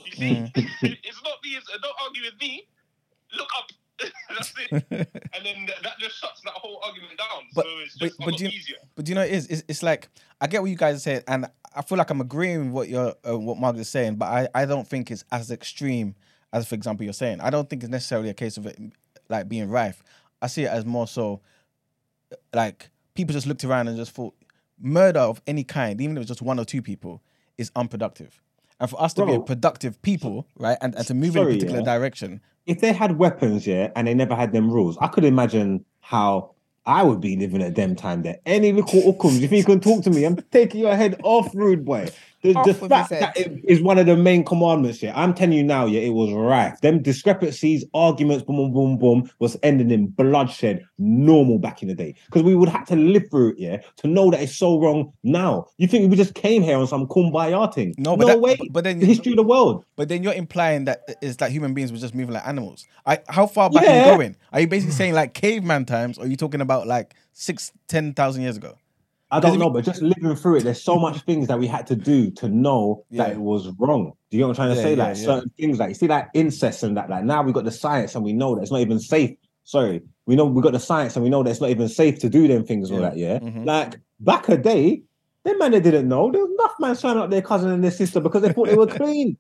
You see, mm. it's not me. It's, don't argue with me. Look up." That's it. And then th- that just shuts that whole argument down. But, so it's just but, but do you, easier. But do you know it is? It's, it's like, I get what you guys are saying, and I feel like I'm agreeing with what you're, uh, what Margaret's saying, but I, I don't think it's as extreme as, for example, you're saying. I don't think it's necessarily a case of it like being rife. I see it as more so like people just looked around and just thought murder of any kind, even if it's just one or two people, is unproductive. And for us to Bro, be a productive people, right, and, and to move sorry, in a particular yeah. direction. If they had weapons, yeah, and they never had them rules, I could imagine how I would be living at them time there. Any little ukums, if you can talk to me, I'm taking your head off, rude boy. The, off the fact that it is one of the main commandments, yeah, I'm telling you now, yeah, it was rife. Them discrepancies, arguments, boom, boom, boom, boom, was ending in bloodshed, normal back in the day. Because we would have to live through it, yeah, to know that it's so wrong now. You think we just came here on some kumbaya thing? No, but no that, way. But then the history of the world. But then you're implying that it's like human beings were just moving like animals. I, how far back yeah. are you going? Are you basically saying like caveman times, or are you talking about like six, ten thousand years ago? I don't know, but just living through it, there's so much things that we had to do to know yeah. that it was wrong. Do you know what I'm trying to yeah, say? Yeah, like yeah. certain things, like you see, like incest and that. Like now we got the science and we know that it's not even safe. Sorry, we know we got the science and we know that it's not even safe to do them things yeah. and all that. Yeah, mm-hmm. Like back a day, them man they didn't know. There was enough man slamming up their cousin and their sister because they thought they were clean.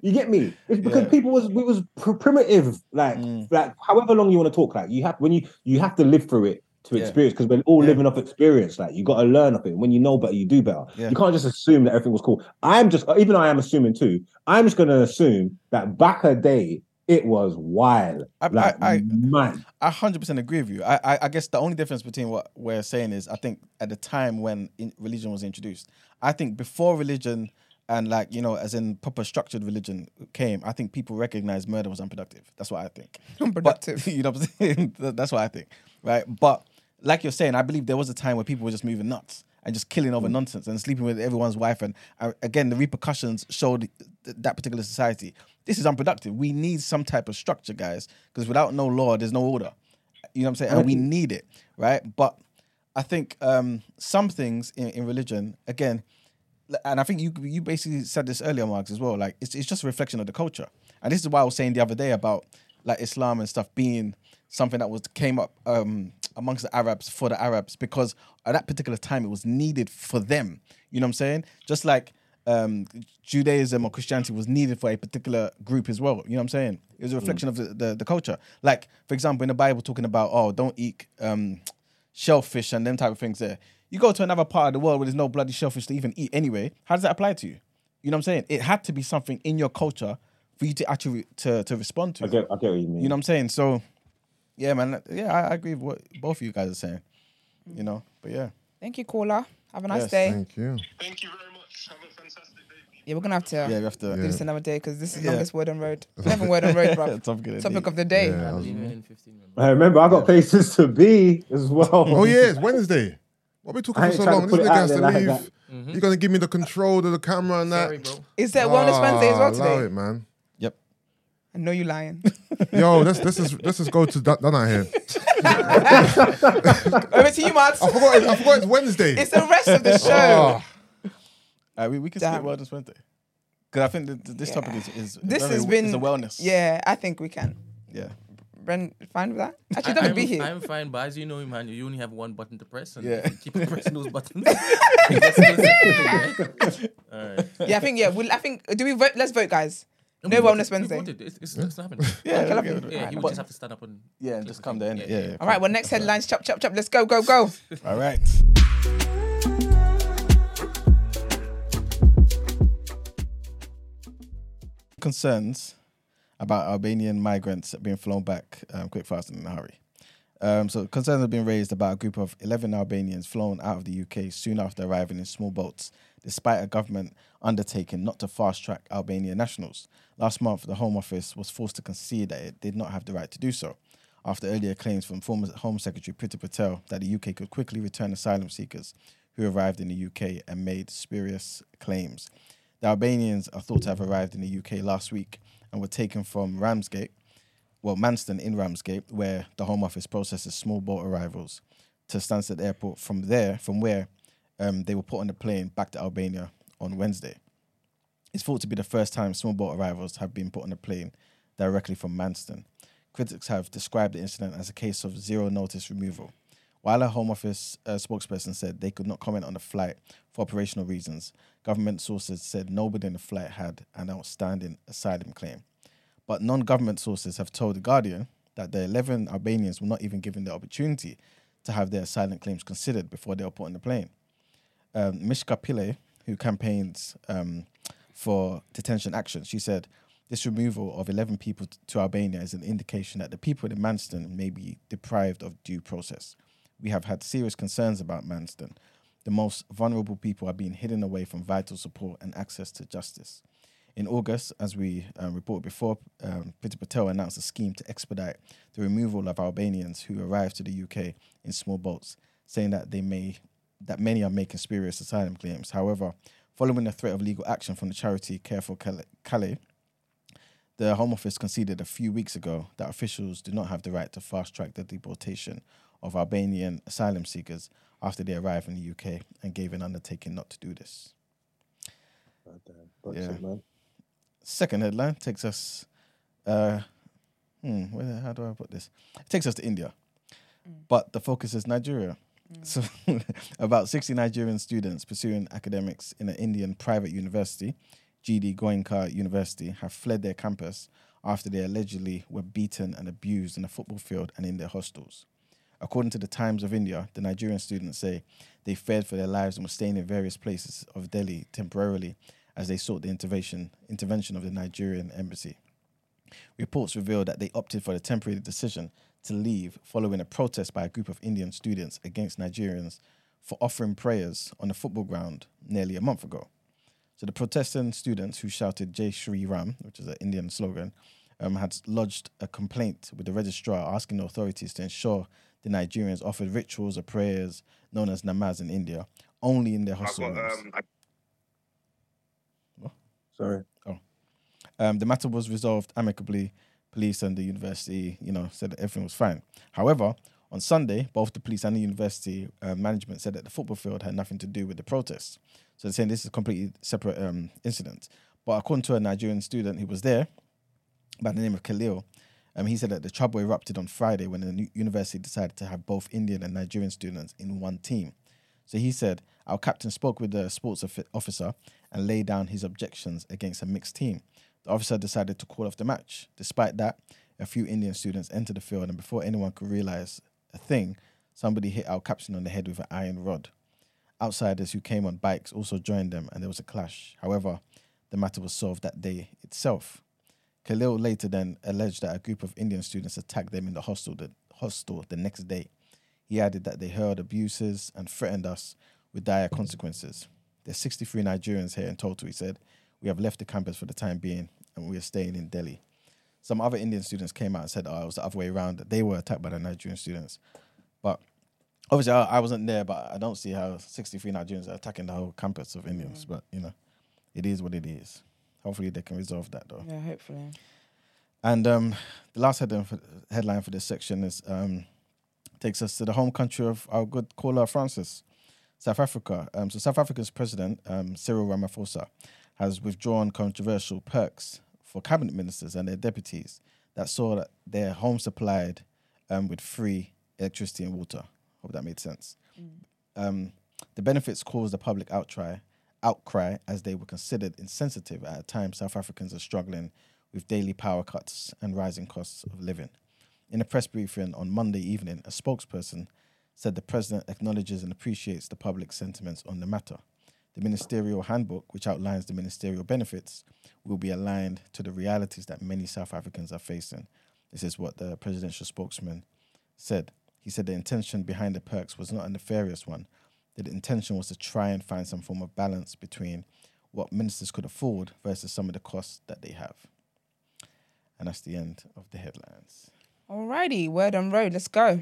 You get me? It's because yeah. people was we was primitive. Like mm. like however long you want to talk, like you have when you you have to live through it to yeah. experience, because we're all yeah. living off experience. Like you got to learn off it. When you know better, you do better. Yeah. You can't just assume that everything was cool. I'm just even though I am assuming too. I'm just going to assume that back a day it was wild. I, like, I, I, man. I one hundred percent agree with you. I, I I guess the only difference between what we're saying is I think at the time when in, religion was introduced, I think before religion. And like, you know, as in proper structured religion came, I think people recognized murder was unproductive. That's what I think. Unproductive. But, you know what I'm saying? That's what I think, right? But like you're saying, I believe there was a time where people were just moving nuts and just killing over mm. nonsense and sleeping with everyone's wife. And uh, again, the repercussions showed th- that particular society. This is unproductive. We need some type of structure, guys, because without no law, there's no order. You know what I'm saying? And we need it, right? But I think um, some things in, in religion, again... And I think you you basically said this earlier, Marks, as well. Like, it's it's just a reflection of the culture. And this is why I was saying the other day about, like, Islam and stuff being something that was came up um, amongst the Arabs for the Arabs, because at that particular time, it was needed for them. You know what I'm saying? Just like um, Judaism or Christianity was needed for a particular group as well. You know what I'm saying? It was a reflection mm. of the, the, the culture. Like, for example, in the Bible, talking about, oh, don't eat um, shellfish and them type of things there. You go to another part of the world where there's no bloody shellfish to even eat anyway. How does that apply to you? You know what I'm saying? It had to be something in your culture for you to actually to, to respond to. I get, I get what you mean. You know what I'm saying? So, yeah, man. Yeah, I, I agree with what both of you guys are saying. You know, but yeah. Thank you, caller. Have a nice yes. day. Thank you. Thank you very much. Have a fantastic day. Yeah, we're going to have to yeah, we have to do yeah. this another day, because this is the yeah. longest word on road. Eleven word on road, bro. Topic, Topic of the day. Yeah, I, was... I remember I got yeah. places to be as well. Oh, yeah, it's Wednesday. Why are we talking for so long? This nigga has to leave. Like mm-hmm. You're going to give me the control of the camera and that. Sorry, bro. Is that Wellness Wednesday as well today? I love it, man. Yep. I know you lying. Yo, let's, let's, just, let's just go to that out here. Over to you, Mads. I forgot, I forgot it's Wednesday. It's the rest of the show. Oh. Uh, we, we can skip Wellness Wednesday. Because I think the, the, this yeah. topic is, is, this very, has been, is a wellness. Yeah, I think we can. Yeah. Bren, fine with that? Actually, I, don't I'm, be here. I'm fine, but as you know, man, you only have one button to press, and yeah. you keep pressing those buttons. All right. Yeah, I think yeah. We'll, I think do we vote? Let's vote, guys. No, no wellness Wednesday. Voted. It's, it's, it's not happening. Yeah, okay, love it. Yeah, you would just have to stand up and yeah, and just come there. Yeah, yeah. yeah. All right. Well, next headlines. Chop, chop, chop. Let's go, go, go. All right. Concerns about Albanian migrants being flown back um, quick, fast, and in a hurry. Um, so concerns have been raised about a group of eleven Albanians flown out of the U K soon after arriving in small boats, despite a government undertaking not to fast-track Albanian nationals. Last month, the Home Office was forced to concede that it did not have the right to do so, after earlier claims from former Home Secretary Priti Patel that the U K could quickly return asylum seekers who arrived in the U K and made spurious claims. The Albanians are thought to have arrived in the U K last week and were taken from Ramsgate, well, Manston in Ramsgate, where the Home Office processes small boat arrivals, to Stansted Airport. From there, from where um, they were put on a plane back to Albania on Wednesday. It's thought to be the first time small boat arrivals have been put on a plane directly from Manston. Critics have described the incident as a case of zero notice removal. While a Home Office uh, spokesperson said they could not comment on the flight for operational reasons, government sources said nobody in the flight had an outstanding asylum claim. But non-government sources have told The Guardian that the eleven Albanians were not even given the opportunity to have their asylum claims considered before they were put on the plane. Um, Mishka Pillay, who campaigns um, for detention action, she said, this removal of eleven people t- to Albania is an indication that the people in Manston may be deprived of due process. We have had serious concerns about Manston. The most vulnerable people are being hidden away from vital support and access to justice. In August, as we uh, reported before, um, Priti Patel announced a scheme to expedite the removal of Albanians who arrived to the U K in small boats, saying that they may that many are making spurious asylum claims. However, following the threat of legal action from the charity Care for Calais, the Home Office conceded a few weeks ago that officials do not have the right to fast-track the deportation of Albanian asylum seekers after they arrived in the U K, and gave an undertaking not to do this. God damn. Yeah. It, man. Second headline takes us... Uh, hmm, where the, how do I put this? It takes us to India, mm. but the focus is Nigeria. Mm. So about sixty Nigerian students pursuing academics in an Indian private university G D Goenka University have fled their campus after they allegedly were beaten and abused in a football field and in their hostels. According to the Times of India, the Nigerian students say they feared for their lives and were staying in various places of Delhi temporarily as they sought the intervention, intervention of the Nigerian embassy. Reports revealed that they opted for the temporary decision to leave following a protest by a group of Indian students against Nigerians for offering prayers on a football ground nearly a month ago. So the protesting students who shouted Jai Shri Ram, which is an Indian slogan, um, had lodged a complaint with the registrar asking the authorities to ensure the Nigerians offered rituals or prayers known as namaz in India only in their hostel rooms. Um, I... oh. Sorry. Oh. Um, the matter was resolved amicably. Police and the university, you know, said that everything was fine. However, on Sunday, both the police and the university uh, management said that the football field had nothing to do with the protests. So they're saying this is a completely separate um, incident. But according to a Nigerian student who was there, by the name of Khalil, um, he said that the trouble erupted on Friday when the university decided to have both Indian and Nigerian students in one team. So he said, our captain spoke with the sports officer and laid down his objections against a mixed team. The officer decided to call off the match. Despite that, a few Indian students entered the field, and before anyone could realize a thing, somebody hit our captain on the head with an iron rod. Outsiders who came on bikes also joined them, and there was a clash. However, the matter was solved that day itself. Khalil later then alleged that a group of Indian students attacked them in the hostel the, hostel the next day. He added that they hurled abuses and threatened us with dire consequences. There's sixty-three Nigerians here in total, he said. We have left the campus for the time being, and we are staying in Delhi. Some other Indian students came out and said, oh, it was the other way around, that they were attacked by the Nigerian students. But obviously, I, I wasn't there, but I don't see how sixty-three Nigerians are attacking the whole campus of Indians. Mm. But, you know, it is what it is. Hopefully, they can resolve that, though. Yeah, hopefully. And um, the last headline for, headline for this section is um, takes us to the home country of our good caller, Francis, South Africa. Um, so South Africa's president, um, Cyril Ramaphosa, has withdrawn controversial perks for cabinet ministers and their deputies that saw that their home supplied um, with free electricity and water. Hope that made sense. Mm. Um, the benefits caused a public outcry, outcry as they were considered insensitive at a time South Africans are struggling with daily power cuts and rising costs of living. In a press briefing on Monday evening, a spokesperson said the president acknowledges and appreciates the public's sentiments on the matter. The ministerial handbook, which outlines the ministerial benefits, will be aligned to the realities that many South Africans are facing. This is what the presidential spokesman said. He said the intention behind the perks was not a nefarious one. The intention was to try and find some form of balance between what ministers could afford versus some of the costs that they have. And that's the end of the headlines. Alrighty, word on road, let's go.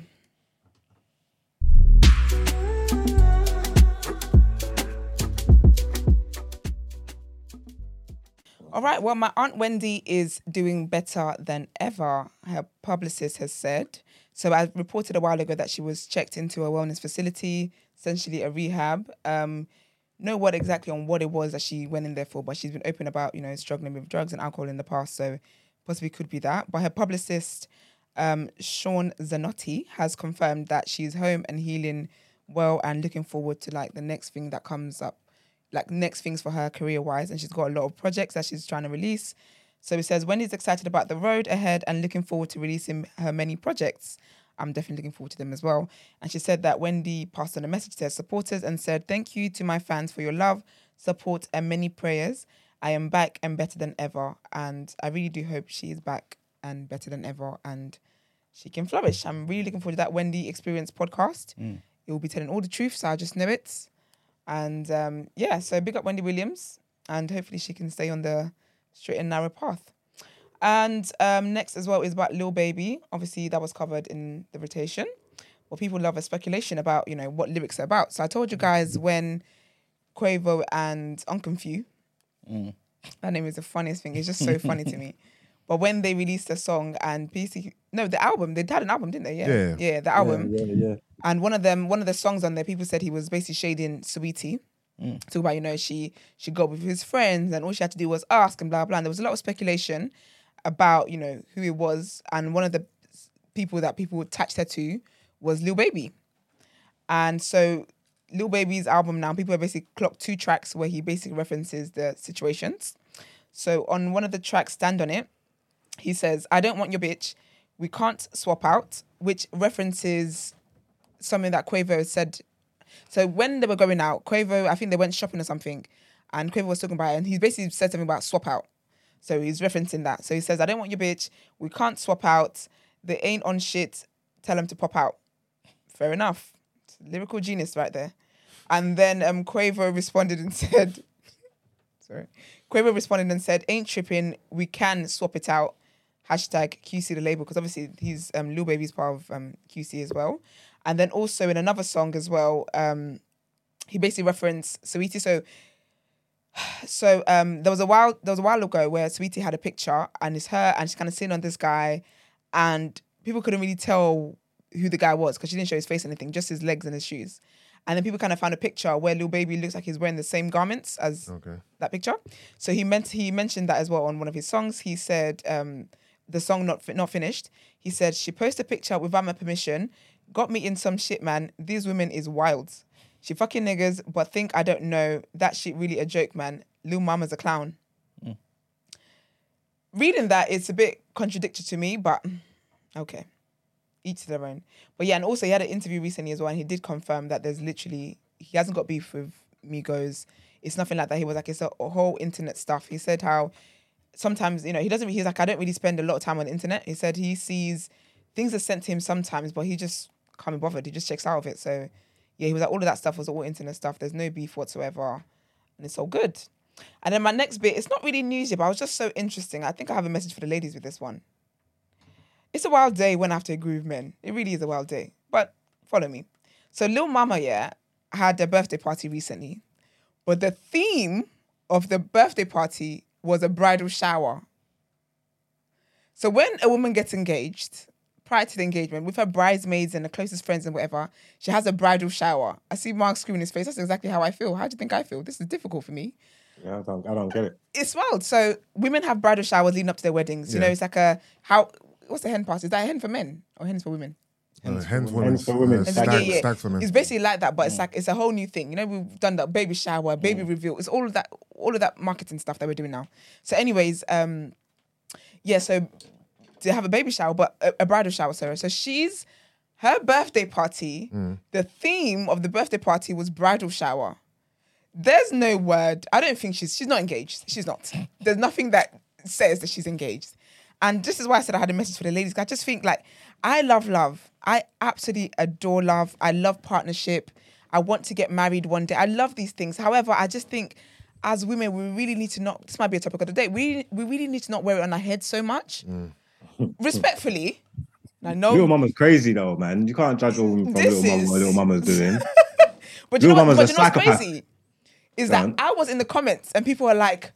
All right, well, my Aunt Wendy is doing better than ever, her publicist has said. So I reported a while ago that she was checked into a wellness facility, essentially a rehab. Um, no word exactly on what it was that she went in there for, but she's been open about, you know, struggling with drugs and alcohol in the past, so possibly could be that. But her publicist, um, Sean Zanotti, has confirmed that she's home and healing well and looking forward to, like, the next thing that comes up. Like next things for her career-wise, and she's got a lot of projects that she's trying to release. So he says, Wendy's excited about the road ahead and looking forward to releasing her many projects. I'm definitely looking forward to them as well. And she said that Wendy passed on a message to her supporters and said, thank you to my fans for your love, support, and many prayers. I am back and better than ever. And I really do hope she is back and better than ever and she can flourish. I'm really looking forward to that Wendy Experience podcast. Mm. It will be telling all the truth, so I just know it. And um, yeah, so big up Wendy Williams, and hopefully she can stay on the straight and narrow path. And um, next as well is about Lil Baby. Obviously, that was covered in the rotation. Well, people love a speculation about, you know, what lyrics are about. So I told you guys when Quavo and Unconfused, mm. that name is the funniest thing. It's just so funny to me. But when they released the song and P C, no, the album, they had an album, didn't they? Yeah, yeah, yeah the album. Yeah, yeah, yeah. And one of them, one of the songs on there, people said he was basically shading Sweetie. Mm. Talk about, you know, she she got with his friends and all she had to do was ask and blah, blah. And there was a lot of speculation about, you know, who it was. And one of the people that people attached her to was Lil Baby. And so Lil Baby's album now, people have basically clocked two tracks where he basically references the situations. So on one of the tracks, Stand On It, he says, I don't want your bitch. We can't swap out, which references something that Quavo said. So when they were going out, Quavo, I think they went shopping or something, and Quavo was talking about it, and he basically said something about swap out. So he's referencing that. So he says, I don't want your bitch. We can't swap out. They ain't on shit. Tell them to pop out. Fair enough. Lyrical genius right there. And then um, Quavo responded and said, sorry. Quavo responded and said, ain't tripping. We can swap it out. Hashtag Q C the label. Because obviously he's um, Lil Baby's part of um, Q C as well. And then also in another song as well, um, he basically referenced Saweetie. So so um, there was a while there was a while ago where Saweetie had a picture, and it's her and she's kind of sitting on this guy, and people couldn't really tell who the guy was because she didn't show his face or anything, just his legs and his shoes. And then people kind of found a picture where Lil Baby looks like he's wearing the same garments as okay. that picture. So he meant he mentioned that as well on one of his songs. He said um, the song not fi- not finished. He said she posted a picture without my permission. Got me in some shit, man. These women is wild. She fucking niggas, but think I don't know. That shit really a joke, man. Lil Mama's a clown. Mm. Reading that, it's a bit contradictory to me, but okay. Each to their own. But yeah, and also he had an interview recently as well, and he did confirm that there's literally, he hasn't got beef with Migos. It's nothing like that. He was like, it's a whole internet stuff. He said how sometimes, you know, he doesn't, he's like, I don't really spend a lot of time on the internet. He said he sees things are sent to him sometimes, but he just can't be bothered. He just checks out of it. So yeah, he was like, all of that stuff was all internet stuff. There's no beef whatsoever. And it's all good. And then my next bit, it's not really news yet, but I was just so interesting. I think I have a message for the ladies with this one. It's a wild day when I have to agree with men. It really is a wild day. But follow me. So Lil Mama, yeah, had a birthday party recently. But the theme of the birthday party was a bridal shower. So when a woman gets engaged, prior to the engagement, with her bridesmaids and her closest friends and whatever, she has a bridal shower. I see Mark screwing his face. That's exactly how I feel. How do you think I feel? This is difficult for me. Yeah, I don't, I don't get it. It's wild. So women have bridal showers leading up to their weddings. Yeah. You know, it's like a, how, what's the hen party? Is that a hen for men or hens for women? Hens, uh, hens for women. Hens for women. Hens for women. Yeah, yeah. Stag for men. It's basically like that, but it's like, it's a whole new thing. You know, we've done that baby shower, baby mm. reveal. It's all of that, all of that marketing stuff that we're doing now. So anyways, um, yeah, so... to have a baby shower, but a, a bridal shower, Sarah. So she's, her birthday party, mm. the theme of the birthday party was bridal shower. There's no word. I don't think she's, she's not engaged. She's not. There's nothing that says that she's engaged. And this is why I said I had a message for the ladies. I just think like, I love love. I absolutely adore love. I love partnership. I want to get married one day. I love these things. However, I just think as women, we really need to not, this might be a topic of the day, we, we really need to not wear it on our heads so much. Mm. Respectfully, I know. Little Mama's crazy though, man. You can't judge all women from Little Mama, what Little Mama's doing. But you know what's crazy? Is that on. I was in the comments and people were like,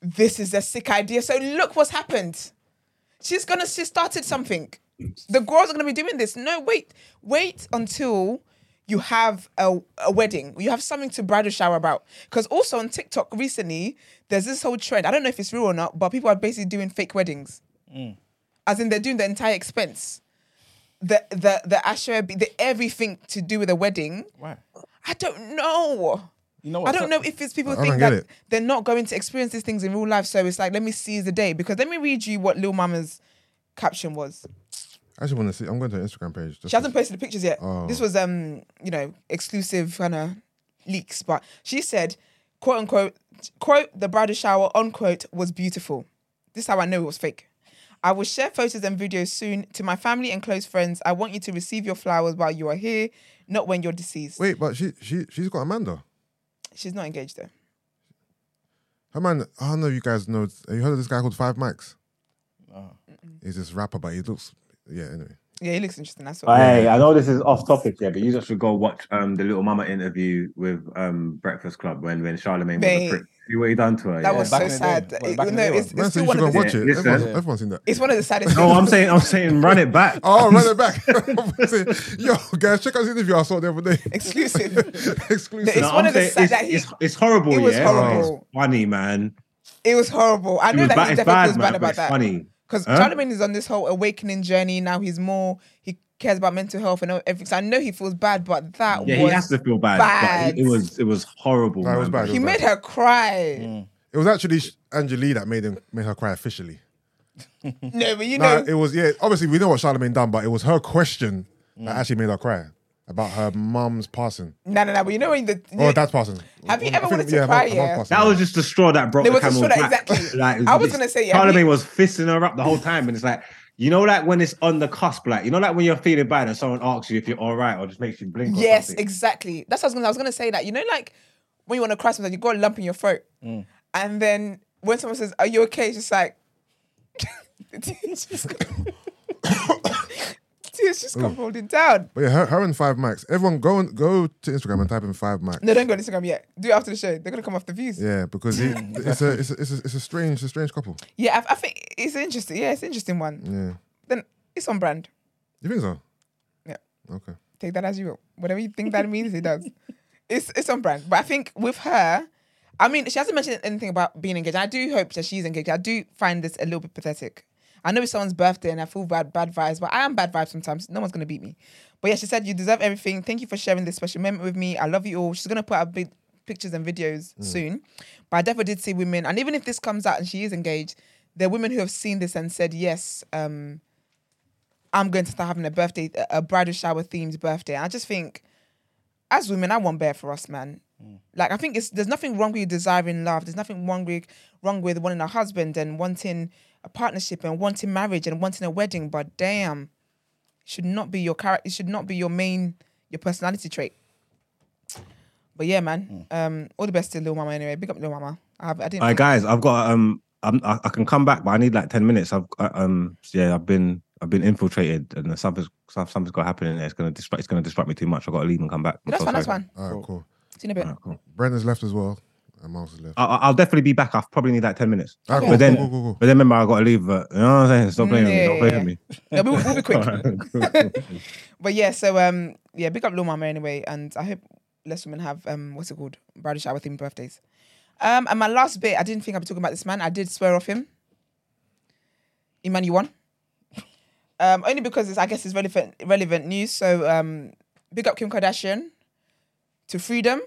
this is a sick idea. So look what's happened. She's gonna, she started something. The girls are gonna be doing this. No, wait, wait until you have a, a wedding. You have something to bridal shower about. Because also on TikTok recently, there's this whole trend. I don't know if it's real or not, but people are basically doing fake weddings. Mm. As in, they're doing the entire expense, the the the Ashera, the everything to do with a wedding. Why? I don't know. You know what? I don't know if it's people think that it. They're not going to experience these things in real life. So it's like, let me seize the day. Because let me read you what Lil Mama's caption was. I actually want to see. I'm going to her Instagram page. She hasn't posted the pictures yet. Oh. This was um you know exclusive kind of leaks, but she said, quote unquote, quote the bridal shower unquote was beautiful. This is how I know it was fake. I will share photos and videos soon. To my family and close friends, I want you to receive your flowers while you are here, not when you're deceased. Wait, but she, she, she's got Amanda. She's not engaged though. Her man, I don't know if you guys know, have you heard of this guy called Five Max? No. Mm-mm. He's this rapper, but he looks, yeah, anyway. Yeah, he looks interesting, that's what. Hey, I know this is off topic, yeah, but you just should go watch um, the Little Mama interview with um, Breakfast Club when, when Charlemagne May. was a prick. See what he done to her. That yeah. was back so sad. Day, it, no, it's, it's still one of the. Watch it. Listen, everyone's, yeah. everyone's seen that. It's one of the saddest. No, I'm saying, I'm saying, run it back. Oh, run it back. saying, yo, guys, check out this interview I saw the other day. Exclusive. Exclusive. No, it's one I'm of the sad. It's, he, it's, it's horrible. It was yeah. horrible. It's funny, man. It was horrible. I know that ba- he definitely bad, feels man, bad about that. Funny. Because huh? Charlemagne is on this whole awakening journey now. He's more. He cares about mental health and everything. So I know he feels bad, but that yeah, was yeah, he has to feel bad. bad. But it was it was horrible. No, it was bad, it was he bad. made her cry. Mm. It was actually Angelina that made him make her cry officially. No, but you nah, know it was yeah. Obviously, we know what Charlemagne done, but it was her question mm. that actually made her cry about her mum's passing. No, no, no. But you know when the oh, dad's passing. Have you ever wanted to yeah, cry? Yeah, passing, that yeah. was just the straw that broke there the camel back. Exactly. Like, was, I was gonna say yeah. Charlemagne was fisting her up the whole time, and it's like. You know, like when it's on the cusp, like, you know, like when you're feeling bad and someone asks you if you're all right or just makes you blink. Yes, or exactly. That's what I was going to I was gonna say that. You know, like when you want to cry sometimes, you got a lump in your throat. Mm. And then when someone says, are you okay? It's just like, tears just come, tears just come holding down. But yeah, her, her and Five Max. Everyone go on, go to Instagram and type in Five Max. No, don't go on Instagram yet. Do it after the show. They're going to come off the views. Yeah, because it, it's, a, it's, a, it's, a, it's a strange it's a strange couple. Yeah, I, I think... It's interesting. Yeah, it's an interesting one. Yeah. Then it's on brand. You think so? Yeah. Okay. Take that as you will. Whatever you think that means, it does. It's it's on brand. But I think with her, I mean, she hasn't mentioned anything about being engaged. I do hope that she's engaged. I do find this a little bit pathetic. I know it's someone's birthday and I feel bad, bad vibes, but I am bad vibes sometimes. No one's going to beat me. But yeah, she said, you deserve everything. Thank you for sharing this special moment with me. I love you all. She's going to put out big pictures and videos mm. soon. But I definitely did see women. And even if this comes out and she is engaged, there are women who have seen this and said, yes, um, I'm going to start having a birthday, a bridal shower themed birthday. And I just think, as women, I want better for us, man. Mm. Like, I think it's there's nothing wrong with you desiring love. There's nothing wrong with, wrong with wanting a husband and wanting a partnership and wanting marriage and wanting a wedding. But damn, it should not be your character. It should not be your main, your personality trait. But yeah, man, mm. um, all the best to Lil Mama anyway. Big up Lil Mama. I, I didn't all right, guys, I've got... um. I'm, I can come back, but I need like ten minutes. I've I, um yeah, I've been I've been infiltrated, and something's something's got to happen in there. It's gonna distract it's gonna distract me too much. I have got to leave and come back. That's so fine. That's fine. All right, cool. See you in a bit. All right, cool. Brendan's left as well, and Miles is left. I, I'll definitely be back. I probably need like ten minutes. All right, cool, but then cool, cool, cool. but then remember I got to leave. But you know what I'm saying? Stop playing yeah, with me. Yeah, Don't play yeah. with me. No, we'll, we'll be quick. Right, cool, cool. But yeah, so um yeah, big up Lil Mama anyway, and I hope less women have um what's it called bridal shower themed birthdays. Um, and my last bit, I didn't think I'd be talking about this man. I did swear off him. Imani won. Um, only because it's, I guess it's relevant relevant news. So um, big up Kim Kardashian to freedom.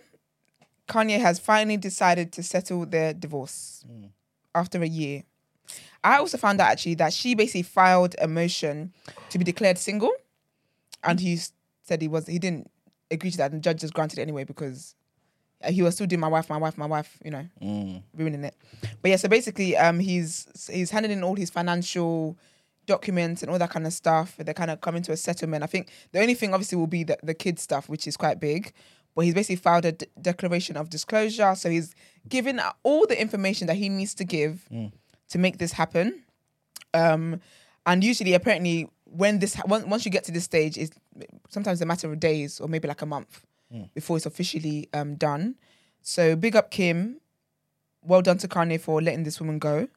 Kanye has finally decided to settle their divorce mm. after a year. I also found out actually that she basically filed a motion to be declared single. And he said he was he didn't agree to that, and the judge just granted it anyway because he was still doing my wife, my wife, my wife, you know, mm. ruining it. But yeah, so basically um, he's he's handed in all his financial documents and all that kind of stuff. They're kind of coming to a settlement. I think the only thing obviously will be the, the kids stuff, which is quite big. But he's basically filed a d- declaration of disclosure. So he's given all the information that he needs to give mm. to make this happen. Um, and usually, apparently, when this ha- once you get to this stage, it's sometimes a matter of days or maybe like a month. Mm. Before it's officially um, done. So big up Kim. Well done to Kanye for letting this woman go,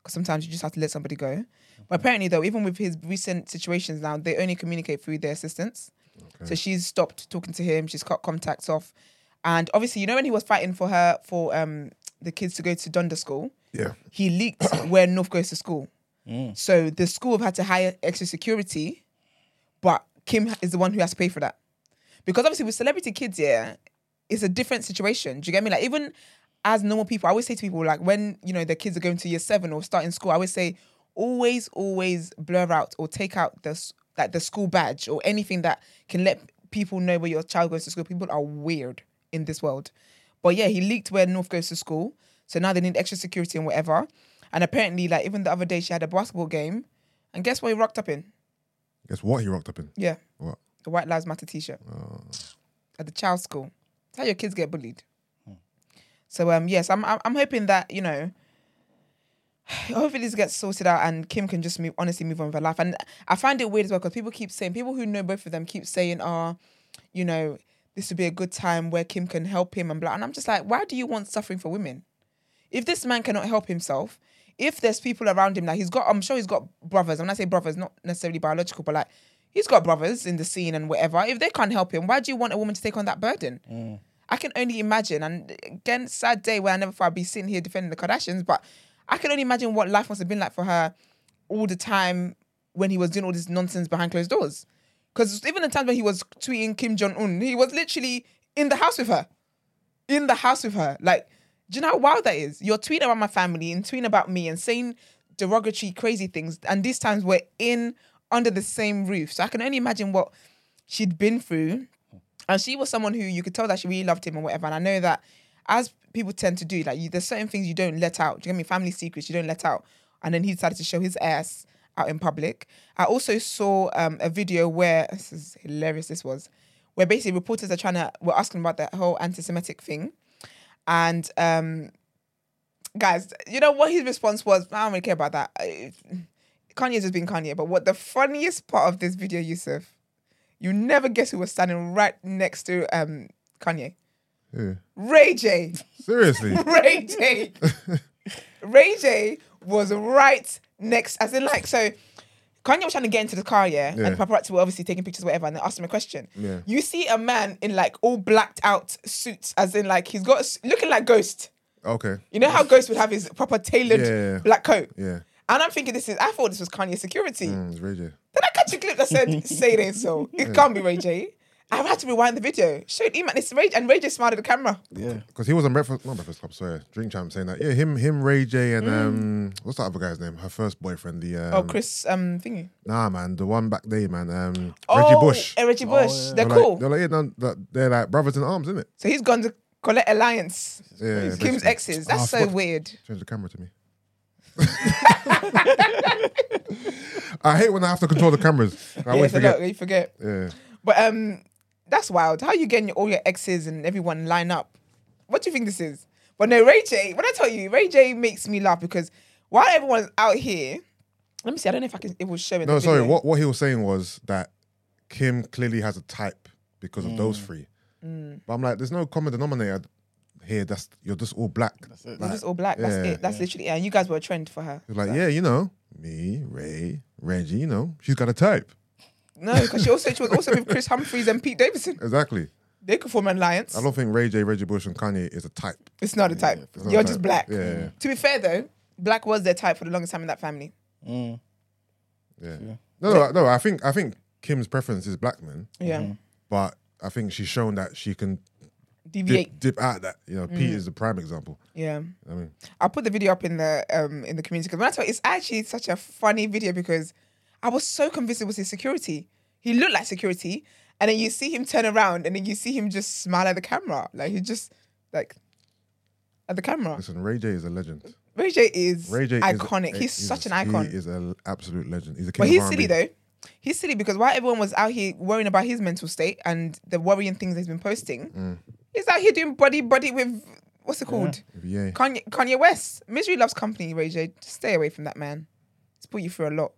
because sometimes you just have to let somebody go. But apparently though, even with his recent situations now, they only communicate through their assistants. Okay. So she's stopped talking to him. She's cut contacts off. And obviously, you know when he was fighting for her, for um, the kids to go to Donder School, yeah, he leaked where North goes to school. Mm. So the school have had to hire extra security, but Kim is the one who has to pay for that. Because obviously with celebrity kids, yeah, it's a different situation. Do you get me? Like even as normal people, I always say to people like when, you know, their kids are going to year seven or starting school, I always say always, always blur out or take out the like the school badge or anything that can let people know where your child goes to school. People are weird in this world. But yeah, he leaked where North goes to school. So now they need extra security and whatever. And apparently like even the other day she had a basketball game and guess what he rocked up in? Guess what he rocked up in? Yeah. What? The White Lives Matter t-shirt oh. at the child's school. That's how your kids get bullied. Hmm. So um, yes, I'm I'm hoping that, you know, hopefully this gets sorted out and Kim can just move, honestly move on with her life. And I find it weird as well because people keep saying, people who know both of them keep saying, oh, you know, this would be a good time where Kim can help him and blah. And I'm just like, why do you want suffering for women? If this man cannot help himself, if there's people around him that he's got, I'm sure he's got brothers. When I say brothers, not necessarily biological, but like, he's got brothers in the scene and whatever. If they can't help him, why do you want a woman to take on that burden? Mm. I can only imagine. And again, sad day where I never thought I'd be sitting here defending the Kardashians, but I can only imagine what life must have been like for her all the time when he was doing all this nonsense behind closed doors. Because even the times when he was tweeting Kim Jong-un, he was literally in the house with her. In the house with her. Like, Do you know how wild that is? You're tweeting about my family and tweeting about me and saying derogatory, crazy things. And these times we're in under the same roof. So I can only imagine what she'd been through. And she was someone who you could tell that she really loved him and whatever. And I know that as people tend to do, like you, there's certain things you don't let out. Do you get me? Family secrets you don't let out. And then he decided to show his ass out in public. I also saw um, a video where, this is hilarious, this was, where basically reporters are trying to, were asking about that whole anti-Semitic thing. And um, guys, you know what his response was? I don't really care about that. I, Kanye's just been Kanye. But what the funniest part of this video, Yusuf, you never guess who was standing right next to um, Kanye. Yeah. Ray J. Seriously? Ray J. Ray J was right next, as in like, so Kanye was trying to get into the car, yeah? yeah. And paparazzi were obviously taking pictures, whatever, and they asked him a question. Yeah. You see a man in like all blacked out suits, as in like, he's got, a, looking like Ghost. Okay. You know how Ghost would have his proper tailored yeah, yeah, yeah. black coat? Yeah. And I'm thinking this is, I thought this was Kanye security. Mm, it's Ray J. Then I catch a clip that said, say it ain't so. It yeah. can't be Ray J. I had to rewind the video. Showed him at this Ray J, and Ray J smiled at the camera. Yeah, because he was on Breakfast, not Breakfast Club, sorry, Drink Champ saying that. Yeah, him, him, Ray J, and mm. um, what's that other guy's name? Her first boyfriend, the um, oh Chris um thingy. Nah, man, the one back there, man. Um, oh, Reggie Bush. Uh, Reggie Bush. Oh, yeah. They're, they're cool. Like, they're like, yeah, no, they're like brothers in arms, isn't it? So he's gone to Colette Alliance. Yeah, Kim's basically. Exes. That's oh, so weird. Change the camera to me. I hate when I have to control the cameras. I yeah, always so forget. Look, you forget. Yeah. But um, that's wild. How are you getting all your exes and everyone line up? What do you think this is? But no, Ray J, when I tell you, Ray J makes me laugh because while everyone's out here, let me see, I don't know if I can, it was showing. No, sorry, what, what he was saying was that Kim clearly has a type because of mm. those three. Mm. But I'm like, there's no common denominator here. That's, you're just all black. That's it. You're like, just all black. Yeah, that's it. That's yeah. literally it. And you guys were a trend for her. Like, like, yeah, you know, me, Ray, Reggie, you know, she's got a type. No, because she also she was also with Chris Humphries and Pete Davidson. Exactly. They could form an alliance. I don't think Ray J, Reggie Bush and Kanye is a type. It's not a type. Yeah, not You're a type. Just black. Yeah, yeah. To be fair though, black was their type for the longest time in that family. Mm. Yeah. yeah. No, no, no, I think I think Kim's preference is black men. Yeah. Mm-hmm. But I think she's shown that she can deviate, dip, dip out of that. You know, mm. Pete is the prime example. Yeah. I mean, I'll put the video up in the um in the community because when I tell you, it's actually such a funny video because I was so convinced it was his security. He looked like security. And then you see him turn around and then you see him just smile at the camera. Like, he just, like, at the camera. Listen, Ray J is a legend. Ray J is Ray J iconic. Is a, he's such a, an icon. He is an absolute legend. He's a king But of he's R and B. Silly, though. He's silly because while everyone was out here worrying about his mental state and the worrying things he's been posting, mm. he's out here doing buddy-buddy with, what's it called? Yeah. Kanye, Kanye West. Misery loves company, Ray J. Just stay away from that, man. It's put you through a lot.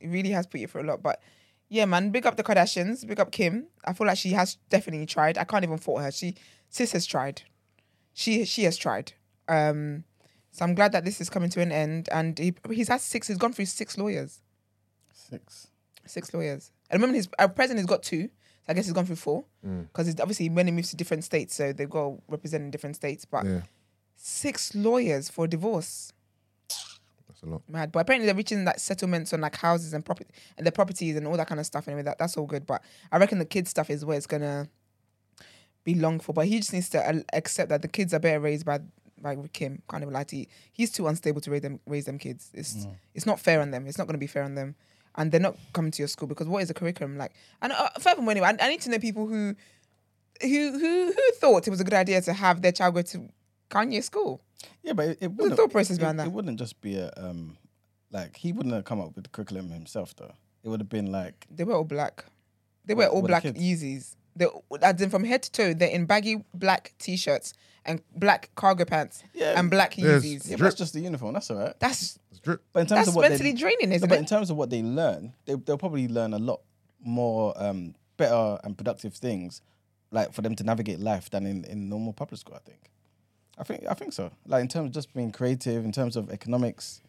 It really has put you through a lot. But yeah, man, big up the Kardashians, big up Kim. I feel like she has definitely tried. I can't even fault her. She, sis has tried. She she has tried. Um, so I'm glad that this is coming to an end. And he, he's had six, he's gone through six lawyers. Six. Six lawyers. And remember, his our president has got two. So I guess he's gone through four. Because mm. obviously when he moves to different states, so they've got to represent in different states. But yeah. six lawyers for divorce. A lot. Mad, but apparently they're reaching like settlements on like houses and property and their properties and all that kind of stuff. Anyway, that, that's all good. But I reckon the kids stuff is where it's gonna be long for. But he just needs to uh, accept that the kids are better raised by by Kim. Can't even lie to you. He's too unstable to raise them raise them kids. It's mm. it's not fair on them. It's not gonna be fair on them, and they're not coming to your school because what is the curriculum like? And uh, furthermore, anyway, I, I need to know people who who who who thought it was a good idea to have their child go to Kanye school. Yeah, but it, it wouldn't. The thought process behind that. It wouldn't just be a um, like he wouldn't have come up with the curriculum himself though. It would have been like they were all black. They were all black Yeezys. They, as in from head to toe, they're in baggy black t-shirts and black cargo pants yeah. and black Yeezys. Yeah, that's just the uniform. That's all right. That's drip. But in terms that's of what mentally they, draining, isn't no, it? But in terms of what they learn, they, they'll probably learn a lot more um, better and productive things, like for them to navigate life than in, in normal public school. I think. I think I think so. Like in terms of just being creative, in terms of economics,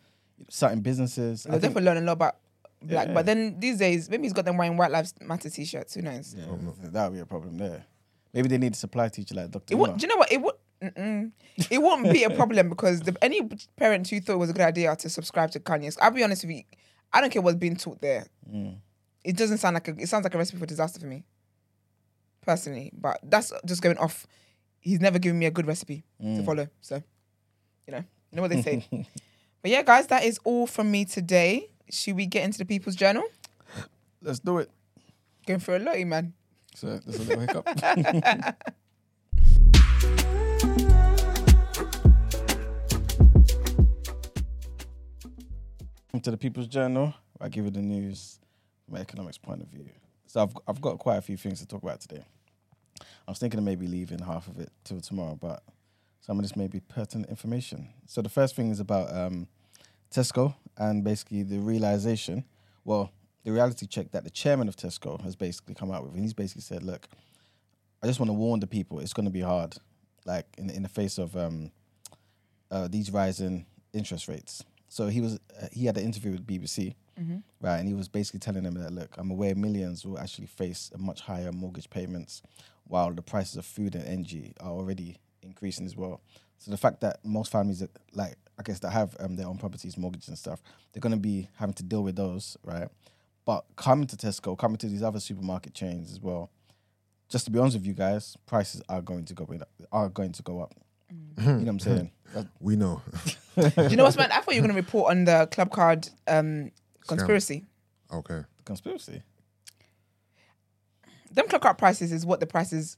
starting businesses. They're definitely learning a lot about black. Yeah. But then these days, maybe he's got them wearing White Lives Matter t-shirts. Who knows? Yeah, that would be a problem there. Maybe they need a supply teacher like Doctor It would, do you know what? It would. Mm-mm. It wouldn't be a problem because the, any parent who thought it was a good idea to subscribe to Kanye, I'll be honest with you, I don't care what's being taught there. Mm. It doesn't sound like a, it sounds like a recipe for disaster for me, personally. But that's just going off. he's never given me a good recipe mm. to follow. So, you know, you know what they say. But yeah, guys, that is all from me today. Should we get into the People's Journal? Let's do it. Going for a lottie, man. So there's a little hiccup. To the People's Journal, I give you the news from an economics point of view. So I've I've got quite a few things to talk about today. I was thinking of maybe leaving half of it till tomorrow, but some of this may be pertinent information. So the first thing is about um, Tesco and basically the realization, well, the reality check that the chairman of Tesco has basically come out with. And he's basically said, look, I just want to warn the people, it's going to be hard, like in, in the face of um, uh, these rising interest rates. So he was uh, he had an interview with B B C, mm-hmm. right? And he was basically telling them that, look, I'm aware millions will actually face a much higher mortgage payments while the prices of food and energy are already increasing as well. So the fact that most families, that, like, I guess, that have um, their own properties, mortgages and stuff, they're going to be having to deal with those, right? But coming to Tesco, coming to these other supermarket chains as well, just to be honest with you guys, prices are going to go up. Are going to go up. Mm. You know what I'm saying? We know. Do you know what's man? I thought you were going to report on the club card um, conspiracy. Scam. Okay. The conspiracy? Them club card prices is what the prices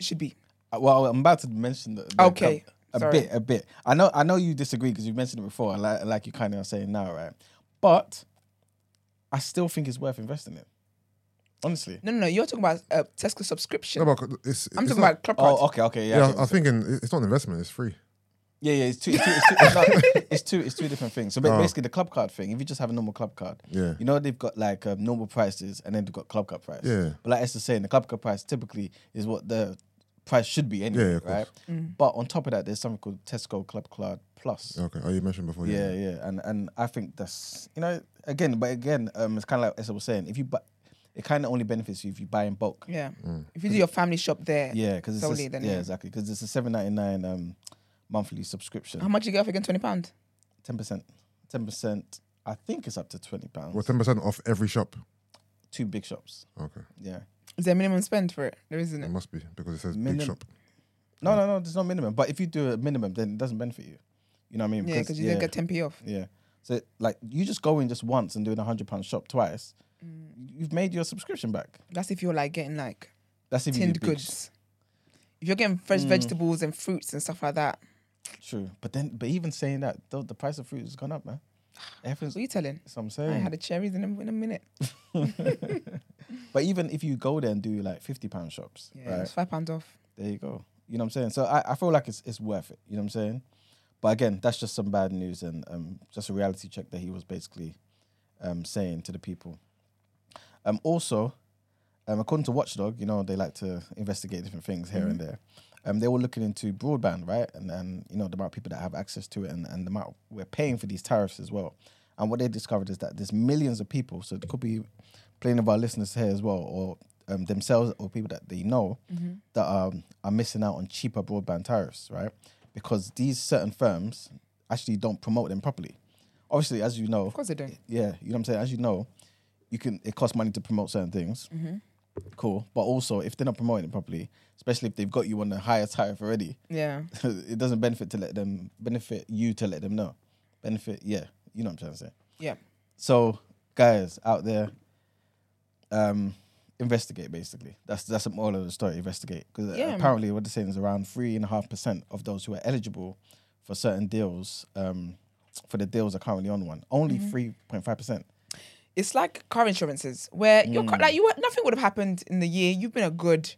should be. Uh, well, I'm about to mention the, the okay. club, a Sorry. bit, a bit. I know I know you disagree because you mentioned it before, like, like you kind of are saying now, right? But I still think it's worth investing in. Honestly. No, no, no. You're talking about uh, Tesco subscription. No, but it's, I'm it's talking not, about club cards. Oh, okay, okay. Yeah, yeah I, I think in, it's not an investment. It's free. Yeah, yeah. It's two it's two, it's two, it's not, it's two, it's two different things. So basically uh, the club card thing, if you just have a normal club card, yeah. you know they've got like um, normal prices and then they've got club card price. Yeah. But like Esther's saying, the club card price typically is what the price should be anyway, yeah, yeah, right? Mm. But on top of that, there's something called Tesco Club Card Plus. Okay. Oh, you mentioned before. Yeah, yeah. yeah. And and I think that's, you know, again, but again, um, it's kind of like Esther was saying, if you buy, it kind of only benefits you if you buy in bulk. Yeah. Mm. If you do your family shop there. Yeah, because it's solely, a, then yeah, yeah, exactly. Because it's a seven ninety nine um, monthly subscription. How much you get off again? Twenty pound. Ten percent. Ten percent. I think it's up to twenty pounds. Well, ten percent off every shop. Two big shops. Okay. Yeah. Is there a minimum spend for it? There isn't. It, it must be because it says Minim- big shop. No, no, no. There's no minimum. But if you do a minimum, then it doesn't benefit you. You know what I mean? Because, yeah, because you yeah, don't get ten p off. Yeah. So like, you just go in just once and doing a hundred pound shop twice. You've made your subscription back. That's if you're like getting like that's if tinned goods. If you're getting fresh mm. vegetables and fruits and stuff like that. True, but then but even saying that, the, the price of fruit has gone up, man. Everything's, what are you telling? That's what I'm saying. I had a cherries in a, in a minute. But even if you go there and do like fifty pound shops, yeah, right? It's five pounds off. There you go. You know what I'm saying? So I, I feel like it's it's worth it. You know what I'm saying? But again, that's just some bad news and um, just a reality check that he was basically um, saying to the people. Um, also, um, according to Watchdog, you know, they like to investigate different things here mm-hmm. and there. Um, they were looking into broadband, right? And, and, you know, the amount of people that have access to it and, and the amount we're paying for these tariffs as well. And what they discovered is that there's millions of people, so it could be plenty of our listeners here as well, or um, themselves or people that they know mm-hmm. that are, are missing out on cheaper broadband tariffs, right? Because these certain firms actually don't promote them properly. Obviously, as you know... Of course they don't. Yeah, you know what I'm saying? As you know... You can. It costs money to promote certain things. Mm-hmm. Cool, but also if they're not promoting it properly, especially if they've got you on a higher tariff already, yeah, it doesn't benefit to let them benefit you to let them know. Benefit, yeah, you know what I'm trying to say. Yeah. So guys out there, um, investigate. Basically, that's that's the moral of the story. Investigate because yeah. apparently what they're saying is around three and a half percent of those who are eligible for certain deals, um, for the deals are currently on one. Only three point five percent. It's like car insurances where mm. you're like you nothing would have happened in the year. You've been a good,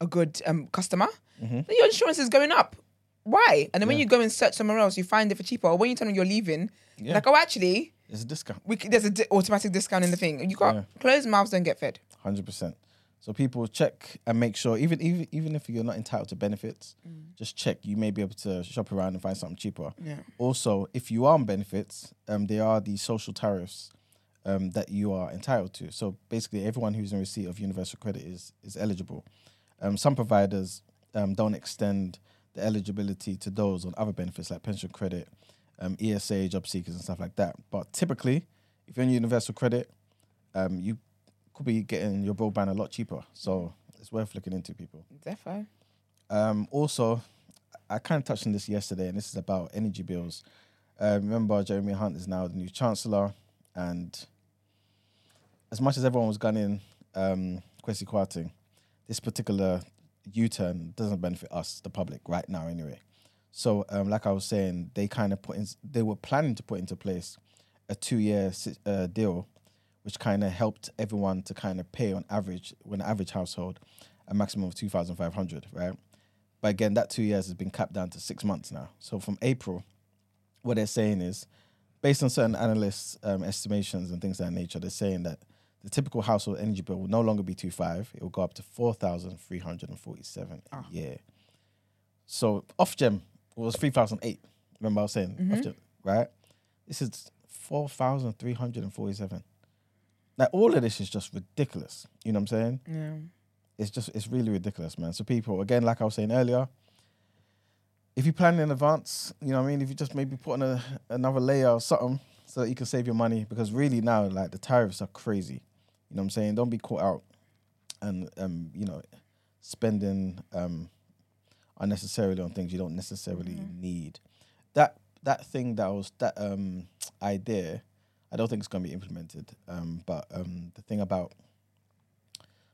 a good um, customer. Mm-hmm. Then your insurance is going up. Why? And then yeah. when you go and search somewhere else, you find it for cheaper. Or when you tell them you're leaving, yeah. like oh, actually, there's a discount. We, there's an di- automatic discount in the thing. You got yeah. closed mouths don't get fed. one hundred percent. So people check and make sure. Even even even if you're not entitled to benefits, mm. just check. You may be able to shop around and find something cheaper. Yeah. Also, if you are on benefits, um, there are the social tariffs. Um, that you are entitled to. So basically everyone who's in receipt of universal credit is is eligible. Um, some providers um, don't extend the eligibility to those on other benefits like pension credit, um, E S A, job seekers and stuff like that. But typically, if you're on universal credit, um, you could be getting your broadband a lot cheaper. So it's worth looking into, people. Defo. Um, also, I kind of touched on this yesterday, and this is about energy bills. Uh, remember, Jeremy Hunt is now the new Chancellor, and as much as everyone was gunning um, Kwesi Kwarteng, this particular U-turn doesn't benefit us, the public, right now anyway. So, um, like I was saying, they kind of put in, they were planning to put into place a two-year uh, deal, which kind of helped everyone to kind of pay on average, when an average household, a maximum of two thousand five hundred, right? But again, that two years has been capped down to six months now. So from April, what they're saying is, based on certain analysts' um, estimations and things of that nature, they're saying that the typical household energy bill will no longer be two thousand five hundred dollars. It will go up to four thousand three hundred forty-seven dollars ah. a year. So Ofgem was three thousand eight dollars. Remember I was saying, mm-hmm. Ofgem, right? This is four thousand three hundred forty-seven dollars. Like, all of this is just ridiculous. You know what I'm saying? Yeah. It's just, it's really ridiculous, man. So people, again, like I was saying earlier, if you plan in advance, you know what I mean? If you just maybe put on a, another layer or something so that you can save your money, because really now, like, the tariffs are crazy. You know what I'm saying? Don't be caught out and, um, you know, spending um, unnecessarily on things you don't necessarily mm-hmm. need. That that thing that was, that um, idea, I don't think it's going to be implemented. Um, but um, the thing about...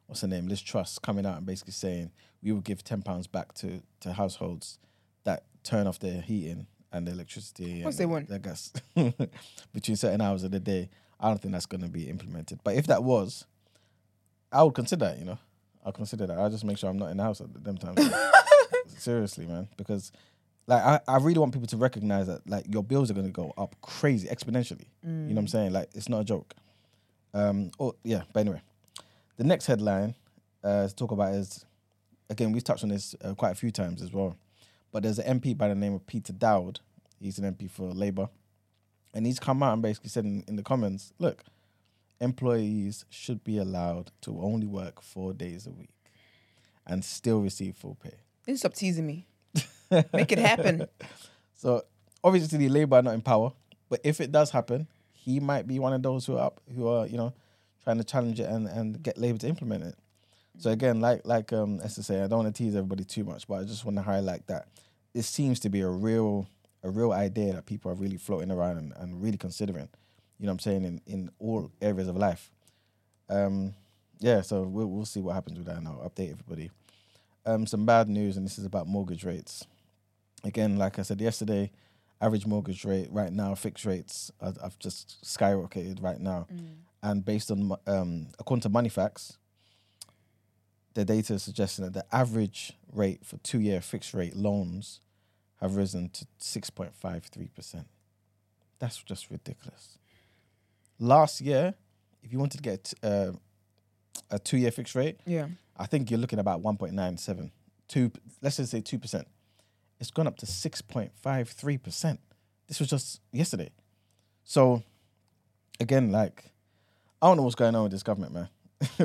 what's her name, Liz Truss, coming out and basically saying we will give ten pounds back to, to households that turn off their heating and their electricity and they their, their gas between certain hours of the day. I don't think that's going to be implemented. But if that was, I would consider it, you know. I'll consider that. I'll just make sure I'm not in the house at them times. Seriously, man. Because like I, I really want people to recognise that like your bills are going to go up crazy, exponentially. Mm. You know what I'm saying? Like, it's not a joke. Um. Oh, yeah, but anyway. The next headline uh, to talk about is, again, we've touched on this uh, quite a few times as well, but there's an M P by the name of Peter Dowd. He's an M P for Labour. And he's come out and basically said in, in the comments, look, employees should be allowed to only work four days a week and still receive full pay. You stop teasing me. Make it happen. So obviously Labour are not in power, but if it does happen, he might be one of those who are up, who are, you know, trying to challenge it and, and get Labour to implement it. So again, like like um, as I say, I don't want to tease everybody too much, but I just want to highlight that it seems to be a real a real idea that people are really floating around and, and really considering, you know what I'm saying, in, in all areas of life. Um, yeah, so we'll, we'll see what happens with that, and I'll update everybody. Um, some bad news, and this is about mortgage rates. Again, like I said yesterday, average mortgage rate right now, fixed rates, are, I've just skyrocketed right now. Mm. And based on, um, according to Moneyfacts, the data is suggesting that the average rate for two-year fixed-rate loans have risen to six point five three percent. That's just ridiculous. Last year, if you wanted to get uh, a two-year fixed rate, yeah, I think you're looking at about one point nine seven. Two, let's just say two percent. It's gone up to six point five three percent. This was just yesterday. So, again, like... I don't know what's going on with this government, man.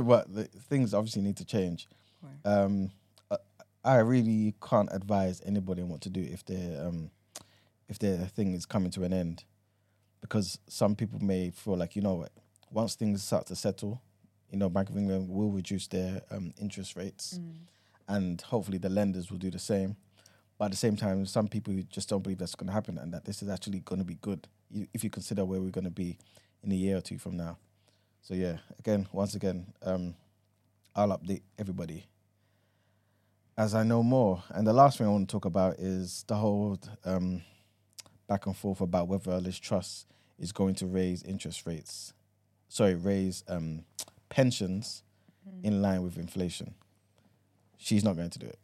But the things obviously need to change. Um, I really can't advise anybody on what to do if their um, if their thing is coming to an end, because some people may feel like, you know what, once things start to settle, you know, Bank of England will reduce their um, interest rates, mm. and hopefully the lenders will do the same. But at the same time, some people just don't believe that's going to happen and that this is actually going to be good if you consider where we're going to be in a year or two from now. So yeah, again, once again, um, I'll update everybody as I know more. And the last thing I want to talk about is the whole um, back and forth about whether Liz Truss is going to raise interest rates, sorry, raise um, pensions mm-hmm. in line with inflation. She's not going to do it.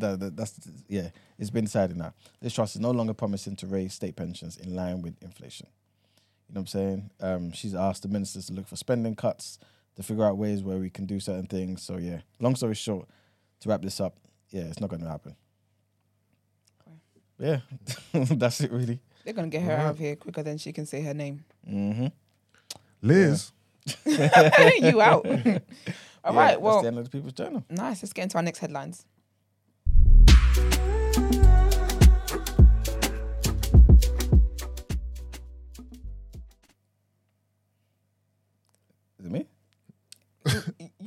that, that, that's yeah, it's been decided now. Liz Truss is no longer promising to raise state pensions in line with inflation. You know what I'm saying? Um, she's asked the ministers to look for spending cuts, to figure out ways where we can do certain things. So, yeah, long story short, to wrap this up, yeah, it's not going to happen. Okay. Yeah, that's it, really. They're going to get her right out of here quicker than she can say her name. Mm-hmm. Liz. Yeah. You out. All yeah, right, that's well. That's the end of the People's Journal. Nice. Let's get into our next headlines.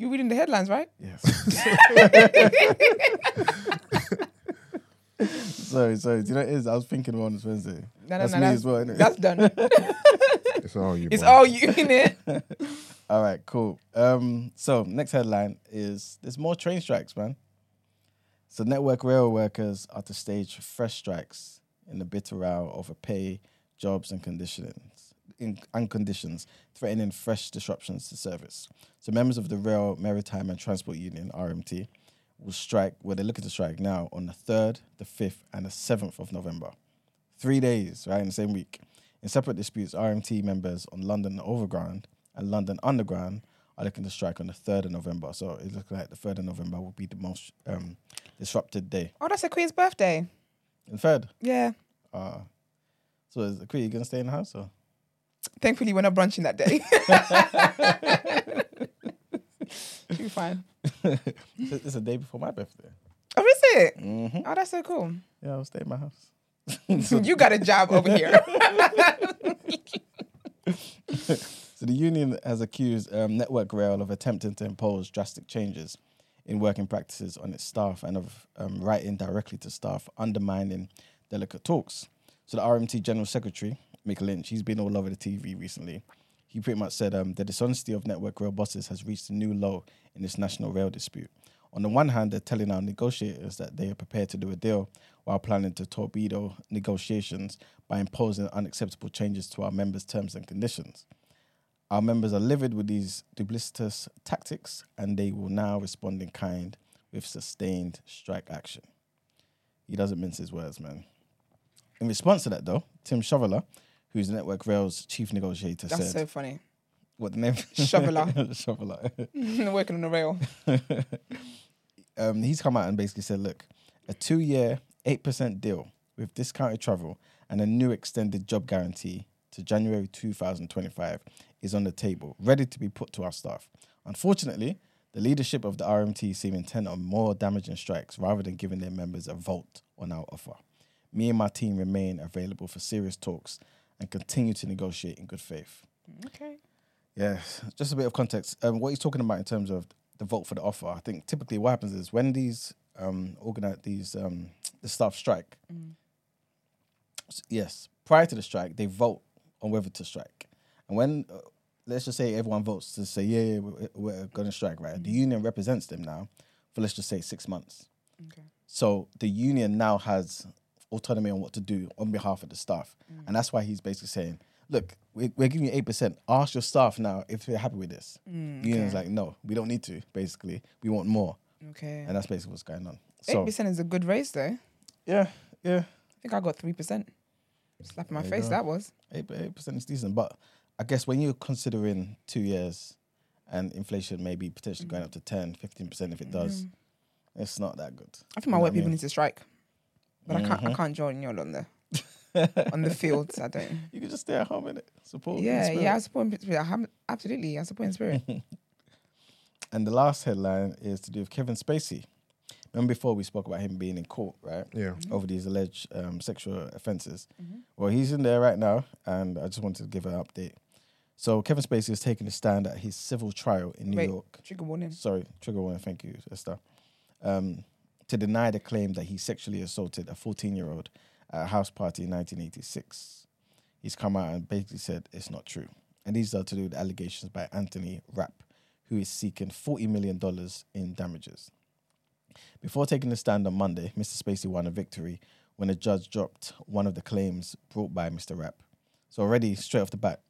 You're reading the headlines, right? Yes. sorry, sorry. Do you know what it is? I was thinking about this Wednesday. No, no, that's no, me that's, as well, isn't it? That's done. It's all you. It's boy. all you, innit? All right, cool. Um, so next headline is there's more train strikes, man. So network rail workers are to stage fresh strikes in the bitter row over pay, jobs, and conditions, in, and conditions, threatening fresh disruptions to service. So members of the Rail, Maritime, and Transport Union (R M T) will strike. Well, they're looking to strike now on the third, the fifth, and the seventh of November. Three days, right, in the same week. In separate disputes, R M T members on London Overground and London Underground are looking to strike on the third of November. So it looks like the third of November will be the most um, disrupted day. Oh, that's the Queen's birthday. The third? Yeah. Uh, so is the Queen going to stay in the house? Or? Thankfully, we're not brunching that day. You're fine. It's a day before my birthday. Oh, is it? Mm-hmm. Oh, that's so cool. Yeah, I'll stay in my house. You got a job over here. So the union has accused um, Network Rail of attempting to impose drastic changes in working practices on its staff and of um, writing directly to staff, undermining delicate talks. So the R M T General Secretary, Mick Lynch, he's been all over the T V recently. He pretty much said um, the dishonesty of Network Rail bosses has reached a new low in this national rail dispute. On the one hand, they're telling our negotiators that they are prepared to do a deal while planning to torpedo negotiations by imposing unacceptable changes to our members' terms and conditions. Our members are livid with these duplicitous tactics, and they will now respond in kind with sustained strike action. He doesn't mince his words, man. In response to that, though, Tim Shoveller, who's Network Rail's chief negotiator, That's said... That's so funny. What the name? Shoveller. Shoveller. Working on the rail. um, he's come out and basically said, look, a two-year, eight percent deal with discounted travel and a new extended job guarantee to January two thousand twenty-five is on the table, ready to be put to our staff. Unfortunately, the leadership of the R M T seem intent on more damaging strikes rather than giving their members a vote on our offer. Me and my team remain available for serious talks and continue to negotiate in good faith. Okay. Yes, just a bit of context. Um, what he's talking about in terms of the vote for the offer, I think typically what happens is when these um, organize these um, the staff strike, mm. yes, prior to the strike, they vote on whether to strike. And when, uh, let's just say everyone votes to say, yeah, yeah, we're, we're going to strike, right? Mm-hmm. The union represents them now for, let's just say, six months. Okay. So the union now has autonomy on what to do on behalf of the staff. Mm-hmm. And that's why he's basically saying, look, we're, we're giving you eight percent. Ask your staff now if they're happy with this. Mm, the union's okay. like, no, we don't need to, basically. We want more. Okay. And that's basically what's going on. So, eight percent is a good raise, though. Yeah, yeah. I think I got three percent. Slap in my face, go. That was. eight percent is decent, but... I guess when you're considering two years and inflation may be potentially mm-hmm. going up to ten, fifteen percent if it does, mm-hmm. it's not that good. I think you my white people mean? need to strike. But mm-hmm. I can't I can't join you all on the, on the fields. I don't. You can just stay at home, innit? Support Yeah, in yeah, I support in spirit. I have, absolutely, I support in spirit. And the last headline is to do with Kevin Spacey. Remember before we spoke about him being in court, right? Yeah. Mm-hmm. Over these alleged um, sexual offences. Mm-hmm. Well, he's in there right now, and I just wanted to give an update. So Kevin Spacey is taking a stand at his civil trial in New Wait, York. Trigger warning. Sorry, trigger warning. Thank you, Esther. Um, to deny the claim that he sexually assaulted a fourteen-year-old at a house party in nineteen eighty-six. He's come out and basically said it's not true. And these are to do with allegations by Anthony Rapp, who is seeking forty million dollars in damages. Before taking the stand on Monday, Mister Spacey won a victory when a judge dropped one of the claims brought by Mister Rapp. So already, straight off the bat,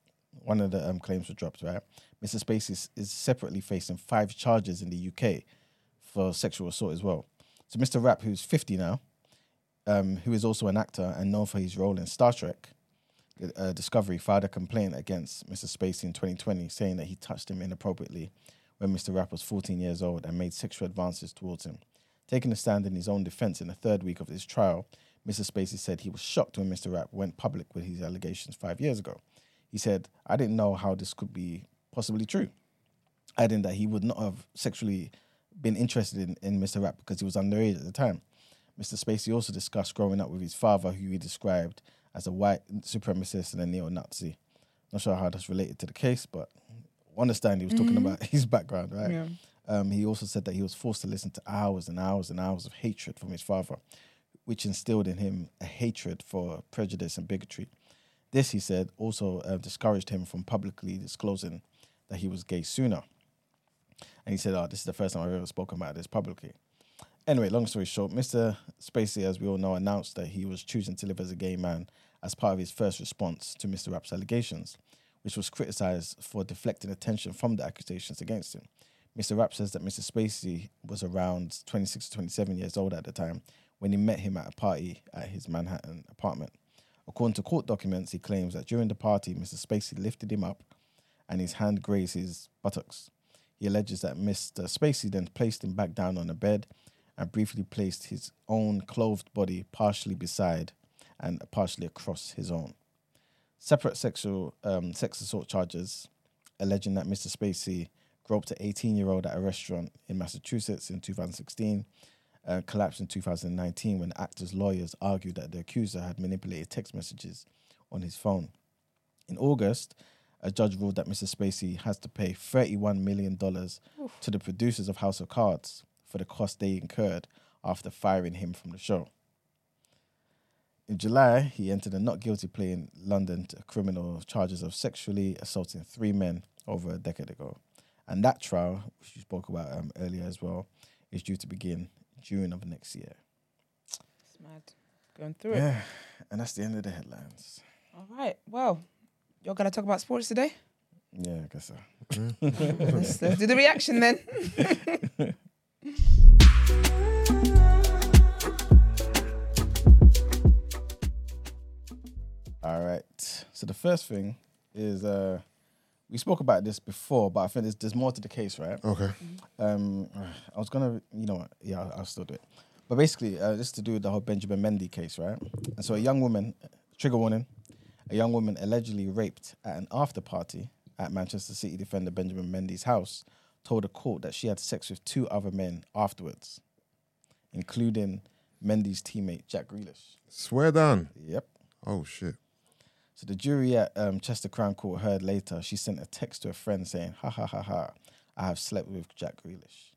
one of the um, claims were dropped, right? Mister Spacey is, is separately facing five charges in the U K for sexual assault as well. So Mister Rapp, who's fifty now, um, who is also an actor and known for his role in Star Trek, uh, Discovery, filed a complaint against Mister Spacey in twenty twenty, saying that he touched him inappropriately when Mister Rapp was fourteen years old and made sexual advances towards him. Taking a stand in his own defence in the third week of his trial, Mister Spacey said he was shocked when Mister Rapp went public with his allegations five years ago. He said, I didn't know how this could be possibly true. Adding that he would not have sexually been interested in, in Mister Rapp because he was underage at the time. Mister Spacey also discussed growing up with his father, who he described as a white supremacist and a neo-Nazi. Not sure how that's related to the case, but understand he was mm-hmm. talking about his background, right? Yeah. Um, he also said that he was forced to listen to hours and hours and hours of hatred from his father, which instilled in him a hatred for prejudice and bigotry. This, he said, also uh, discouraged him from publicly disclosing that he was gay sooner. And he said, oh, this is the first time I've ever spoken about this publicly. Anyway, long story short, Mister Spacey, as we all know, announced that he was choosing to live as a gay man as part of his first response to Mister Rapp's allegations, which was criticised for deflecting attention from the accusations against him. Mister Rapp says that Mister Spacey was around twenty-six to twenty-seven years old at the time when he met him at a party at his Manhattan apartment. According to court documents, he claims that during the party, Mister Spacey lifted him up and his hand grazed his buttocks. He alleges that Mister Spacey then placed him back down on the bed and briefly placed his own clothed body partially beside and partially across his own. Separate sexual um, sex assault charges, alleging that Mister Spacey groped an eighteen-year-old at a restaurant in Massachusetts in two thousand sixteen, uh, collapsed in two thousand nineteen when the actor's lawyers argued that the accuser had manipulated text messages on his phone. In August, a judge ruled that Mister Spacey has to pay thirty-one million dollars Oof. To the producers of House of Cards for the cost they incurred after firing him from the show. In July, he entered a not guilty plea in London to criminal charges of sexually assaulting three men over a decade ago. And that trial, which you spoke about um, earlier as well, is due to begin June of next year. It's mad. Going through yeah. it. Yeah, and that's the end of the headlines. All right, well, you're going to talk about sports today? Yeah, I guess so. Mm-hmm. let's, let's do the reaction then. All right. So the first thing is uh, we spoke about this before, but I think there's, there's more to the case, right? Okay. Mm-hmm. Um, I was gonna, you know, yeah, I'll, I'll still do it. But basically, uh, this is to do with the whole Benjamin Mendy case, right? And so a young woman, trigger warning, a young woman allegedly raped at an after party at Manchester City defender Benjamin Mendy's house, told a court that she had sex with two other men afterwards, including Mendy's teammate Jack Grealish. Swear down. Yep. Oh shit. So the jury at um, Chester Crown Court heard later, she sent a text to a friend saying, ha ha ha ha, I have slept with Jack Grealish.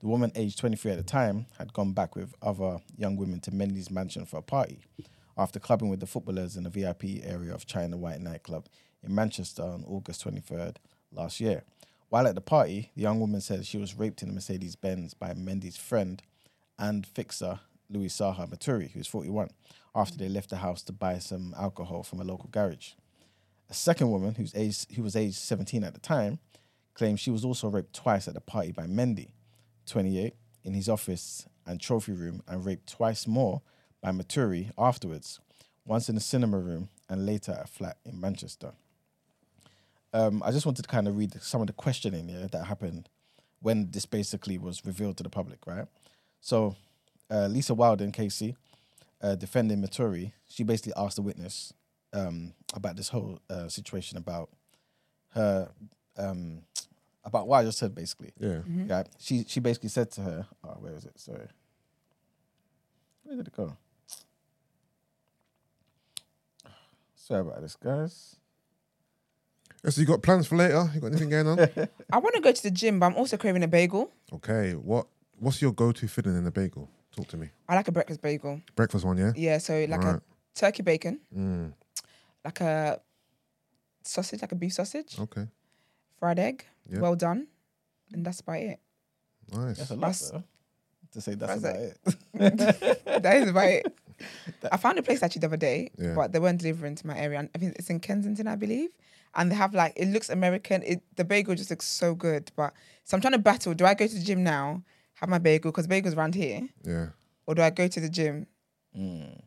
The woman, aged twenty-three at the time, had gone back with other young women to Mendy's mansion for a party after clubbing with the footballers in the V I P area of China White nightclub in Manchester on August twenty-third last year. While at the party, the young woman said she was raped in a Mercedes-Benz by Mendy's friend and fixer, Louis Saha Maturi, who's forty-one, after they left the house to buy some alcohol from a local garage. A second woman, who's age, who was aged seventeen at the time, claimed she was also raped twice at the party by Mendy, twenty-eight, in his office and trophy room, and raped twice more by Maturi afterwards, once in the cinema room and later at a flat in Manchester. Um, I just wanted to kind of read some of the questioning yeah, that happened when this basically was revealed to the public, right? So... Uh, Lisa Wilden, Casey, uh, defending Maturi, she basically asked the witness um, about this whole uh, situation about her, um, about what I just said, basically. Yeah. Mm-hmm. yeah. She she basically said to her, oh, where is it? Sorry. Where did it go? Sorry about this, guys. So you got plans for later? You got anything going on? I want to go to the gym, but I'm also craving a bagel. Okay. What? What's your go-to filling in a bagel? Talk to me. I like a breakfast bagel. Breakfast one, yeah? Yeah, so like right. a turkey bacon, mm. like a sausage, like a beef sausage. Okay. Fried egg, yep. Well done. And that's about it. Nice. That's a lot, that's, though, to say that's, that's about it. it. That is about it. I found a place actually the other day, yeah. but they weren't delivering to my area. I think it's in Kensington, I believe. And they have like, it looks American. It, the bagel just looks so good. But so I'm trying to battle. Do I go to the gym now? Have my bagel, because bagel's around here. Yeah. Or do I go to the gym? Mm.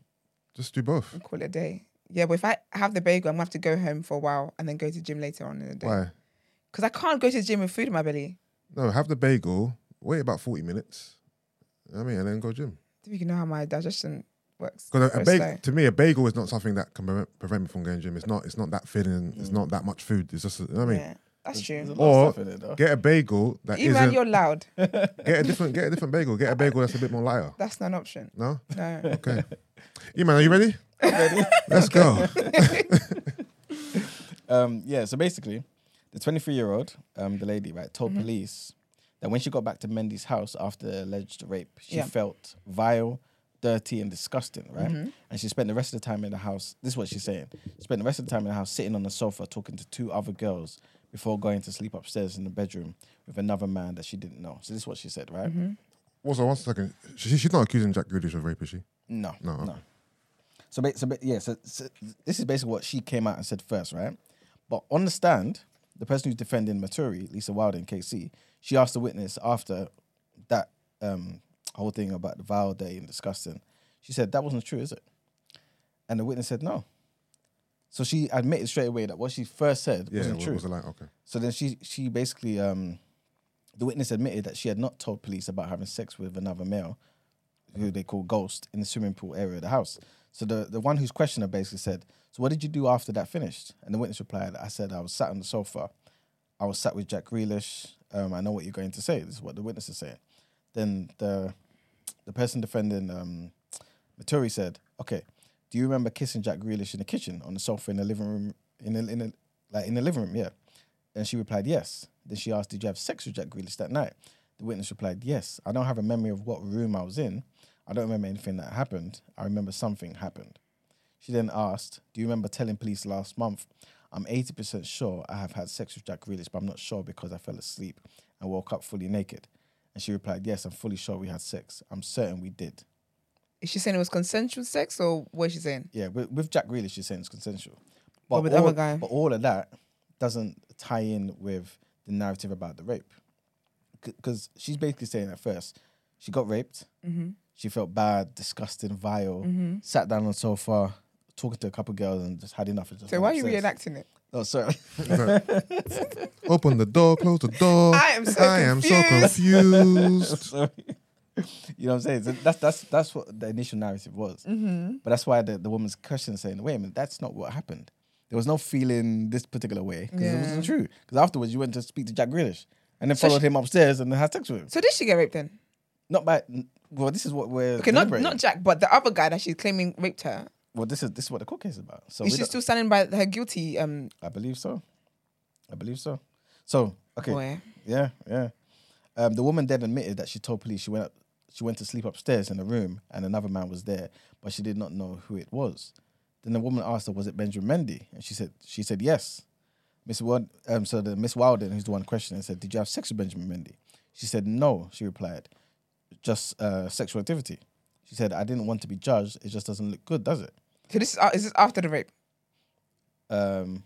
Just do both. And call it a day. Yeah, but if I have the bagel, I'm going to have to go home for a while and then go to the gym later on in the day. Why? Because I can't go to the gym with food in my belly. No, have the bagel, wait about forty minutes. You know what I mean? And then go gym. Do you know how my digestion works? Because a, a bag- to me, a bagel is not something that can prevent me from going to the gym. It's not, it's not that filling. Mm. It's not that much food. It's just, you know what I mean? Yeah. That's true. Or it, get a bagel that Even isn't... you're loud. Get a different Get a different bagel. Get a bagel that's a bit more lighter. That's not an option. No? No. Okay. Eman, are you ready? I'm ready. Let's go. um, yeah, so basically, the twenty-three-year-old, um, the lady, right, told mm-hmm. police that when she got back to Mendy's house after the alleged rape, she yeah. felt vile, dirty and disgusting, right? Mm-hmm. And she spent the rest of the time in the house, this is what she's saying, she spent the rest of the time in the house sitting on the sofa talking to two other girls before going to sleep upstairs in the bedroom with another man that she didn't know. So this is what she said, right? Mm-hmm. Also, one second, she, she's not accusing Jack Grealish of rape, is she? No, no. no. So, so, yeah, so, so this is basically what she came out and said first, right? But on the stand, the person who's defending Maturi, Lisa Wilder in K C, she asked the witness after that um, whole thing about the vile day and disgusting, she said, that wasn't true, is it? And the witness said, no. So she admitted straight away that what she first said yeah, wasn't true. Was like, okay. So then she she basically, um, the witness admitted that she had not told police about having sex with another male, mm-hmm. who they call Ghost, in the swimming pool area of the house. So the, the one whose questioner basically said, so what did you do after that finished? And the witness replied, I said, I was sat on the sofa. I was sat with Jack Grealish. Um, I know what you're going to say. This is what the witness is saying. Then the the person defending um, Maturi said, okay, do you remember kissing Jack Grealish in the kitchen, on the sofa, in the living room, in the, in the, like in the living room, yeah. And she replied, yes. Then she asked, did you have sex with Jack Grealish that night? The witness replied, yes. I don't have a memory of what room I was in. I don't remember anything that happened. I remember something happened. She then asked, do you remember telling police last month, I'm eighty percent sure I have had sex with Jack Grealish, but I'm not sure because I fell asleep and woke up fully naked. And she replied, yes, I'm fully sure we had sex. I'm certain we did. Is she saying it was consensual sex or what is she saying? Yeah, with, with Jack Grealish, she's saying it's consensual. But, but with all, the other guy? But all of that doesn't tie in with the narrative about the rape. Because C- she's basically saying at first, she got raped. Mm-hmm. She felt bad, disgusting, vile, mm-hmm. sat down on the sofa, talking to a couple of girls and just had enough. Of just so why are you reenacting it? Oh, sorry. Open the door, close the door. I am so I confused. Am so confused. Sorry. You know what I'm saying? So that's, that's, that's what the initial narrative was. Mm-hmm. But that's why the, the woman's question is saying, wait a minute, that's not what happened. There was no feeling this particular way because yeah. it wasn't true. Because afterwards you went to speak to Jack Grealish and then so followed she, him upstairs and then had sex with him. So did she get raped then? Not by... Well, this is what we're okay. Not, not Jack, but the other guy that she's claiming raped her. Well, this is this is what the court case is about. So is she still standing by her guilty? Um, I believe so. I believe so. So okay, boy. yeah, yeah. Um, the woman then admitted that she told police she went up, she went to sleep upstairs in a room and another man was there, but she did not know who it was. Then the woman asked her, "Was it Benjamin Mendy?" And she said, "She said yes." Miss Ward, um, so the Miss Wilden, who's the one questioning, said, "Did you have sex with Benjamin Mendy?" She said, "No." She replied. Just uh, sexual activity. She said, I didn't want to be judged. It just doesn't look good, does it? So this is, uh, is this after the rape? Um,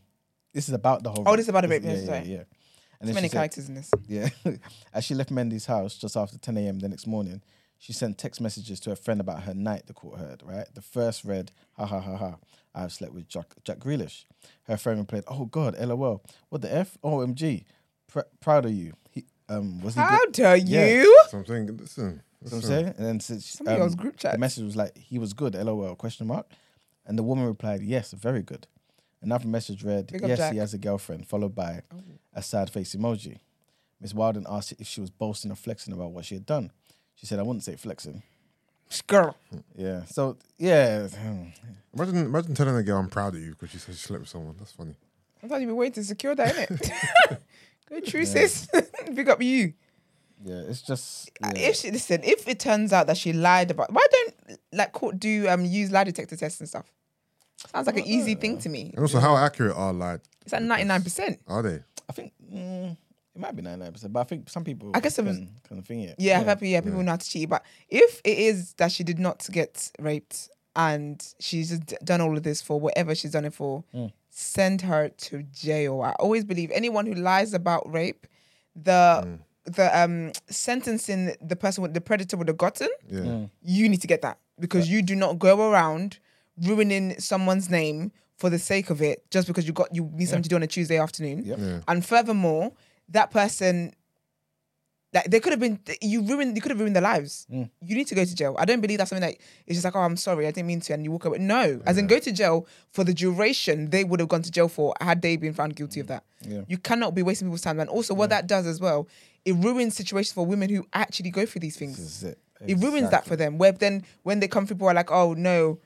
This is about the whole... Oh, rape. This is about the rape. This, yeah, yeah, right. yeah. And There's many characters said, in this. Yeah. As she left Mendy's house just after ten a.m. the next morning, she sent text messages to her friend about her night, the court heard, right? The first read, ha, ha, ha, ha. I have slept with Jack, Jack Grealish. Her friend replied, oh, God, LOL. What the F? O M G. Pr- proud of you. He... Um, was How he dare yeah. you? Something. Listen, listen. So I'm saying, and then since, um, else group chat. The message was like, "He was good." LOL? Question mark. And the woman replied, "Yes, very good." Another message read, Big "Yes, he has a girlfriend." Followed by oh. a sad face emoji. Miss Wilden asked if she was boasting or flexing about what she had done. She said, "I wouldn't say flexing." Girl. Yeah. So yeah. Imagine, imagine telling a girl, "I'm proud of you" because she said she slept with someone. That's funny. I thought you'd be waiting to secure that, innit? Go true, yeah. sis. Big up you. Yeah, it's just. Yeah. If she listen, if it turns out that she lied about, why don't like court do um use lie detector tests and stuff? Sounds like oh, an easy yeah. thing to me. And also, how accurate are lie? It's like ninety nine percent. Are they? I think mm, it might be ninety nine percent, but I think some people. I guess can, was, can think it. Yeah, yeah. happy. Yeah, people yeah. know how to cheat. But if it is that she did not get raped and she's just done all of this for whatever she's done it for. Mm. Send her to jail. I always believe anyone who lies about rape, the mm. the um sentencing the person with the predator would have gotten, yeah. mm. you need to get that because yeah. you do not go around ruining someone's name for the sake of it just because you got you need yeah. something to do on a Tuesday afternoon. Yep. Yeah. And furthermore, that person that like, they could have been you ruined you could have ruined their lives. Mm. You need to go to jail. I don't believe that's something that it's just like, oh, I'm sorry, I didn't mean to, and you walk away. No, yeah. as in go to jail for the duration they would have gone to jail for had they been found guilty of that. Yeah. You cannot be wasting people's time. And also what yeah. that does as well, it ruins situations for women who actually go through these things. This is it. Exactly. It ruins that for them. Where then when they come, people are like, oh no,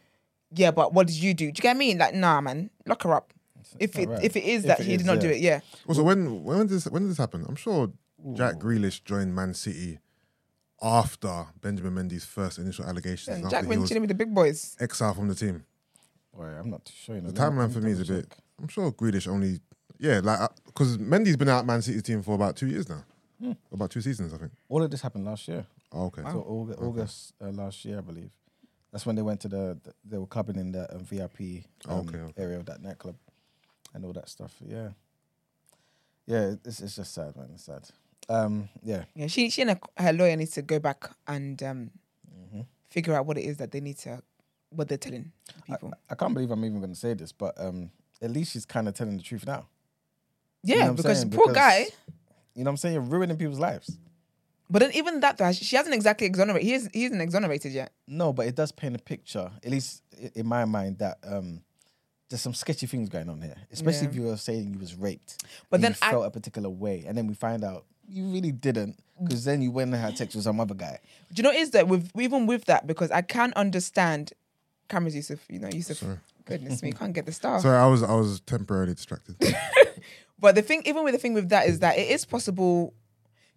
yeah, but what did you do? Do you get what I mean? Like, nah, man, lock her up. If it, right. if it is if that it he is, did not yeah. do it, yeah. Also, when when did this when did this happen? I'm sure Jack Grealish joined Man City after Benjamin Mendy's first initial allegations. Yeah, Jack went chilling with the big boys. Exile from the team. Boy, I'm not showing sure the timeline for me is a bit. I'm sure Grealish only. Yeah, like because Mendy's been out Man City's team for about two years now. Hmm. About two seasons, I think. All of this happened last year. Oh, okay. Wow. So August, okay. August uh, last year, I believe. That's when they went to the, the they were clubbing in the um, V I P um, okay, okay. area of that nightclub and all that stuff. Yeah. Yeah, it's it's just sad, man. It's sad. Um, yeah. Yeah, she she and her lawyer needs to go back and um, mm-hmm. figure out what it is that they need to, what they're telling people. I, I can't believe I'm even going to say this, but um, at least she's kind of telling the truth now. Yeah, you know because saying? poor because, guy. You know what I'm saying? You're ruining people's lives. But then even that, though, she hasn't exactly exonerated. He, is, he isn't exonerated yet. No, but it does paint a picture, at least in my mind, that um, there's some sketchy things going on here. Especially yeah. if you were saying you was raped. But then you I... felt a particular way. And then we find out you really didn't. Because then you went and had sex with some other guy. Do you know what is that? With, even with that, because I can understand... Cameras, Yusuf, you know, Yusuf. Sorry. Goodness me, can't get the star. Sorry, I was, I was temporarily distracted. But the thing, even with the thing with that is that it is possible...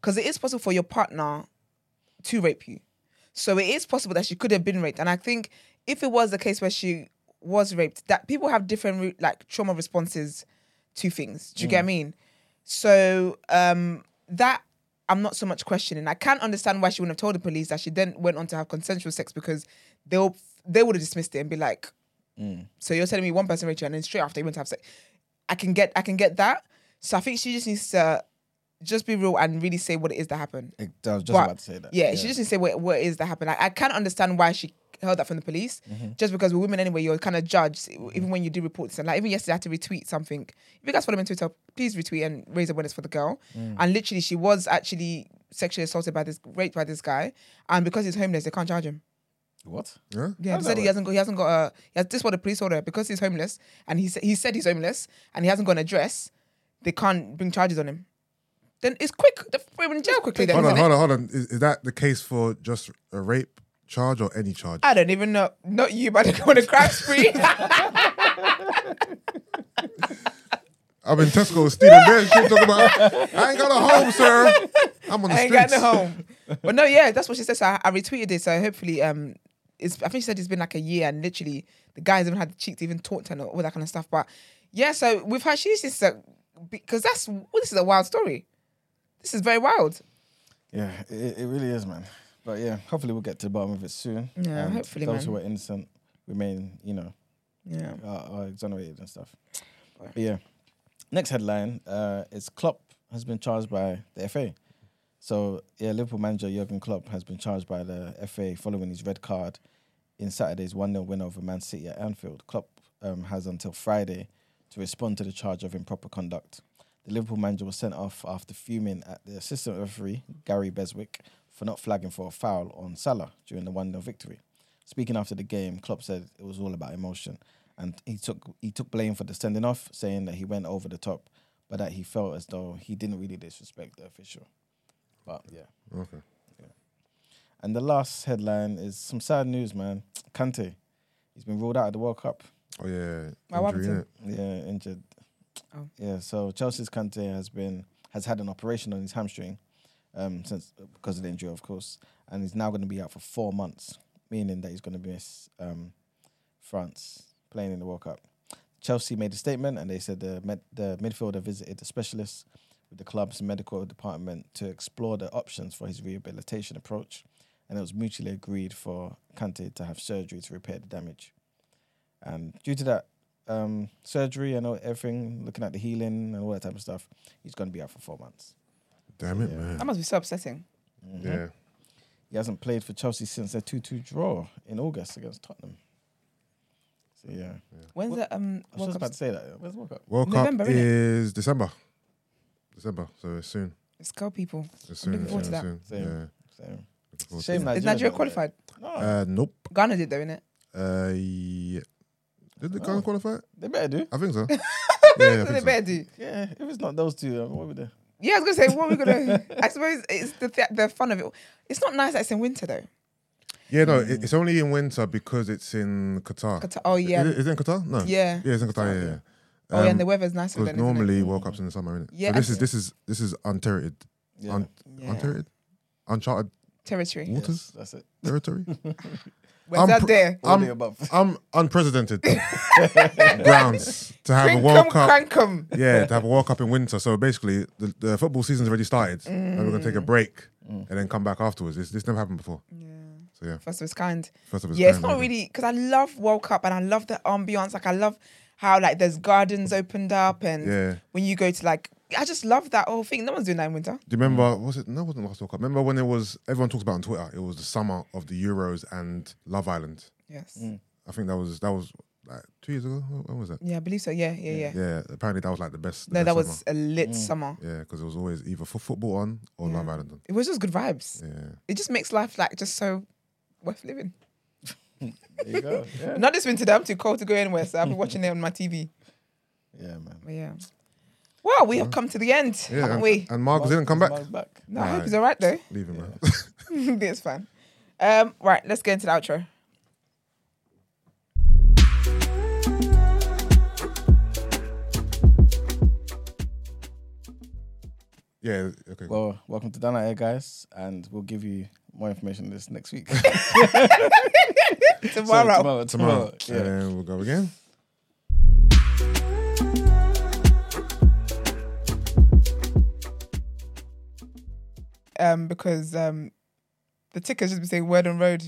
Because it is possible for your partner to rape you. So it is possible that she could have been raped. And I think if it was the case where she was raped, that people have different like trauma responses to things. Do you mm. get what I mean? So um, that I'm not so much questioning. I can't understand why she wouldn't have told the police that she then went on to have consensual sex because they will, they would have dismissed it and be like, mm. so you're telling me one person raped you and then straight after you went to have sex. I can get, I can get that. So I think she just needs to... Just be real and really say what it is that happened. I was just but, about to say that. Yeah, yeah. She just didn't say what, what it is that happened. Like, I can't understand why she held that from the police. Mm-hmm. Just because we're women anyway, you're kind of judged, mm-hmm. even when you do reports. And like, even yesterday, I had to retweet something. If you guys follow me on Twitter, please retweet and raise awareness for the girl. Mm. And literally, she was actually sexually assaulted by this, raped by this guy. And because he's homeless, they can't charge him. What? Yeah, yeah he said he hasn't, got, he hasn't got a... He has, this is what the police order. Because he's homeless, and he, he said he's homeless, and he hasn't got an address, they can't bring charges on him. Then it's quick. They're in jail quickly. Then, hold on, hold on, hold on. Is, is that the case for just a rape charge or any charge? I don't even know. Not you, but I don't want a crime spree. I'm in Tesco stealing bread. Shit talking about. I ain't got a home, sir. I'm on the I ain't streets. Got no home. But no, yeah, that's what she said. So I, I retweeted it. So hopefully, um, it's. I think she said it's been like a year, and literally the guys even had the cheek to even taunt her and all that kind of stuff. But yeah, so with her, she's just because that's well, this is a wild story. This is very wild. Yeah, it, it really is, man. But yeah, hopefully we'll get to the bottom of it soon. Yeah, and hopefully, those man. who are innocent remain, you know, yeah, are, are exonerated and stuff. But yeah. Next headline uh, is Klopp has been charged by the F A. So yeah, Liverpool manager Jurgen Klopp has been charged by the F A following his red card in Saturday's one nil win over Man City at Anfield. Klopp um, has until Friday to respond to the charge of improper conduct. The Liverpool manager was sent off after fuming at the assistant referee, Gary Beswick, for not flagging for a foul on Salah during the one nil victory. Speaking after the game, Klopp said it was all about emotion. And he took he took blame for the sending off, saying that he went over the top, but that he felt as though he didn't really disrespect the official. But yeah. Okay. Yeah. And the last headline is some sad news, man. Kante, he's been ruled out of the World Cup. Oh, yeah. Injury, yeah. yeah, injured. Oh. Yeah, so Chelsea's Kante has been has had an operation on his hamstring um, since because of the injury, of course, and he's now going to be out for four months, meaning that he's going to miss um, France playing in the World Cup. Chelsea made a statement, and they said the med- the midfielder visited a specialist with the club's medical department to explore the options for his rehabilitation approach, and it was mutually agreed for Kante to have surgery to repair the damage. And due to that, Um, surgery and everything, looking at the healing and all that type of stuff, he's going to be out for four months. Damn it, yeah. man. That must be so upsetting. Mm-hmm. Yeah. He hasn't played for Chelsea since their two two draw in August against Tottenham. So, yeah. yeah. When's well, the um, World Cup? I was just about to say that. When's the World Cup? World November, Cup is December. December, so it's soon. Let's go, people. It's soon. I'm looking forward yeah, to that. Same. Yeah. Same. Same. Shame Nigeria. Is Nigeria qualified? No. Uh, nope. Ghana did, though, innit? Uh, yeah. Did the Ghana oh. qualify? They better do. I think so. Yeah, yeah I think they so. better do. Yeah, if it's not those two, what are we doing? Yeah, I was going to say, what are we going to do? I suppose it's the th- the fun of it. It's not nice that it's in winter, though. Yeah, no, mm. it's only in winter because it's in Qatar. Qatar. Oh, yeah. Is it, is it in Qatar? No. Yeah. Yeah, it's in Qatar, yeah. yeah. Um, oh, yeah, and the weather's nicer than normally World Cup's in the summer, isn't it? Yeah. So this, is, this, is, this is unturreted. Yeah. Un- yeah. Uncharted? Uncharted? Territory. Waters? Yes, that's it. Territory? Where's that there? I'm, I'm, I'm unprecedented grounds to have Crankum, a World Cup. Crankum. Yeah, to have a World Cup in winter. So basically, the, the football season's already started. Mm. And we're going to take a break mm. and then come back afterwards. It's, this never happened before. Yeah. So yeah. First of its kind. First of its yeah, kind. Yeah, it's not really... Because I love World Cup and I love the ambiance. Like, I love how, like, there's gardens opened up and yeah. when you go to, like... I just love that whole thing. No one's doing that in winter. Do you remember, was it, no, it wasn't last World Cup. Remember when it was, everyone talks about on Twitter, it was the summer of the Euros and Love Island. Yes. Mm. I think that was, that was like two years ago. When was that? Yeah, I believe so. Yeah, yeah, yeah. Yeah, yeah apparently that was like the best. The no, best that was summer. a lit mm. summer. Yeah, because it was always either for football on or yeah. Love Island on. It was just good vibes. Yeah. It just makes life like just so worth living. There you go. Yeah. Not this winter, though. I'm too cold to go anywhere, so I've been watching it on my T V. Yeah, man. But yeah. Well, we have come to the end, yeah, haven't and, we? And Mark didn't come back. back. No, right. I hope he's all right, though. Leave him out. Yeah. It's fine. Um, right, let's get into the outro. Yeah, okay. Well, welcome to Down At Air, guys. And we'll give you more information on this next week. tomorrow. So, tomorrow. Tomorrow. Tomorrow. Yeah. And we'll go again. Um, because um, the ticker's just been saying word on road.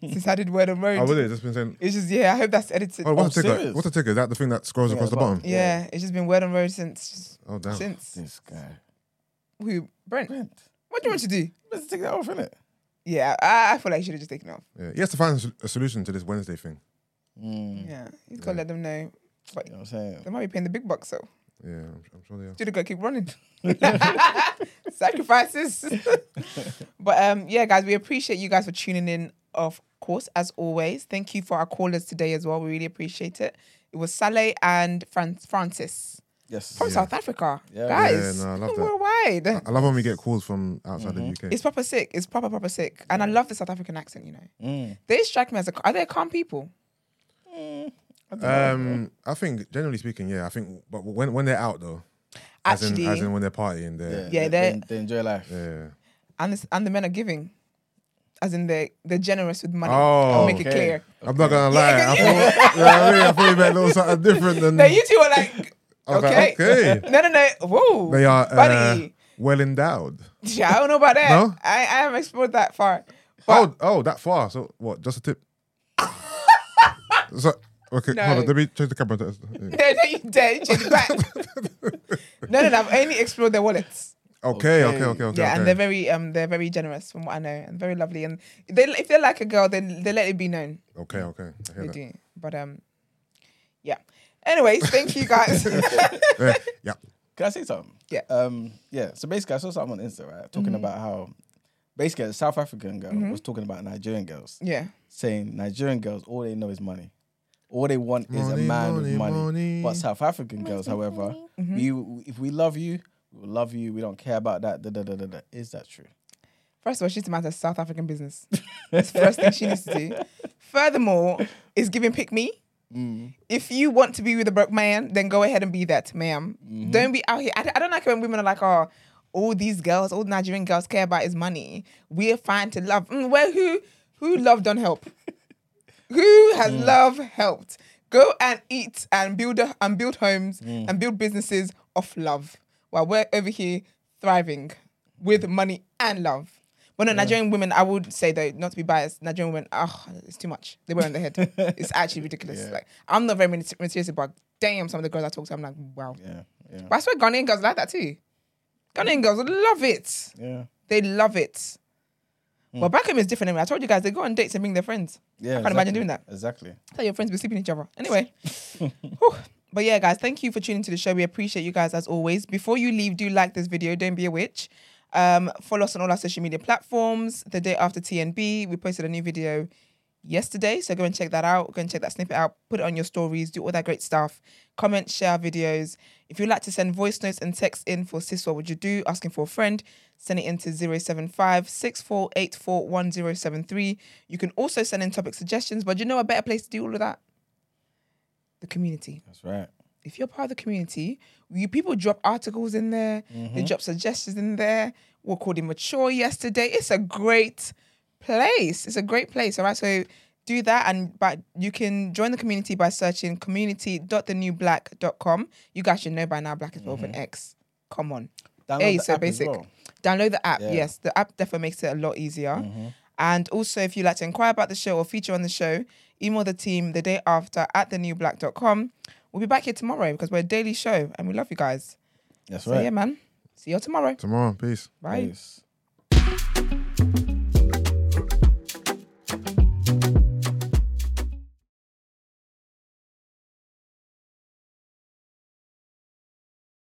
Since I did word on road. Oh, really? It's just been saying... It's just, yeah, I hope that's edited. Oh, what's oh, the ticker? What's the ticker? Is that the thing that scrolls yeah, across the bottom? bottom? Yeah, yeah, it's just been word on road since... Oh, damn. Since. This guy. Who? Brent? Brent. What do you want to do? Let's take that off, innit? Yeah, I, I feel like he should have just taken it off. Yeah. He has to find a solution to this Wednesday thing. Mm. Yeah, he's got to yeah. let them know. But you know what I'm saying? They might be paying the big bucks, though. Yeah, I'm, I'm sure they are. Should have got to keep running. Sacrifices. But um, yeah, guys, we appreciate you guys for tuning in, of course, as always. Thank you for our callers today as well. We really appreciate it. It was Saleh and Fran- Francis. Yes. From yeah. South Africa. Yeah. Guys, yeah, no, I love that. Worldwide. I-, I love when we get calls from outside mm-hmm. the U K. It's proper sick. It's proper, proper sick. And yeah. I love the South African accent, you know. Mm. They strike me as a... Are they calm people? Mm. I um, I think generally speaking, yeah, I think, but when when they're out though, actually, as in, as in when they're partying, they're, yeah, yeah, they're, they they enjoy life, yeah, and this, and the men are giving, as in they they're generous with money. Oh, I'll make okay. it clear. I'm okay. not gonna lie. Yeah, I thought, you know what I mean? I thought you meant a little something different than. No, you two are like okay, okay. no, no, no. Whoa, they are uh, well endowed. Yeah, I don't know about that. No? I I haven't explored that far. But... Oh, oh, that far. So what? Just a tip. so. Okay, no. Hold on, let me change the camera. To, yeah. No, no, you dare change it back. no, no, no, I've only explored their wallets. Okay, okay, okay, okay. okay yeah, okay. And they're very, um, they're very generous from what I know, and very lovely. And they, if they like a girl, then they let it be known. Okay, okay, I hear they that. do. But um, yeah. Anyways, thank you guys. yeah. yeah. Can I say something? Yeah. Um. Yeah. So basically, I saw something on Insta, right, talking mm-hmm. about how. Basically, a South African girl mm-hmm. was talking about Nigerian girls. Yeah. Saying Nigerian girls, all they know is money. All they want money, is a man money, with money. money. But South African money, girls, however, mm-hmm. we if we love you, we will love you. We don't care about that. Da, da, da, da, da. Is that true? First of all, she needs to matter South African business. That's the first thing she needs to do. Furthermore, is giving pick me. Mm. If you want to be with a broke man, then go ahead and be that, ma'am. Mm-hmm. Don't be out here. I, I don't like when women are like, oh, all these girls, all Nigerian girls care about is money. We're fine to love. Mm, well, who, who love don't help? Who has mm. love helped? Go and eat and build a, and build homes mm. and build businesses off love. While we're over here thriving with money and love. But no, yeah. Nigerian women, I would say though, not to be biased, Nigerian women, oh, it's too much. They wear on their head. It's actually ridiculous. Yeah. Like I'm not very serious about. Damn, some of the girls I talk to, I'm like, wow. Yeah, yeah. But I swear, Ghanaian girls like that too. Ghanaian girls love it. Yeah, they love it. Mm. Well, back home is different anyway. I told you guys, they go on dates and bring their friends. Yeah, I can't exactly. imagine doing that. Exactly. So your friends be sleeping with each other. Anyway. But yeah, guys, thank you for tuning to the show. We appreciate you guys as always. Before you leave, do like this video. Don't be a witch. Um, follow us on all our social media platforms. The Day After T N B. We posted a new video yesterday. So go and check that out. Go and check that snippet out. Put it on your stories. Do all that great stuff. Comment, share our videos. If you'd like to send voice notes and text in for Sis What Would You Do, asking for a friend, send it in to zero seven five, six four eight four, one zero seven three. You can also send in topic suggestions, but you know a better place to do all of that? The community. That's right. if you're part of the community, you people drop articles in there, mm-hmm. they drop suggestions in there. We're called immature yesterday. It's a great place. It's a great place. All right, so do that, and but you can join the community by searching community dot the new black dot com. You guys should know by now, black is mm-hmm. with an X. Come on. Download hey, the so app basic. As well. Download the app. Yeah. Yes, the app definitely makes it a lot easier. Mm-hmm. And also, if you'd like to inquire about the show or feature on the show, email the team the day after at the new black dot com. We'll be back here tomorrow because we're a daily show and we love you guys. That's so, right. Yeah, man. See you tomorrow. Tomorrow. Peace. Bye. Peace.